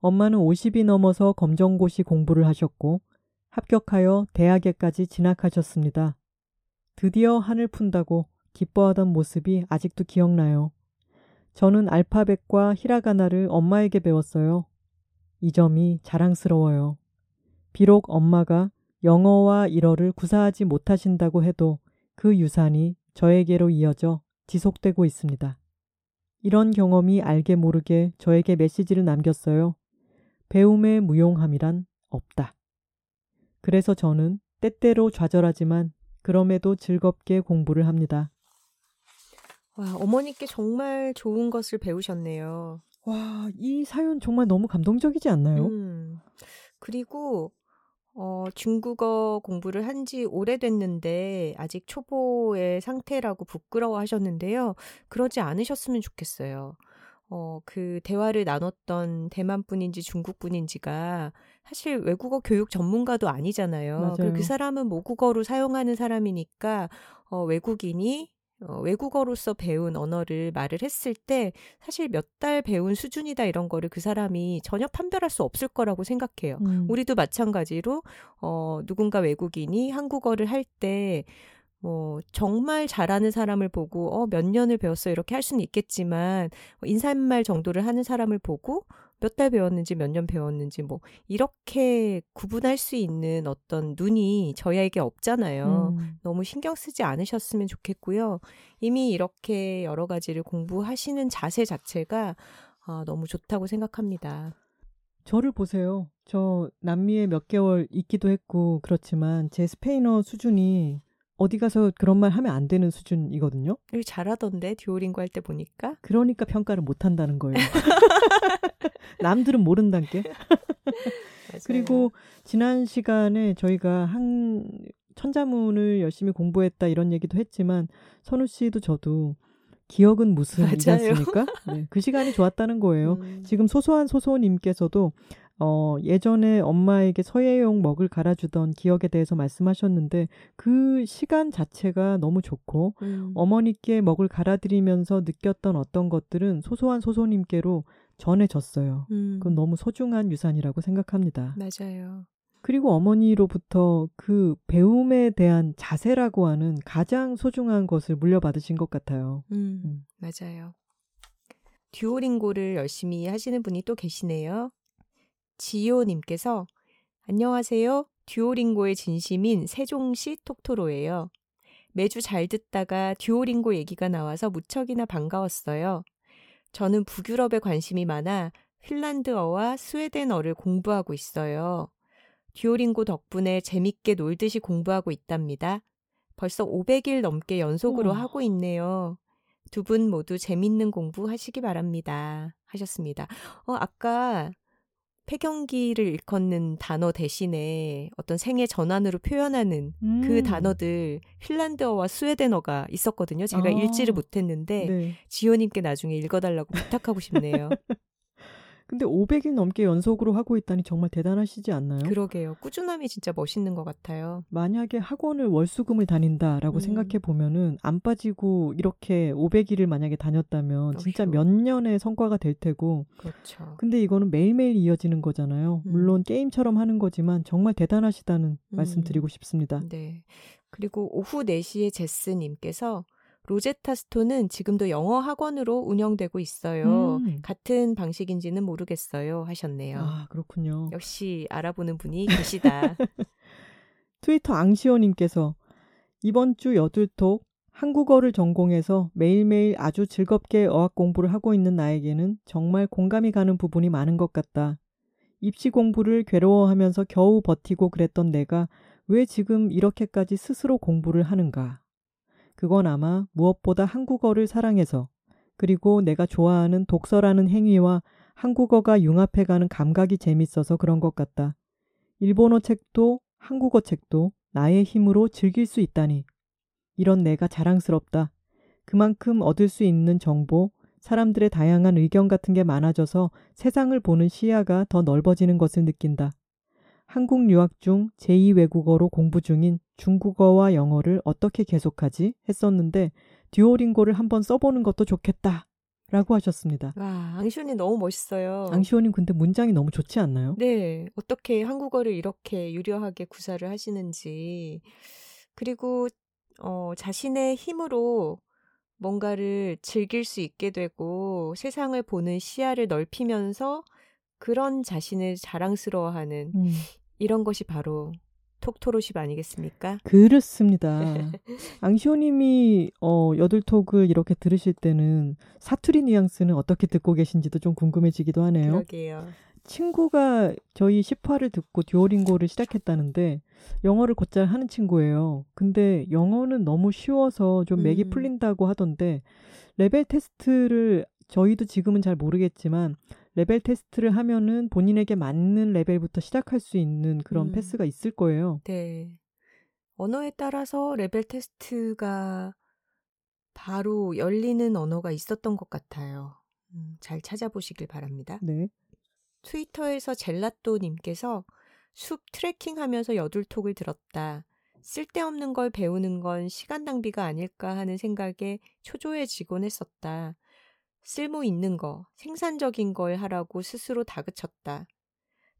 엄마는 오십이 넘어서 검정고시 공부를 하셨고 합격하여 대학에까지 진학하셨습니다. 드디어 한을 푼다고 기뻐하던 모습이 아직도 기억나요. 저는 알파벳과 히라가나를 엄마에게 배웠어요. 이 점이 자랑스러워요. 비록 엄마가 영어와 일어를 구사하지 못하신다고 해도 그 유산이 저에게로 이어져 지속되고 있습니다. 이런 경험이 알게 모르게 저에게 메시지를 남겼어요. 배움의 무용함이란 없다. 그래서 저는 때때로 좌절하지만 그럼에도 즐겁게 공부를 합니다. 와, 어머니께 정말 좋은 것을 배우셨네요. 와, 이 사연 정말 너무 감동적이지 않나요? 음, 그리고 어, 중국어 공부를 한 지 오래됐는데 아직 초보의 상태라고 부끄러워하셨는데요. 그러지 않으셨으면 좋겠어요. 어, 그 대화를 나눴던 대만 분인지 중국 분인지가 사실 외국어 교육 전문가도 아니잖아요. 그리고 그 사람은 모국어로 사용하는 사람이니까 어, 외국인이 어, 외국어로서 배운 언어를 말을 했을 때 사실 몇 달 배운 수준이다 이런 거를 그 사람이 전혀 판별할 수 없을 거라고 생각해요. 음. 우리도 마찬가지로 어, 누군가 외국인이 한국어를 할 때 뭐 정말 잘하는 사람을 보고 어, 몇 년을 배웠어 이렇게 할 수는 있겠지만 인사말 정도를 하는 사람을 보고 몇 달 배웠는지 몇 년 배웠는지 뭐 이렇게 구분할 수 있는 어떤 눈이 저희에게 없잖아요. 음. 너무 신경 쓰지 않으셨으면 좋겠고요. 이미 이렇게 여러 가지를 공부하시는 자세 자체가 아, 너무 좋다고 생각합니다. 저를 보세요. 저 남미에 몇 개월 있기도 했고 그렇지만 제 스페인어 수준이 어디 가서 그런 말 하면 안 되는 수준이거든요. 잘하던데 듀오링고 할 때 보니까. 그러니까 평가를 못한다는 거예요. 남들은 모른다는 게. 그리고 지난 시간에 저희가 한 천자문을 열심히 공부했다 이런 얘기도 했지만 선우 씨도 저도 기억은 무슨이지 않습니까? 네, 그 시간이 좋았다는 거예요. 음. 지금 소소한 소소님께서도 어, 예전에 엄마에게 서예용 먹을 갈아주던 기억에 대해서 말씀하셨는데 그 시간 자체가 너무 좋고 음. 어머니께 먹을 갈아드리면서 느꼈던 어떤 것들은 소소한 소소님께로 전해졌어요. 음. 그건 너무 소중한 유산이라고 생각합니다. 맞아요. 그리고 어머니로부터 그 배움에 대한 자세라고 하는 가장 소중한 것을 물려받으신 것 같아요. 음, 음. 맞아요. 듀오링고를 열심히 하시는 분이 또 계시네요. 지효님께서 안녕하세요. 듀오링고의 진심인 세종시 톡토로예요. 매주 잘 듣다가 듀오링고 얘기가 나와서 무척이나 반가웠어요. 저는 북유럽에 관심이 많아 핀란드어와 스웨덴어를 공부하고 있어요. 듀오링고 덕분에 재밌게 놀듯이 공부하고 있답니다. 벌써 오백 일 넘게 연속으로 우와. 하고 있네요. 두 분 모두 재밌는 공부 하시기 바랍니다. 하셨습니다. 어, 아까 폐경기를 일컫는 단어 대신에 어떤 생애 전환으로 표현하는 음. 그 단어들 핀란드어와 스웨덴어가 있었거든요. 제가 아. 읽지를 못했는데 네. 지효님께 나중에 읽어달라고 부탁하고 싶네요. 근데 오백 일 넘게 연속으로 하고 있다니 정말 대단하시지 않나요? 그러게요. 꾸준함이 진짜 멋있는 것 같아요. 만약에 학원을 월수금을 다닌다라고 음. 생각해 보면은 안 빠지고 이렇게 오백 일을 만약에 다녔다면 어휴. 진짜 몇 년의 성과가 될 테고. 그렇죠. 근데 이거는 매일매일 이어지는 거잖아요. 음. 물론 게임처럼 하는 거지만 정말 대단하시다는 음. 말씀 드리고 싶습니다. 네. 그리고 오후 네 시에 제스님께서 로제타 스톤은 지금도 영어 학원으로 운영되고 있어요. 음. 같은 방식인지는 모르겠어요. 하셨네요. 아, 그렇군요. 역시 알아보는 분이 계시다. 트위터 앙시오님께서 이번 주 여둘톡 한국어를 전공해서 매일매일 아주 즐겁게 어학 공부를 하고 있는 나에게는 정말 공감이 가는 부분이 많은 것 같다. 입시 공부를 괴로워하면서 겨우 버티고 그랬던 내가 왜 지금 이렇게까지 스스로 공부를 하는가. 그건 아마 무엇보다 한국어를 사랑해서 그리고 내가 좋아하는 독서라는 행위와 한국어가 융합해가는 감각이 재밌어서 그런 것 같다. 일본어 책도 한국어 책도 나의 힘으로 즐길 수 있다니. 이런 내가 자랑스럽다. 그만큼 얻을 수 있는 정보, 사람들의 다양한 의견 같은 게 많아져서 세상을 보는 시야가 더 넓어지는 것을 느낀다. 한국 유학 중 제이 외국어로 공부 중인 중국어와 영어를 어떻게 계속하지? 했었는데 듀오링고를 한번 써보는 것도 좋겠다. 라고 하셨습니다. 와, 앙시오님 너무 멋있어요. 앙시오님 근데 문장이 너무 좋지 않나요? 네. 어떻게 한국어를 이렇게 유려하게 구사를 하시는지. 그리고 어, 자신의 힘으로 뭔가를 즐길 수 있게 되고 세상을 보는 시야를 넓히면서 그런 자신을 자랑스러워하는 음. 이런 것이 바로 톡토로십 아니겠습니까? 그렇습니다. 앙시오님이 어, 여둘톡을 이렇게 들으실 때는 사투리 뉘앙스는 어떻게 듣고 계신지도 좀 궁금해지기도 하네요. 그러게요. 친구가 저희 십 화를 듣고 듀오링고를 시작했다는데 영어를 곧잘 하는 친구예요. 근데 영어는 너무 쉬워서 좀 맥이 음. 풀린다고 하던데 레벨 테스트를 저희도 지금은 잘 모르겠지만 레벨 테스트를 하면은 본인에게 맞는 레벨부터 시작할 수 있는 그런 음. 패스가 있을 거예요. 네. 언어에 따라서 레벨 테스트가 바로 열리는 언어가 있었던 것 같아요. 음, 잘 찾아보시길 바랍니다. 네. 트위터에서 젤라또님께서 숲 트레킹하면서 여둘톡을 들었다. 쓸데없는 걸 배우는 건 시간 낭비가 아닐까 하는 생각에 초조해지곤 했었다. 쓸모 있는 거, 생산적인 걸 하라고 스스로 다그쳤다.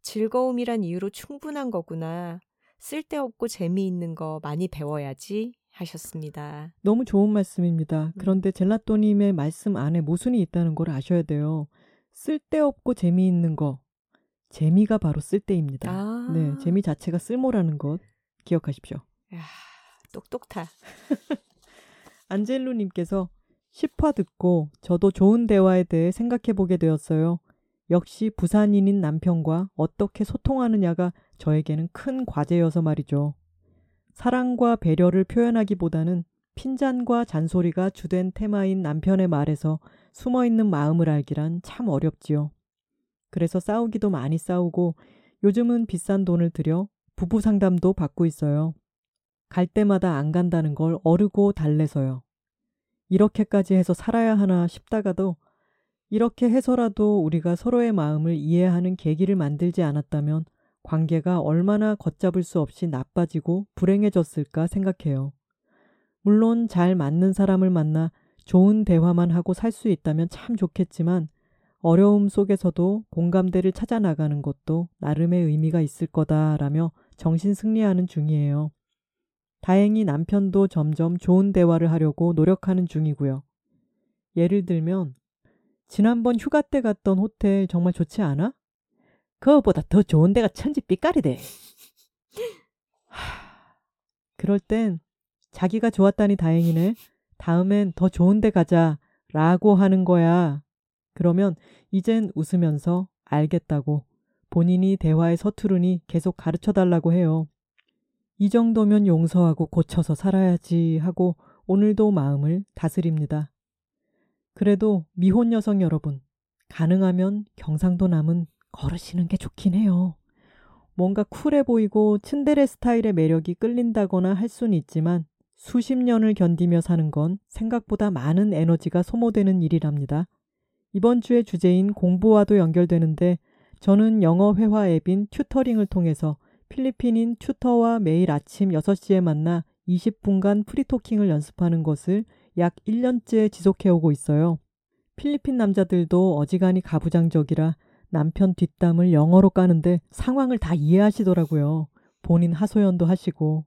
즐거움이란 이유로 충분한 거구나. 쓸데없고 재미있는 거 많이 배워야지 하셨습니다. 너무 좋은 말씀입니다. 그런데 젤라또님의 말씀 안에 모순이 있다는 걸 아셔야 돼요. 쓸데없고 재미있는 거. 재미가 바로 쓸데입니다. 아~ 네, 재미 자체가 쓸모라는 것 기억하십시오. 이야, 똑똑타. 안젤루님께서 십 화 듣고 저도 좋은 대화에 대해 생각해보게 되었어요. 역시 부산인인 남편과 어떻게 소통하느냐가 저에게는 큰 과제여서 말이죠. 사랑과 배려를 표현하기보다는 핀잔과 잔소리가 주된 테마인 남편의 말에서 숨어있는 마음을 알기란 참 어렵지요. 그래서 싸우기도 많이 싸우고 요즘은 비싼 돈을 들여 부부 상담도 받고 있어요. 갈 때마다 안 간다는 걸 어르고 달래서요. 이렇게까지 해서 살아야 하나 싶다가도 이렇게 해서라도 우리가 서로의 마음을 이해하는 계기를 만들지 않았다면 관계가 얼마나 걷잡을 수 없이 나빠지고 불행해졌을까 생각해요. 물론 잘 맞는 사람을 만나 좋은 대화만 하고 살 수 있다면 참 좋겠지만 어려움 속에서도 공감대를 찾아 나가는 것도 나름의 의미가 있을 거다라며 정신 승리하는 중이에요. 다행히 남편도 점점 좋은 대화를 하려고 노력하는 중이고요. 예를 들면 지난번 휴가 때 갔던 호텔 정말 좋지 않아? 그거보다 더 좋은 데가 천지 삐까리대. 하... 그럴 땐 자기가 좋았다니 다행이네. 다음엔 더 좋은 데 가자 라고 하는 거야. 그러면 이젠 웃으면서 알겠다고 본인이 대화에 서투르니 계속 가르쳐달라고 해요. 이 정도면 용서하고 고쳐서 살아야지 하고 오늘도 마음을 다스립니다. 그래도 미혼 여성 여러분, 가능하면 경상도 남은 걸으시는 게 좋긴 해요. 뭔가 쿨해 보이고 츤데레 스타일의 매력이 끌린다거나 할 수는 있지만 수십 년을 견디며 사는 건 생각보다 많은 에너지가 소모되는 일이랍니다. 이번 주의 주제인 공부와도 연결되는데 저는 영어 회화 앱인 튜터링을 통해서 필리핀인 튜터와 매일 아침 여섯 시에 만나 이십 분간 프리토킹을 연습하는 것을 약 일 년째 지속해오고 있어요. 필리핀 남자들도 어지간히 가부장적이라 남편 뒷담을 영어로 까는데 상황을 다 이해하시더라고요. 본인 하소연도 하시고.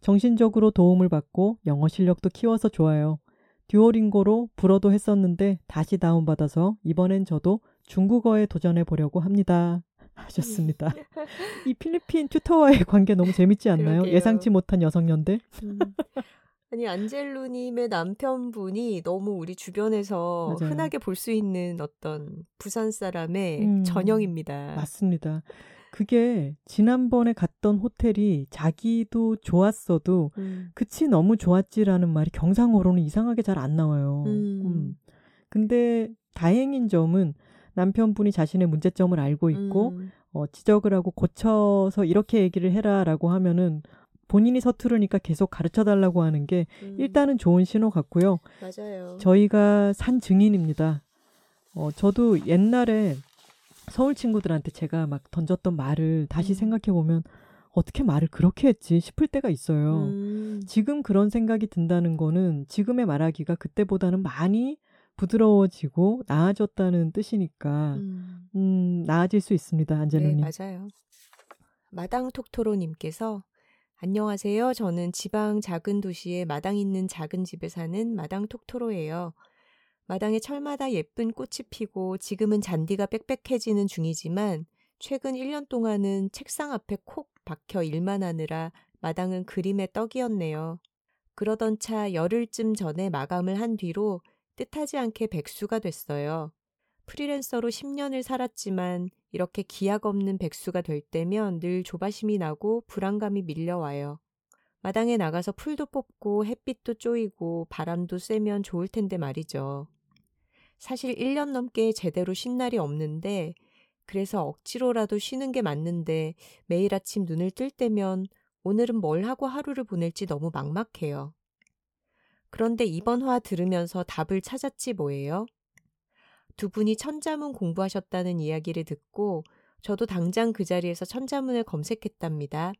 정신적으로 도움을 받고 영어 실력도 키워서 좋아요. 듀오링고로 불어도 했었는데 다시 다운받아서 이번엔 저도 중국어에 도전해보려고 합니다. 하셨습니다. 이 필리핀 튜터와의 관계 너무 재밌지 않나요? 그러게요. 예상치 못한 여성연대? 음. 아니 안젤루님의 남편분이 너무 우리 주변에서 맞아요. 흔하게 볼 수 있는 어떤 부산 사람의 음, 전형입니다. 맞습니다. 그게 지난번에 갔던 호텔이 자기도 좋았어도 음, 그치 너무 좋았지라는 말이 경상어로는 이상하게 잘 안 나와요. 음. 음. 근데 다행인 점은 남편분이 자신의 문제점을 알고 있고 음, 어, 지적을 하고 고쳐서 이렇게 얘기를 해라라고 하면은 본인이 서투르니까 계속 가르쳐달라고 하는 게 일단은 좋은 신호 같고요. 맞아요. 저희가 산 증인입니다. 어, 저도 옛날에 서울 친구들한테 제가 막 던졌던 말을 다시 음, 생각해보면 어떻게 말을 그렇게 했지 싶을 때가 있어요. 음. 지금 그런 생각이 든다는 거는 지금의 말하기가 그때보다는 많이 부드러워지고 나아졌다는 뜻이니까 음, 음, 나아질 수 있습니다. 안젤로님. 네, 맞아요. 마당톡토로님께서 안녕하세요. 저는 지방 작은 도시에 마당 있는 작은 집에 사는 마당 톡토로예요. 마당에 철마다 예쁜 꽃이 피고 지금은 잔디가 빽빽해지는 중이지만 최근 일 년 동안은 책상 앞에 콕 박혀 일만 하느라 마당은 그림의 떡이었네요. 그러던 차 열흘쯤 전에 마감을 한 뒤로 뜻하지 않게 백수가 됐어요. 프리랜서로 십 년을 살았지만 이렇게 기약 없는 백수가 될 때면 늘 조바심이 나고 불안감이 밀려와요. 마당에 나가서 풀도 뽑고 햇빛도 쪼이고 바람도 쐬면 좋을 텐데 말이죠. 사실 일 년 넘게 제대로 쉰 날이 없는데 그래서 억지로라도 쉬는 게 맞는데 매일 아침 눈을 뜰 때면 오늘은 뭘 하고 하루를 보낼지 너무 막막해요. 그런데 이번 화 들으면서 답을 찾았지 뭐예요? 두 분이 천자문 공부하셨다는 이야기를 듣고 저도 당장 그 자리에서 천자문을 검색했답니다.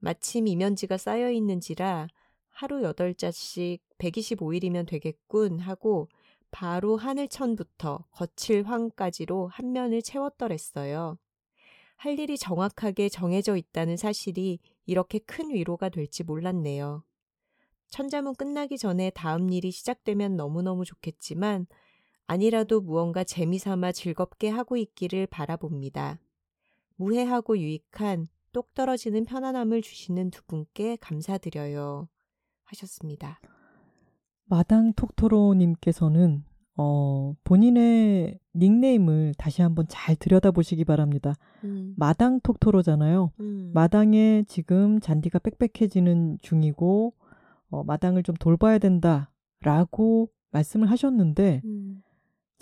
마침 이면지가 쌓여있는지라 하루 여덟 자씩 백이십오 일이면 되겠군 하고 바로 하늘천부터 거칠 황까지로 한 면을 채웠더랬어요. 할 일이 정확하게 정해져 있다는 사실이 이렇게 큰 위로가 될지 몰랐네요. 천자문 끝나기 전에 다음 일이 시작되면 너무너무 좋겠지만 아니라도 무언가 재미삼아 즐겁게 하고 있기를 바라봅니다. 무해하고 유익한 똑 떨어지는 편안함을 주시는 두 분께 감사드려요. 하셨습니다. 마당 톡토로님께서는 어, 본인의 닉네임을 다시 한번 잘 들여다보시기 바랍니다. 음. 마당 톡토로잖아요. 음. 마당에 지금 잔디가 빽빽해지는 중이고 어, 마당을 좀 돌봐야 된다라고 말씀을 하셨는데 음,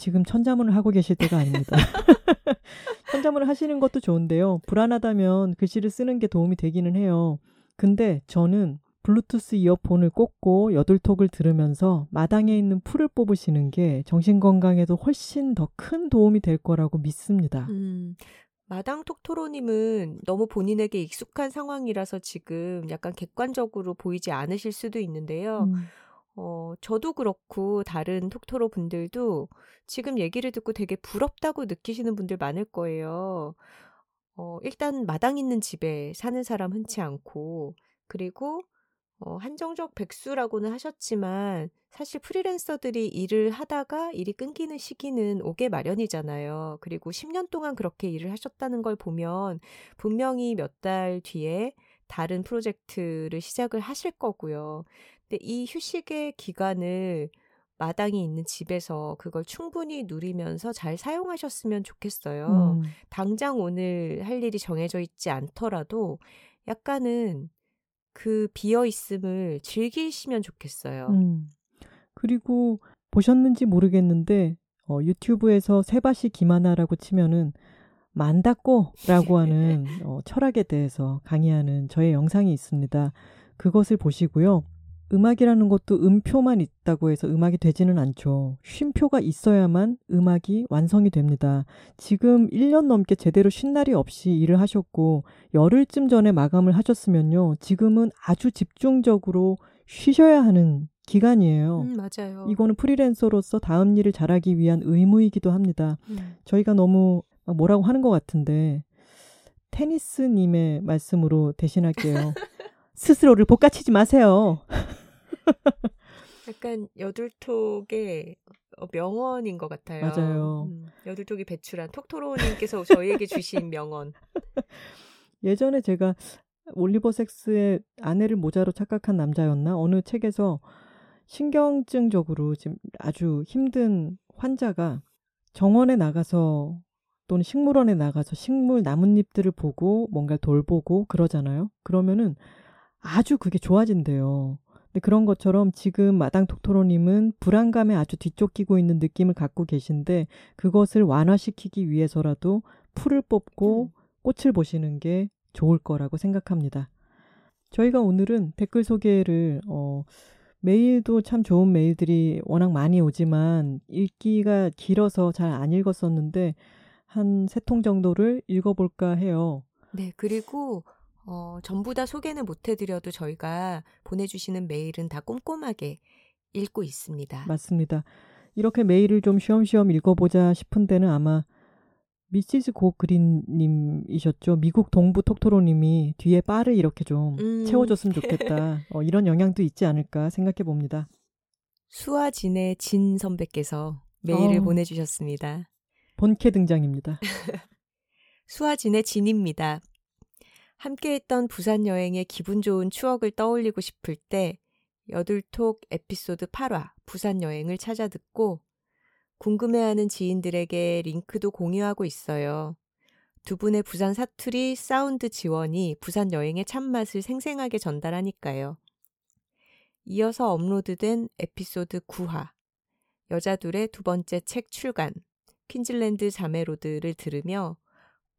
지금 천자문을 하고 계실 때가 아닙니다. 천자문을 하시는 것도 좋은데요. 불안하다면 글씨를 쓰는 게 도움이 되기는 해요. 근데 저는 블루투스 이어폰을 꽂고 여둘톡을 들으면서 마당에 있는 풀을 뽑으시는 게 정신건강에도 훨씬 더 큰 도움이 될 거라고 믿습니다. 음, 마당 톡토로님은 너무 본인에게 익숙한 상황이라서 지금 약간 객관적으로 보이지 않으실 수도 있는데요. 음. 어, 저도 그렇고 다른 톡토로 분들도 지금 얘기를 듣고 되게 부럽다고 느끼시는 분들 많을 거예요. 어, 일단 마당 있는 집에 사는 사람 흔치 않고, 그리고 어, 한정적 백수라고는 하셨지만 사실 프리랜서들이 일을 하다가 일이 끊기는 시기는 오게 마련이잖아요. 그리고 십 년 동안 그렇게 일을 하셨다는 걸 보면 분명히 몇 달 뒤에 다른 프로젝트를 시작을 하실 거고요. 근데 이 휴식의 기간을 마당이 있는 집에서 그걸 충분히 누리면서 잘 사용하셨으면 좋겠어요. 음. 당장 오늘 할 일이 정해져 있지 않더라도 약간은 그 비어있음을 즐기시면 좋겠어요. 음. 그리고 보셨는지 모르겠는데 어, 유튜브에서 세바시 김하나라고 치면은 만다꼬라고 하는 어, 철학에 대해서 강의하는 저의 영상이 있습니다. 그것을 보시고요. 음악이라는 것도 음표만 있다고 해서 음악이 되지는 않죠. 쉼표가 있어야만 음악이 완성이 됩니다. 지금 일 년 넘게 제대로 쉰 날이 없이 일을 하셨고 열흘쯤 전에 마감을 하셨으면요. 지금은 아주 집중적으로 쉬셔야 하는 기간이에요. 음, 맞아요. 이거는 프리랜서로서 다음 일을 잘하기 위한 의무이기도 합니다. 음. 저희가 너무 뭐라고 하는 것 같은데 테니스님의 말씀으로 대신할게요. 스스로를 볶아치지 마세요. 약간 여둘톡의 명언인 것 같아요. 맞아요. 음, 여둘톡이 배출한 톡토로님께서 저희에게 주신 명언. 예전에 제가 올리버 섹스의 아내를 모자로 착각한 남자였나? 어느 책에서 신경증적으로 지금 아주 힘든 환자가 정원에 나가서 또는 식물원에 나가서 식물 나뭇잎들을 보고 뭔가 돌보고 그러잖아요. 그러면은 아주 그게 좋아진대요. 근데 그런 것처럼 지금 마당 톡토로님은 불안감에 아주 뒤쫓기고 있는 느낌을 갖고 계신데 그것을 완화시키기 위해서라도 풀을 뽑고 꽃을 보시는 게 좋을 거라고 생각합니다. 저희가 오늘은 댓글 소개를 어, 메일도 참 좋은 메일들이 워낙 많이 오지만 읽기가 길어서 잘 안 읽었었는데 한 세 통 정도를 읽어볼까 해요. 네, 그리고 어, 전부 다 소개는 못해드려도 저희가 보내주시는 메일은 다 꼼꼼하게 읽고 있습니다. 맞습니다. 이렇게 메일을 좀 쉬엄쉬엄 읽어보자 싶은 데는 아마 미시즈 고그린님이셨죠. 미국 동부 톡토로님이 뒤에 바를 이렇게 좀 음. 채워줬으면 좋겠다. 어, 이런 영향도 있지 않을까 생각해 봅니다. 수아진의 진 선배께서 메일을 어. 보내주셨습니다. 본캐 등장입니다. 수아진의 진입니다. 함께했던 부산 여행의 기분 좋은 추억을 떠올리고 싶을 때 여둘톡 에피소드 팔 화 부산 여행을 찾아 듣고 궁금해하는 지인들에게 링크도 공유하고 있어요. 두 분의 부산 사투리, 사운드 지원이 부산 여행의 참맛을 생생하게 전달하니까요. 이어서 업로드된 에피소드 구 화 여자둘의 두 번째 책 출간 퀸즐랜드 자매로드를 들으며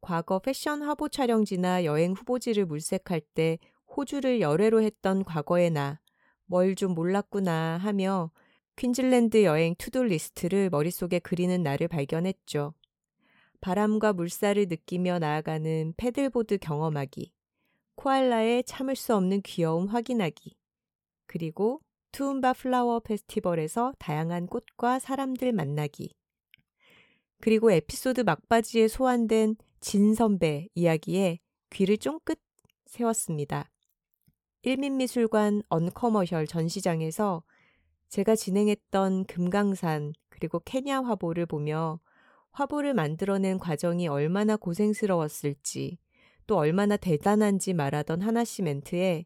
과거 패션 화보 촬영지나 여행 후보지를 물색할 때 호주를 열애로 했던 과거의 나, 뭘 좀 몰랐구나 하며 퀸즐랜드 여행 투두 리스트를 머릿속에 그리는 나를 발견했죠. 바람과 물살을 느끼며 나아가는 패들보드 경험하기, 코알라의 참을 수 없는 귀여움 확인하기, 그리고 투움바 플라워 페스티벌에서 다양한 꽃과 사람들 만나기, 그리고 에피소드 막바지에 소환된 진 선배 이야기에 귀를 쫑긋 세웠습니다. 일민미술관 언커머셜 전시장에서 제가 진행했던 금강산 그리고 케냐 화보를 보며 화보를 만들어낸 과정이 얼마나 고생스러웠을지 또 얼마나 대단한지 말하던 하나씨 멘트에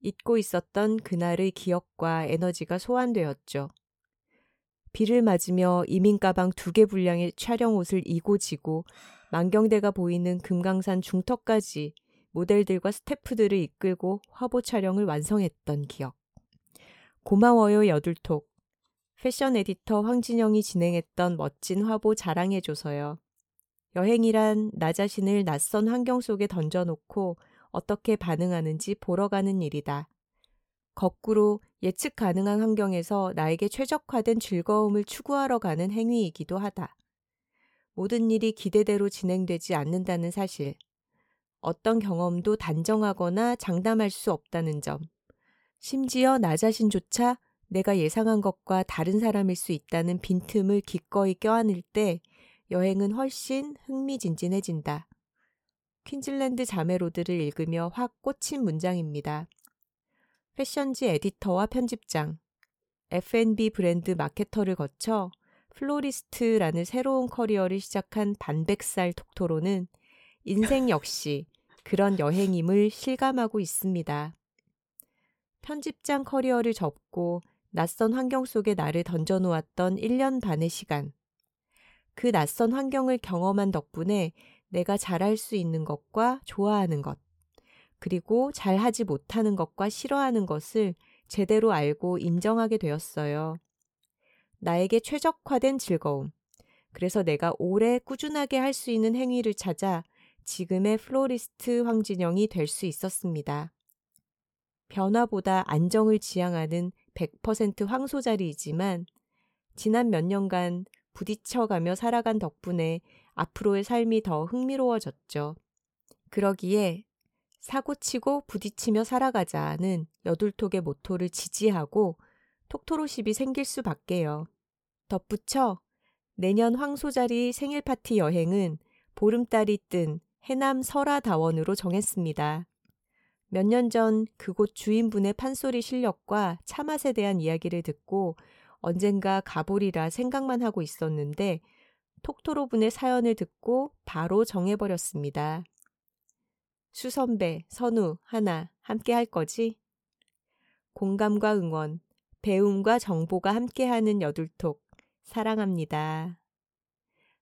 잊고 있었던 그날의 기억과 에너지가 소환되었죠. 비를 맞으며 이민 가방 두 개 분량의 촬영 옷을 이고 지고 만경대가 보이는 금강산 중턱까지 모델들과 스태프들을 이끌고 화보 촬영을 완성했던 기억. 고마워요 여둘톡. 패션 에디터 황진영이 진행했던 멋진 화보 자랑해줘서요. 여행이란 나 자신을 낯선 환경 속에 던져놓고 어떻게 반응하는지 보러 가는 일이다. 거꾸로 예측 가능한 환경에서 나에게 최적화된 즐거움을 추구하러 가는 행위이기도 하다. 모든 일이 기대대로 진행되지 않는다는 사실. 어떤 경험도 단정하거나 장담할 수 없다는 점. 심지어 나 자신조차 내가 예상한 것과 다른 사람일 수 있다는 빈틈을 기꺼이 껴안을 때 여행은 훨씬 흥미진진해진다. 퀸즐랜드 자매로드를 읽으며 확 꽂힌 문장입니다. 패션지 에디터와 편집장, 에프 앤 비 브랜드 마케터를 거쳐 플로리스트라는 새로운 커리어를 시작한 반백살 톡토로는 인생 역시 그런 여행임을 실감하고 있습니다. 편집장 커리어를 접고 낯선 환경 속에 나를 던져놓았던 일 년 반의 시간. 그 낯선 환경을 경험한 덕분에 내가 잘할 수 있는 것과 좋아하는 것, 그리고 잘하지 못하는 것과 싫어하는 것을 제대로 알고 인정하게 되었어요. 나에게 최적화된 즐거움, 그래서 내가 오래 꾸준하게 할 수 있는 행위를 찾아 지금의 플로리스트 황진영이 될 수 있었습니다. 변화보다 안정을 지향하는 백 퍼센트 황소자리이지만 지난 몇 년간 부딪혀가며 살아간 덕분에 앞으로의 삶이 더 흥미로워졌죠. 그러기에 사고치고 부딪히며 살아가자는 여둘톡의 모토를 지지하고 톡토로십이 생길 수밖에요. 덧붙여 내년 황소자리 생일파티 여행은 보름달이 뜬 해남 설화다원으로 정했습니다. 몇 년 전 그곳 주인분의 판소리 실력과 차맛에 대한 이야기를 듣고 언젠가 가보리라 생각만 하고 있었는데 톡토로분의 사연을 듣고 바로 정해버렸습니다. 수선배, 선우, 하나 함께 할 거지? 공감과 응원, 배움과 정보가 함께하는 여둘톡 사랑합니다.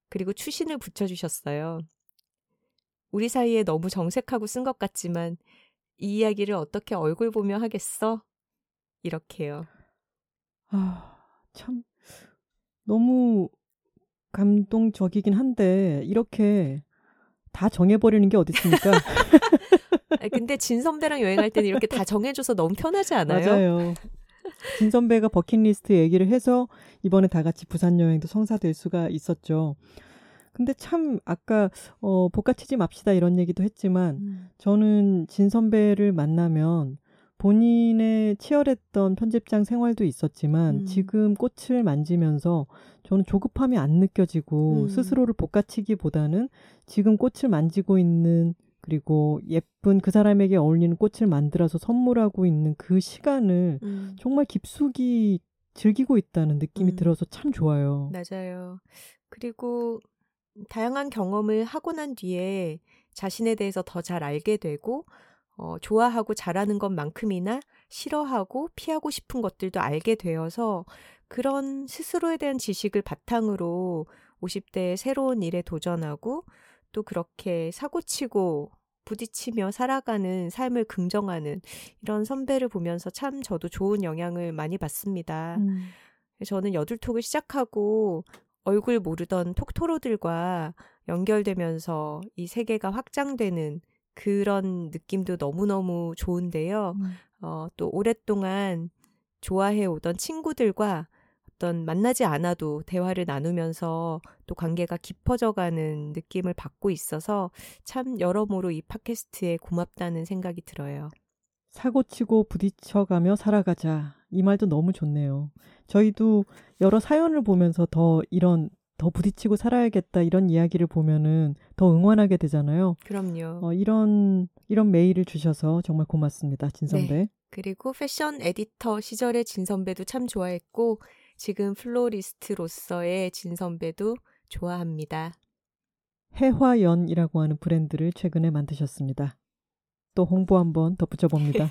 그리고 추신을 붙여주셨어요. 우리 사이에 너무 정색하고 쓴 것 같지만 이 이야기를 어떻게 얼굴 보며 하겠어? 이렇게요. 아, 참 너무 감동적이긴 한데 이렇게 다 정해버리는 게 어디 있습니까? 근데 진 선배랑 여행할 때는 이렇게 다 정해줘서 너무 편하지 않아요? 맞아요. 진 선배가 버킷리스트 얘기를 해서 이번에 다 같이 부산 여행도 성사될 수가 있었죠. 근데 참 아까 어, 복가치지 맙시다 이런 얘기도 했지만 음. 저는 진 선배를 만나면 본인의 치열했던 편집장 생활도 있었지만 음. 지금 꽃을 만지면서 저는 조급함이 안 느껴지고 음. 스스로를 볶아치기보다는 지금 꽃을 만지고 있는 그리고 예쁜 그 사람에게 어울리는 꽃을 만들어서 선물하고 있는 그 시간을 음. 정말 깊숙이 즐기고 있다는 느낌이 음. 들어서 참 좋아요. 맞아요. 그리고 다양한 경험을 하고 난 뒤에 자신에 대해서 더 잘 알게 되고 어, 좋아하고 잘하는 것만큼이나 싫어하고 피하고 싶은 것들도 알게 되어서 그런 스스로에 대한 지식을 바탕으로 오십 대의 새로운 일에 도전하고 또 그렇게 사고치고 부딪히며 살아가는 삶을 긍정하는 이런 선배를 보면서 참 저도 좋은 영향을 많이 받습니다. 음. 저는 여둘톡을 시작하고 얼굴 모르던 톡토로들과 연결되면서 이 세계가 확장되는 그런 느낌도 너무너무 좋은데요. 음. 어, 또 오랫동안 좋아해오던 친구들과 어떤 만나지 않아도 대화를 나누면서 또 관계가 깊어져가는 느낌을 받고 있어서 참 여러모로 이 팟캐스트에 고맙다는 생각이 들어요. 사고치고 부딪혀가며 살아가자. 이 말도 너무 좋네요. 저희도 여러 사연을 보면서 더 이런 더 부딪히고 살아야겠다 이런 이야기를 보면은 더 응원하게 되잖아요. 그럼요. 어, 이런 이런 메일을 주셔서 정말 고맙습니다, 진 선배. 네. 그리고 패션 에디터 시절의 진 선배도 참 좋아했고 지금 플로리스트로서의 진 선배도 좋아합니다. 해화연이라고 하는 브랜드를 최근에 만드셨습니다. 또 홍보 한번 덧붙여 봅니다.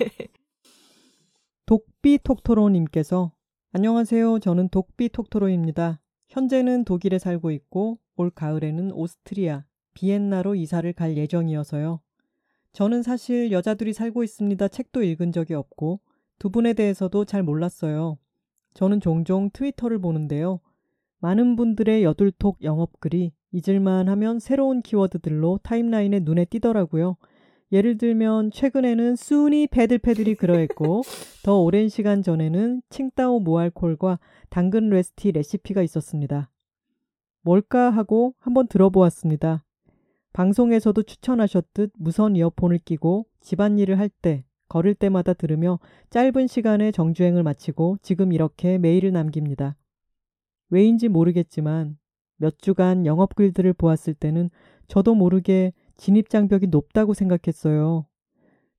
독비 톡토로님께서 안녕하세요. 저는 독비 톡토로입니다. 현재는 독일에 살고 있고 올 가을에는 오스트리아, 비엔나로 이사를 갈 예정이어서요. 저는 사실 여자 둘이 살고 있습니다. 책도 읽은 적이 없고 두 분에 대해서도 잘 몰랐어요. 저는 종종 트위터를 보는데요. 많은 분들의 여둘톡 영업글이 잊을만 하면 새로운 키워드들로 타임라인에 눈에 띄더라고요. 예를 들면 최근에는 순이 패들패들이 그러했고 더 오랜 시간 전에는 칭따오 모알콜과 당근 레시피 레시피가 있었습니다. 뭘까 하고 한번 들어보았습니다. 방송에서도 추천하셨듯 무선 이어폰을 끼고 집안일을 할 때 걸을 때마다 들으며 짧은 시간에 정주행을 마치고 지금 이렇게 메일을 남깁니다. 왜인지 모르겠지만 몇 주간 영업 글들을 보았을 때는 저도 모르게 진입장벽이 높다고 생각했어요.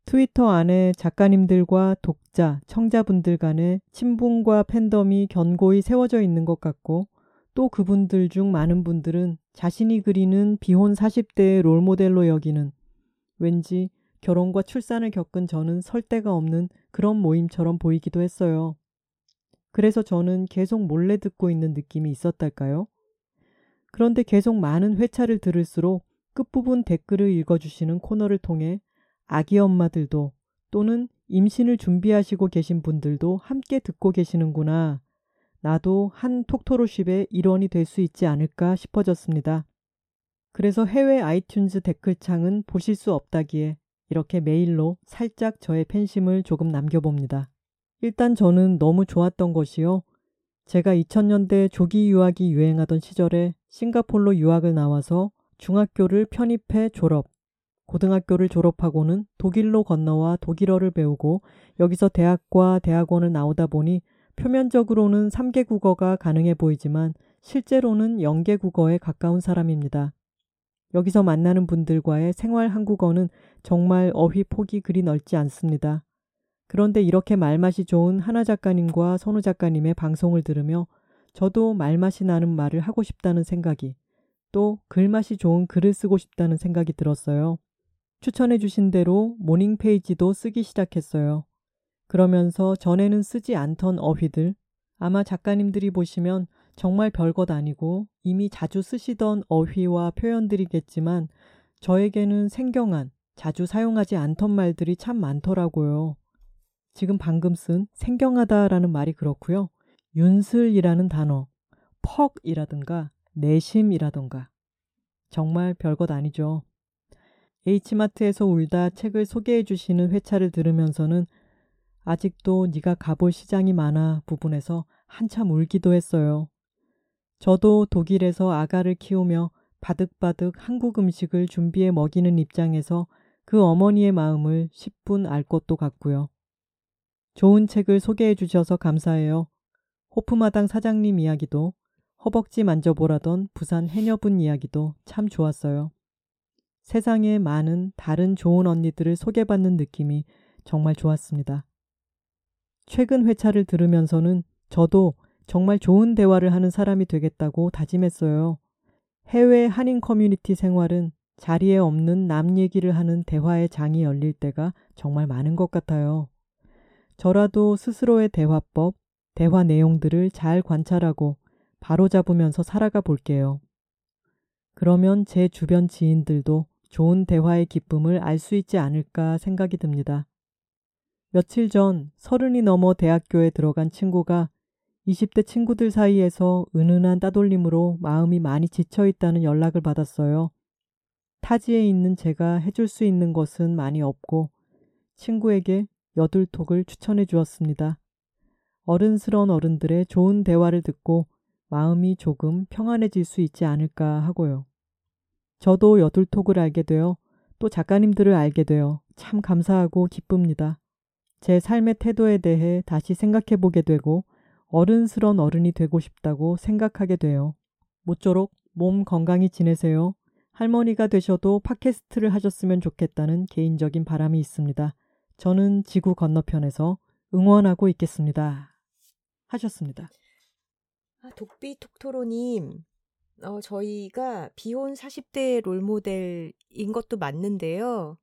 트위터 안에 작가님들과 독자, 청자분들 간의 친분과 팬덤이 견고히 세워져 있는 것 같고 또 그분들 중 많은 분들은 자신이 그리는 비혼 사십 대의 롤모델로 여기는 왠지 결혼과 출산을 겪은 저는 설 데가 없는 그런 모임처럼 보이기도 했어요. 그래서 저는 계속 몰래 듣고 있는 느낌이 있었달까요? 그런데 계속 많은 회차를 들을수록 끝부분 댓글을 읽어주시는 코너를 통해 아기 엄마들도 또는 임신을 준비하시고 계신 분들도 함께 듣고 계시는구나. 나도 한 톡토로십의 일원이 될 수 있지 않을까 싶어졌습니다. 그래서 해외 아이튠즈 댓글창은 보실 수 없다기에 이렇게 메일로 살짝 저의 팬심을 조금 남겨봅니다. 일단 저는 너무 좋았던 것이요. 제가 이천 년대 조기 유학이 유행하던 시절에 싱가폴로 유학을 나와서 중학교를 편입해 졸업, 고등학교를 졸업하고는 독일로 건너와 독일어를 배우고 여기서 대학과 대학원을 나오다 보니 표면적으로는 세 개 국어가 가능해 보이지만 실제로는 영 개 국어에 가까운 사람입니다. 여기서 만나는 분들과의 생활 한국어는 정말 어휘 폭이 그리 넓지 않습니다. 그런데 이렇게 말맛이 좋은 하나 작가님과 선우 작가님의 방송을 들으며 저도 말맛이 나는 말을 하고 싶다는 생각이 또 글맛이 좋은 글을 쓰고 싶다는 생각이 들었어요. 추천해 주신 대로 모닝 페이지도 쓰기 시작했어요. 그러면서 전에는 쓰지 않던 어휘들, 아마 작가님들이 보시면 정말 별것 아니고 이미 자주 쓰시던 어휘와 표현들이겠지만 저에게는 생경한, 자주 사용하지 않던 말들이 참 많더라고요. 지금 방금 쓴 생경하다라는 말이 그렇고요. 윤슬이라는 단어, 퍽이라든가 내심이라든가 정말 별것 아니죠. H마트에서 울다 책을 소개해 주시는 회차를 들으면서는 아직도 네가 가볼 시장이 많아 부분에서 한참 울기도 했어요. 저도 독일에서 아가를 키우며 바득바득 한국 음식을 준비해 먹이는 입장에서 그 어머니의 마음을 십분 알 것도 같고요. 좋은 책을 소개해 주셔서 감사해요. 호프마당 사장님 이야기도 허벅지 만져보라던 부산 해녀분 이야기도 참 좋았어요. 세상에 많은 다른 좋은 언니들을 소개받는 느낌이 정말 좋았습니다. 최근 회차를 들으면서는 저도 정말 좋은 대화를 하는 사람이 되겠다고 다짐했어요. 해외 한인 커뮤니티 생활은 자리에 없는 남 얘기를 하는 대화의 장이 열릴 때가 정말 많은 것 같아요. 저라도 스스로의 대화법, 대화 내용들을 잘 관찰하고 바로잡으면서 살아가 볼게요. 그러면 제 주변 지인들도 좋은 대화의 기쁨을 알 수 있지 않을까 생각이 듭니다. 며칠 전 서른이 넘어 대학교에 들어간 친구가 이십 대 친구들 사이에서 은은한 따돌림으로 마음이 많이 지쳐있다는 연락을 받았어요. 타지에 있는 제가 해줄 수 있는 것은 많이 없고 친구에게 여둘톡을 추천해 주었습니다. 어른스러운 어른들의 좋은 대화를 듣고 마음이 조금 평안해질 수 있지 않을까 하고요. 저도 여둘톡을 알게 되어 또 작가님들을 알게 되어 참 감사하고 기쁩니다. 제 삶의 태도에 대해 다시 생각해보게 되고 어른스러운 어른이 되고 싶다고 생각하게 돼요. 모쪼록 몸 건강히 지내세요. 할머니가 되셔도 팟캐스트를 하셨으면 좋겠다는 개인적인 바람이 있습니다. 저는 지구 건너편에서 응원하고 있겠습니다. 하셨습니다. 독비 톡토로님, 어, 저희가 비혼 사십 대 롤모델인 것도 맞는데요.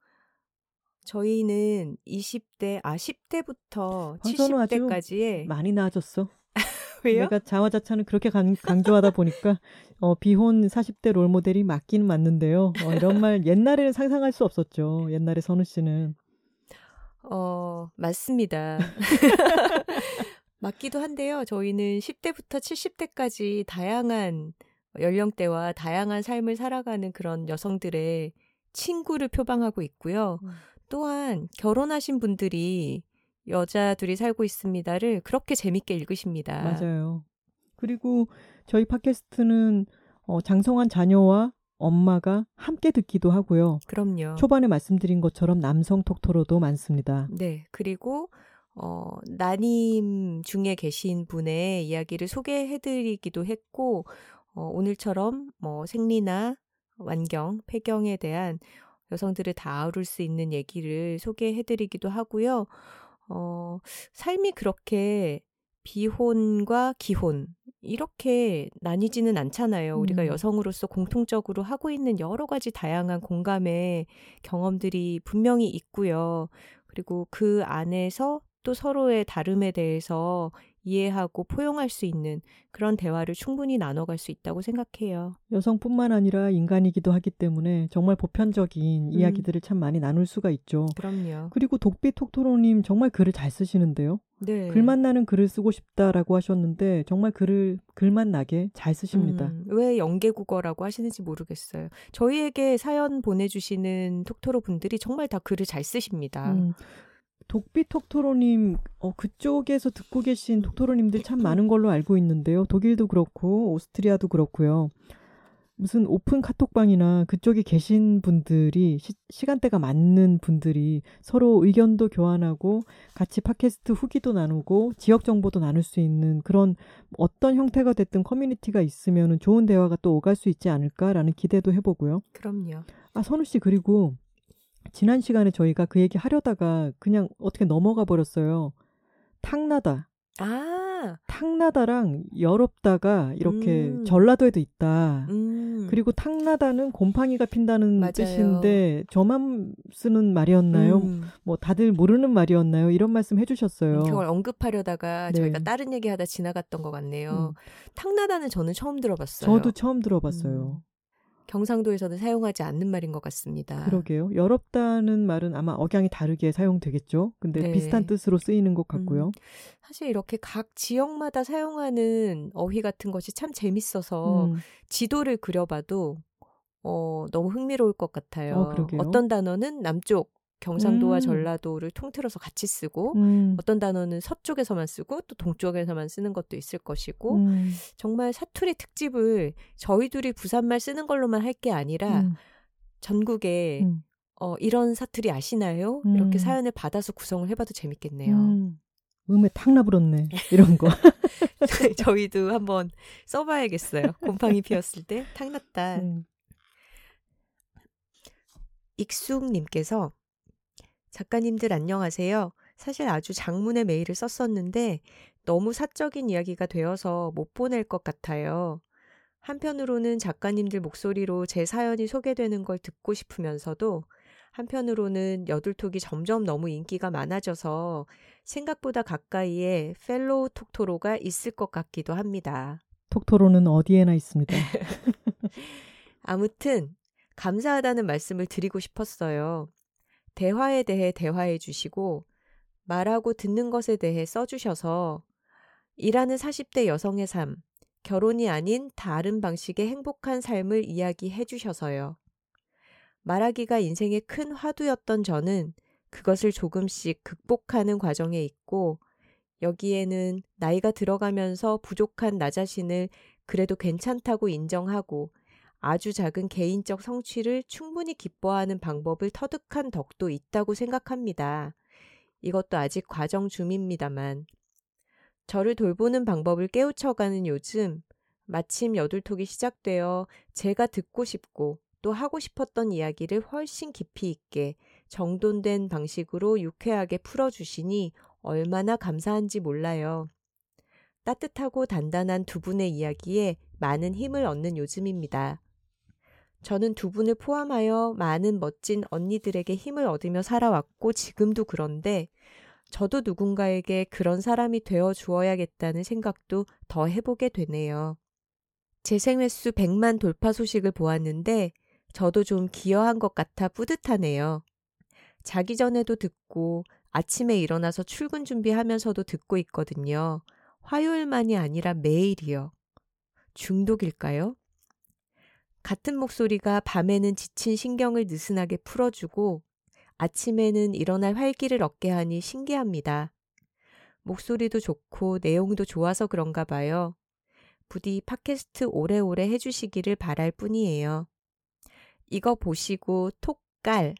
저희는 이십 대, 아 십 대부터 칠십 대까지의 많이 나아졌어. 왜요? 내가 자화자찬을 그렇게 강, 강조하다 보니까 어, 비혼 사십 대 롤모델이 맞긴 맞는데요. 어, 이런 말 옛날에는 상상할 수 없었죠. 옛날에 선우 씨는. 어, 맞습니다. 맞기도 한데요. 저희는 십 대부터 칠십 대까지 다양한 연령대와 다양한 삶을 살아가는 그런 여성들의 친구를 표방하고 있고요. 음. 또한 결혼하신 분들이 여자 둘이 살고 있습니다를 그렇게 재밌게 읽으십니다. 맞아요. 그리고 저희 팟캐스트는 장성한 자녀와 엄마가 함께 듣기도 하고요. 그럼요. 초반에 말씀드린 것처럼 남성 톡토로도 많습니다. 네. 그리고 어, 나님 중에 계신 분의 이야기를 소개해드리기도 했고 어, 오늘처럼 뭐 생리나 완경, 폐경에 대한 여성들을 다룰 수 있는 얘기를 소개해드리기도 하고요. 어, 삶이 그렇게 비혼과 기혼 이렇게 나뉘지는 않잖아요. 우리가 음. 여성으로서 공통적으로 하고 있는 여러 가지 다양한 공감의 경험들이 분명히 있고요. 그리고 그 안에서 또 서로의 다름에 대해서 이해하고 포용할 수 있는 그런 대화를 충분히 나눠갈 수 있다고 생각해요. 여성뿐만 아니라 인간이기도 하기 때문에 정말 보편적인 음. 이야기들을 참 많이 나눌 수가 있죠. 그럼요. 그리고 독비톡토로님 정말 글을 잘 쓰시는데요. 네. 글만 나는 글을 쓰고 싶다라고 하셨는데 정말 글을 글만 나게 잘 쓰십니다. 음, 왜 영계국어라고 하시는지 모르겠어요. 저희에게 사연 보내주시는 톡토로 분들이 정말 다 글을 잘 쓰십니다. 음. 독비톡토로님 어, 그쪽에서 듣고 계신 톡토로님들 참 많은 걸로 알고 있는데요. 독일도 그렇고 오스트리아도 그렇고요. 무슨 오픈 카톡방이나 그쪽에 계신 분들이 시, 시간대가 맞는 분들이 서로 의견도 교환하고 같이 팟캐스트 후기도 나누고 지역 정보도 나눌 수 있는 그런 어떤 형태가 됐든 커뮤니티가 있으면 좋은 대화가 또 오갈 수 있지 않을까라는 기대도 해보고요. 그럼요. 아 선우 씨 그리고 지난 시간에 저희가 그 얘기 하려다가 그냥 어떻게 넘어가 버렸어요. 탕나다. 아. 탕나다랑 여롭다가 이렇게 음. 전라도에도 있다. 음. 그리고 탕나다는 곰팡이가 핀다는 맞아요. 뜻인데 저만 쓰는 말이었나요? 음. 뭐 다들 모르는 말이었나요? 이런 말씀 해주셨어요. 그걸 언급하려다가 네. 저희가 다른 얘기하다 지나갔던 것 같네요. 음. 탕나다는 저는 처음 들어봤어요. 저도 처음 들어봤어요. 음. 경상도에서는 사용하지 않는 말인 것 같습니다. 그러게요. 여롭다는 말은 아마 억양이 다르게 사용되겠죠. 근데 네. 비슷한 뜻으로 쓰이는 것 같고요. 음, 사실 이렇게 각 지역마다 사용하는 어휘 같은 것이 참 재밌어서 음. 지도를 그려봐도 어, 너무 흥미로울 것 같아요. 어, 그러게요. 어떤 단어는 남쪽, 경상도와 음. 전라도를 통틀어서 같이 쓰고 음. 어떤 단어는 서쪽에서만 쓰고 또 동쪽에서만 쓰는 것도 있을 것이고 음. 정말 사투리 특집을 저희 둘이 부산말 쓰는 걸로만 할 게 아니라 음. 전국에 음. 어, 이런 사투리 아시나요? 음. 이렇게 사연을 받아서 구성을 해봐도 재밌겠네요. 음. 음에 탁 나불었네. 이런 거. 저희도 한번 써봐야겠어요. 곰팡이 피었을 때 탁 났다. 음. 익숙님께서 작가님들 안녕하세요. 사실 아주 장문의 메일을 썼었는데 너무 사적인 이야기가 되어서 못 보낼 것 같아요. 한편으로는 작가님들 목소리로 제 사연이 소개되는 걸 듣고 싶으면서도 한편으로는 여둘톡이 점점 너무 인기가 많아져서 생각보다 가까이에 펠로우 톡토로가 있을 것 같기도 합니다. 톡토로는 어디에나 있습니다. 아무튼 감사하다는 말씀을 드리고 싶었어요. 대화에 대해 대화해 주시고 말하고 듣는 것에 대해 써주셔서 일하는 사십 대 여성의 삶, 결혼이 아닌 다른 방식의 행복한 삶을 이야기해 주셔서요. 말하기가 인생의 큰 화두였던 저는 그것을 조금씩 극복하는 과정에 있고 여기에는 나이가 들어가면서 부족한 나 자신을 그래도 괜찮다고 인정하고 아주 작은 개인적 성취를 충분히 기뻐하는 방법을 터득한 덕도 있다고 생각합니다. 이것도 아직 과정 중입니다만. 저를 돌보는 방법을 깨우쳐가는 요즘, 마침 여둘톡이 시작되어 제가 듣고 싶고 또 하고 싶었던 이야기를 훨씬 깊이 있게 정돈된 방식으로 유쾌하게 풀어주시니 얼마나 감사한지 몰라요. 따뜻하고 단단한 두 분의 이야기에 많은 힘을 얻는 요즘입니다. 저는 두 분을 포함하여 많은 멋진 언니들에게 힘을 얻으며 살아왔고 지금도 그런데 저도 누군가에게 그런 사람이 되어 주어야겠다는 생각도 더 해보게 되네요. 재생 횟수 백만 돌파 소식을 보았는데 저도 좀 기여한 것 같아 뿌듯하네요. 자기 전에도 듣고 아침에 일어나서 출근 준비하면서도 듣고 있거든요. 화요일만이 아니라 매일이요. 중독일까요? 같은 목소리가 밤에는 지친 신경을 느슨하게 풀어주고 아침에는 일어날 활기를 얻게 하니 신기합니다. 목소리도 좋고 내용도 좋아서 그런가 봐요. 부디 팟캐스트 오래오래 해주시기를 바랄 뿐이에요. 이거 보시고 톡갈,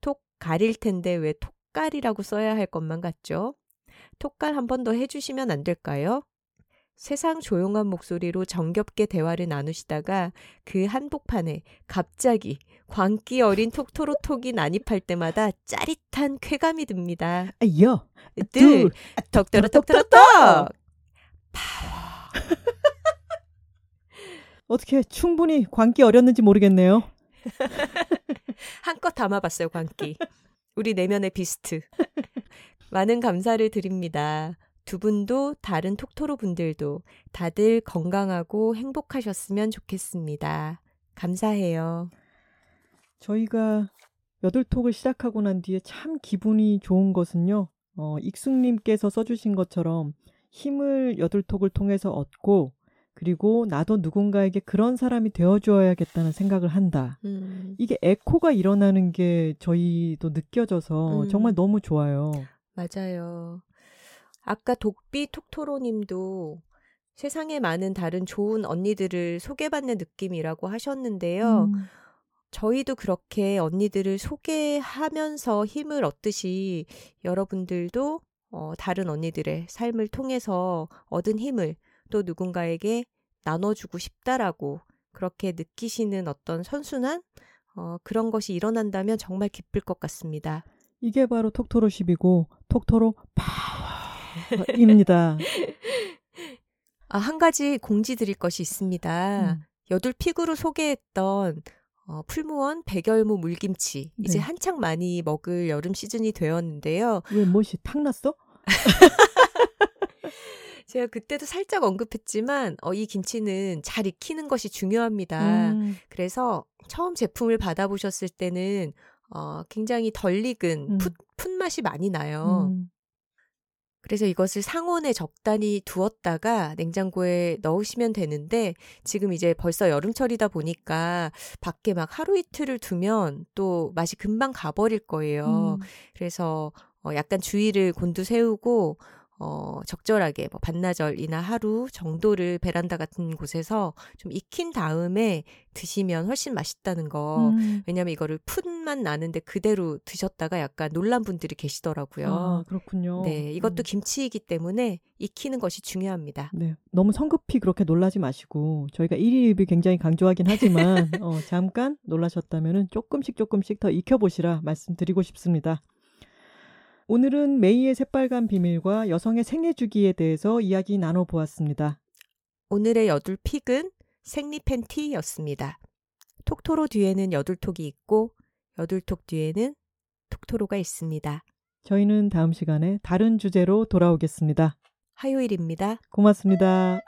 톡 가릴 텐데 왜 톡갈이라고 써야 할 것만 같죠? 톡갈 한 번 더 해주시면 안 될까요? 세상 조용한 목소리로 정겹게 대화를 나누시다가 그 한복판에 갑자기 광기 어린 톡토로톡이 난입할 때마다 짜릿한 쾌감이 듭니다. 여, 둘, 톡토로톡토로톡! 파워! 어떻게 충분히 광기 어렸는지 모르겠네요. 한껏 담아봤어요, 광기. 우리 내면의 비스트. 많은 감사를 드립니다. 두 분도 다른 톡토로 분들도 다들 건강하고 행복하셨으면 좋겠습니다. 감사해요. 저희가 여덟톡을 시작하고 난 뒤에 참 기분이 좋은 것은요. 어, 익숙님께서 써주신 것처럼 힘을 여덟톡을 통해서 얻고 그리고 나도 누군가에게 그런 사람이 되어줘야겠다는 생각을 한다. 음. 이게 에코가 일어나는 게 저희도 느껴져서 음. 정말 너무 좋아요. 맞아요. 아까 독비 톡토로님도 세상에 많은 다른 좋은 언니들을 소개받는 느낌이라고 하셨는데요. 음. 저희도 그렇게 언니들을 소개하면서 힘을 얻듯이 여러분들도 어, 다른 언니들의 삶을 통해서 얻은 힘을 또 누군가에게 나눠주고 싶다라고 그렇게 느끼시는 어떤 선순환? 어, 그런 것이 일어난다면 정말 기쁠 것 같습니다. 이게 바로 톡토로십이고 톡토로 파워입니다. 아, 한 가지 공지 드릴 것이 있습니다. 음. 여둘픽으로 소개했던 어, 풀무원 백열무 물김치. 네. 이제 한창 많이 먹을 여름 시즌이 되었는데요. 왜 멋이 탁 났어? 제가 그때도 살짝 언급했지만 어, 이 김치는 잘 익히는 것이 중요합니다. 음. 그래서 처음 제품을 받아보셨을 때는 어, 굉장히 덜 익은 음. 풋, 풋맛이 많이 나요. 음. 그래서 이것을 상온에 적당히 두었다가 냉장고에 넣으시면 되는데 지금 이제 벌써 여름철이다 보니까 밖에 막 하루 이틀을 두면 또 맛이 금방 가버릴 거예요. 음. 그래서 어, 약간 주의를 곤두세우고 어, 적절하게 뭐 반나절이나 하루 정도를 베란다 같은 곳에서 좀 익힌 다음에 드시면 훨씬 맛있다는 거. 음. 왜냐하면 이거를 풋만 나는데 그대로 드셨다가 약간 놀란 분들이 계시더라고요. 아, 그렇군요. 네, 이것도 음. 김치이기 때문에 익히는 것이 중요합니다. 네, 너무 성급히 그렇게 놀라지 마시고 저희가 일 일 이 비 굉장히 강조하긴 하지만 어, 잠깐 놀라셨다면은 조금씩 조금씩 더 익혀보시라 말씀드리고 싶습니다. 오늘은 메이의 새빨간 비밀과 여성의 생애 주기에 대해서 이야기 나눠보았습니다. 오늘의 여둘픽은 생리 팬티였습니다. 톡토로 뒤에는 여둘톡이 있고 여둘톡 뒤에는 톡토로가 있습니다. 저희는 다음 시간에 다른 주제로 돌아오겠습니다. 화요일입니다. 고맙습니다.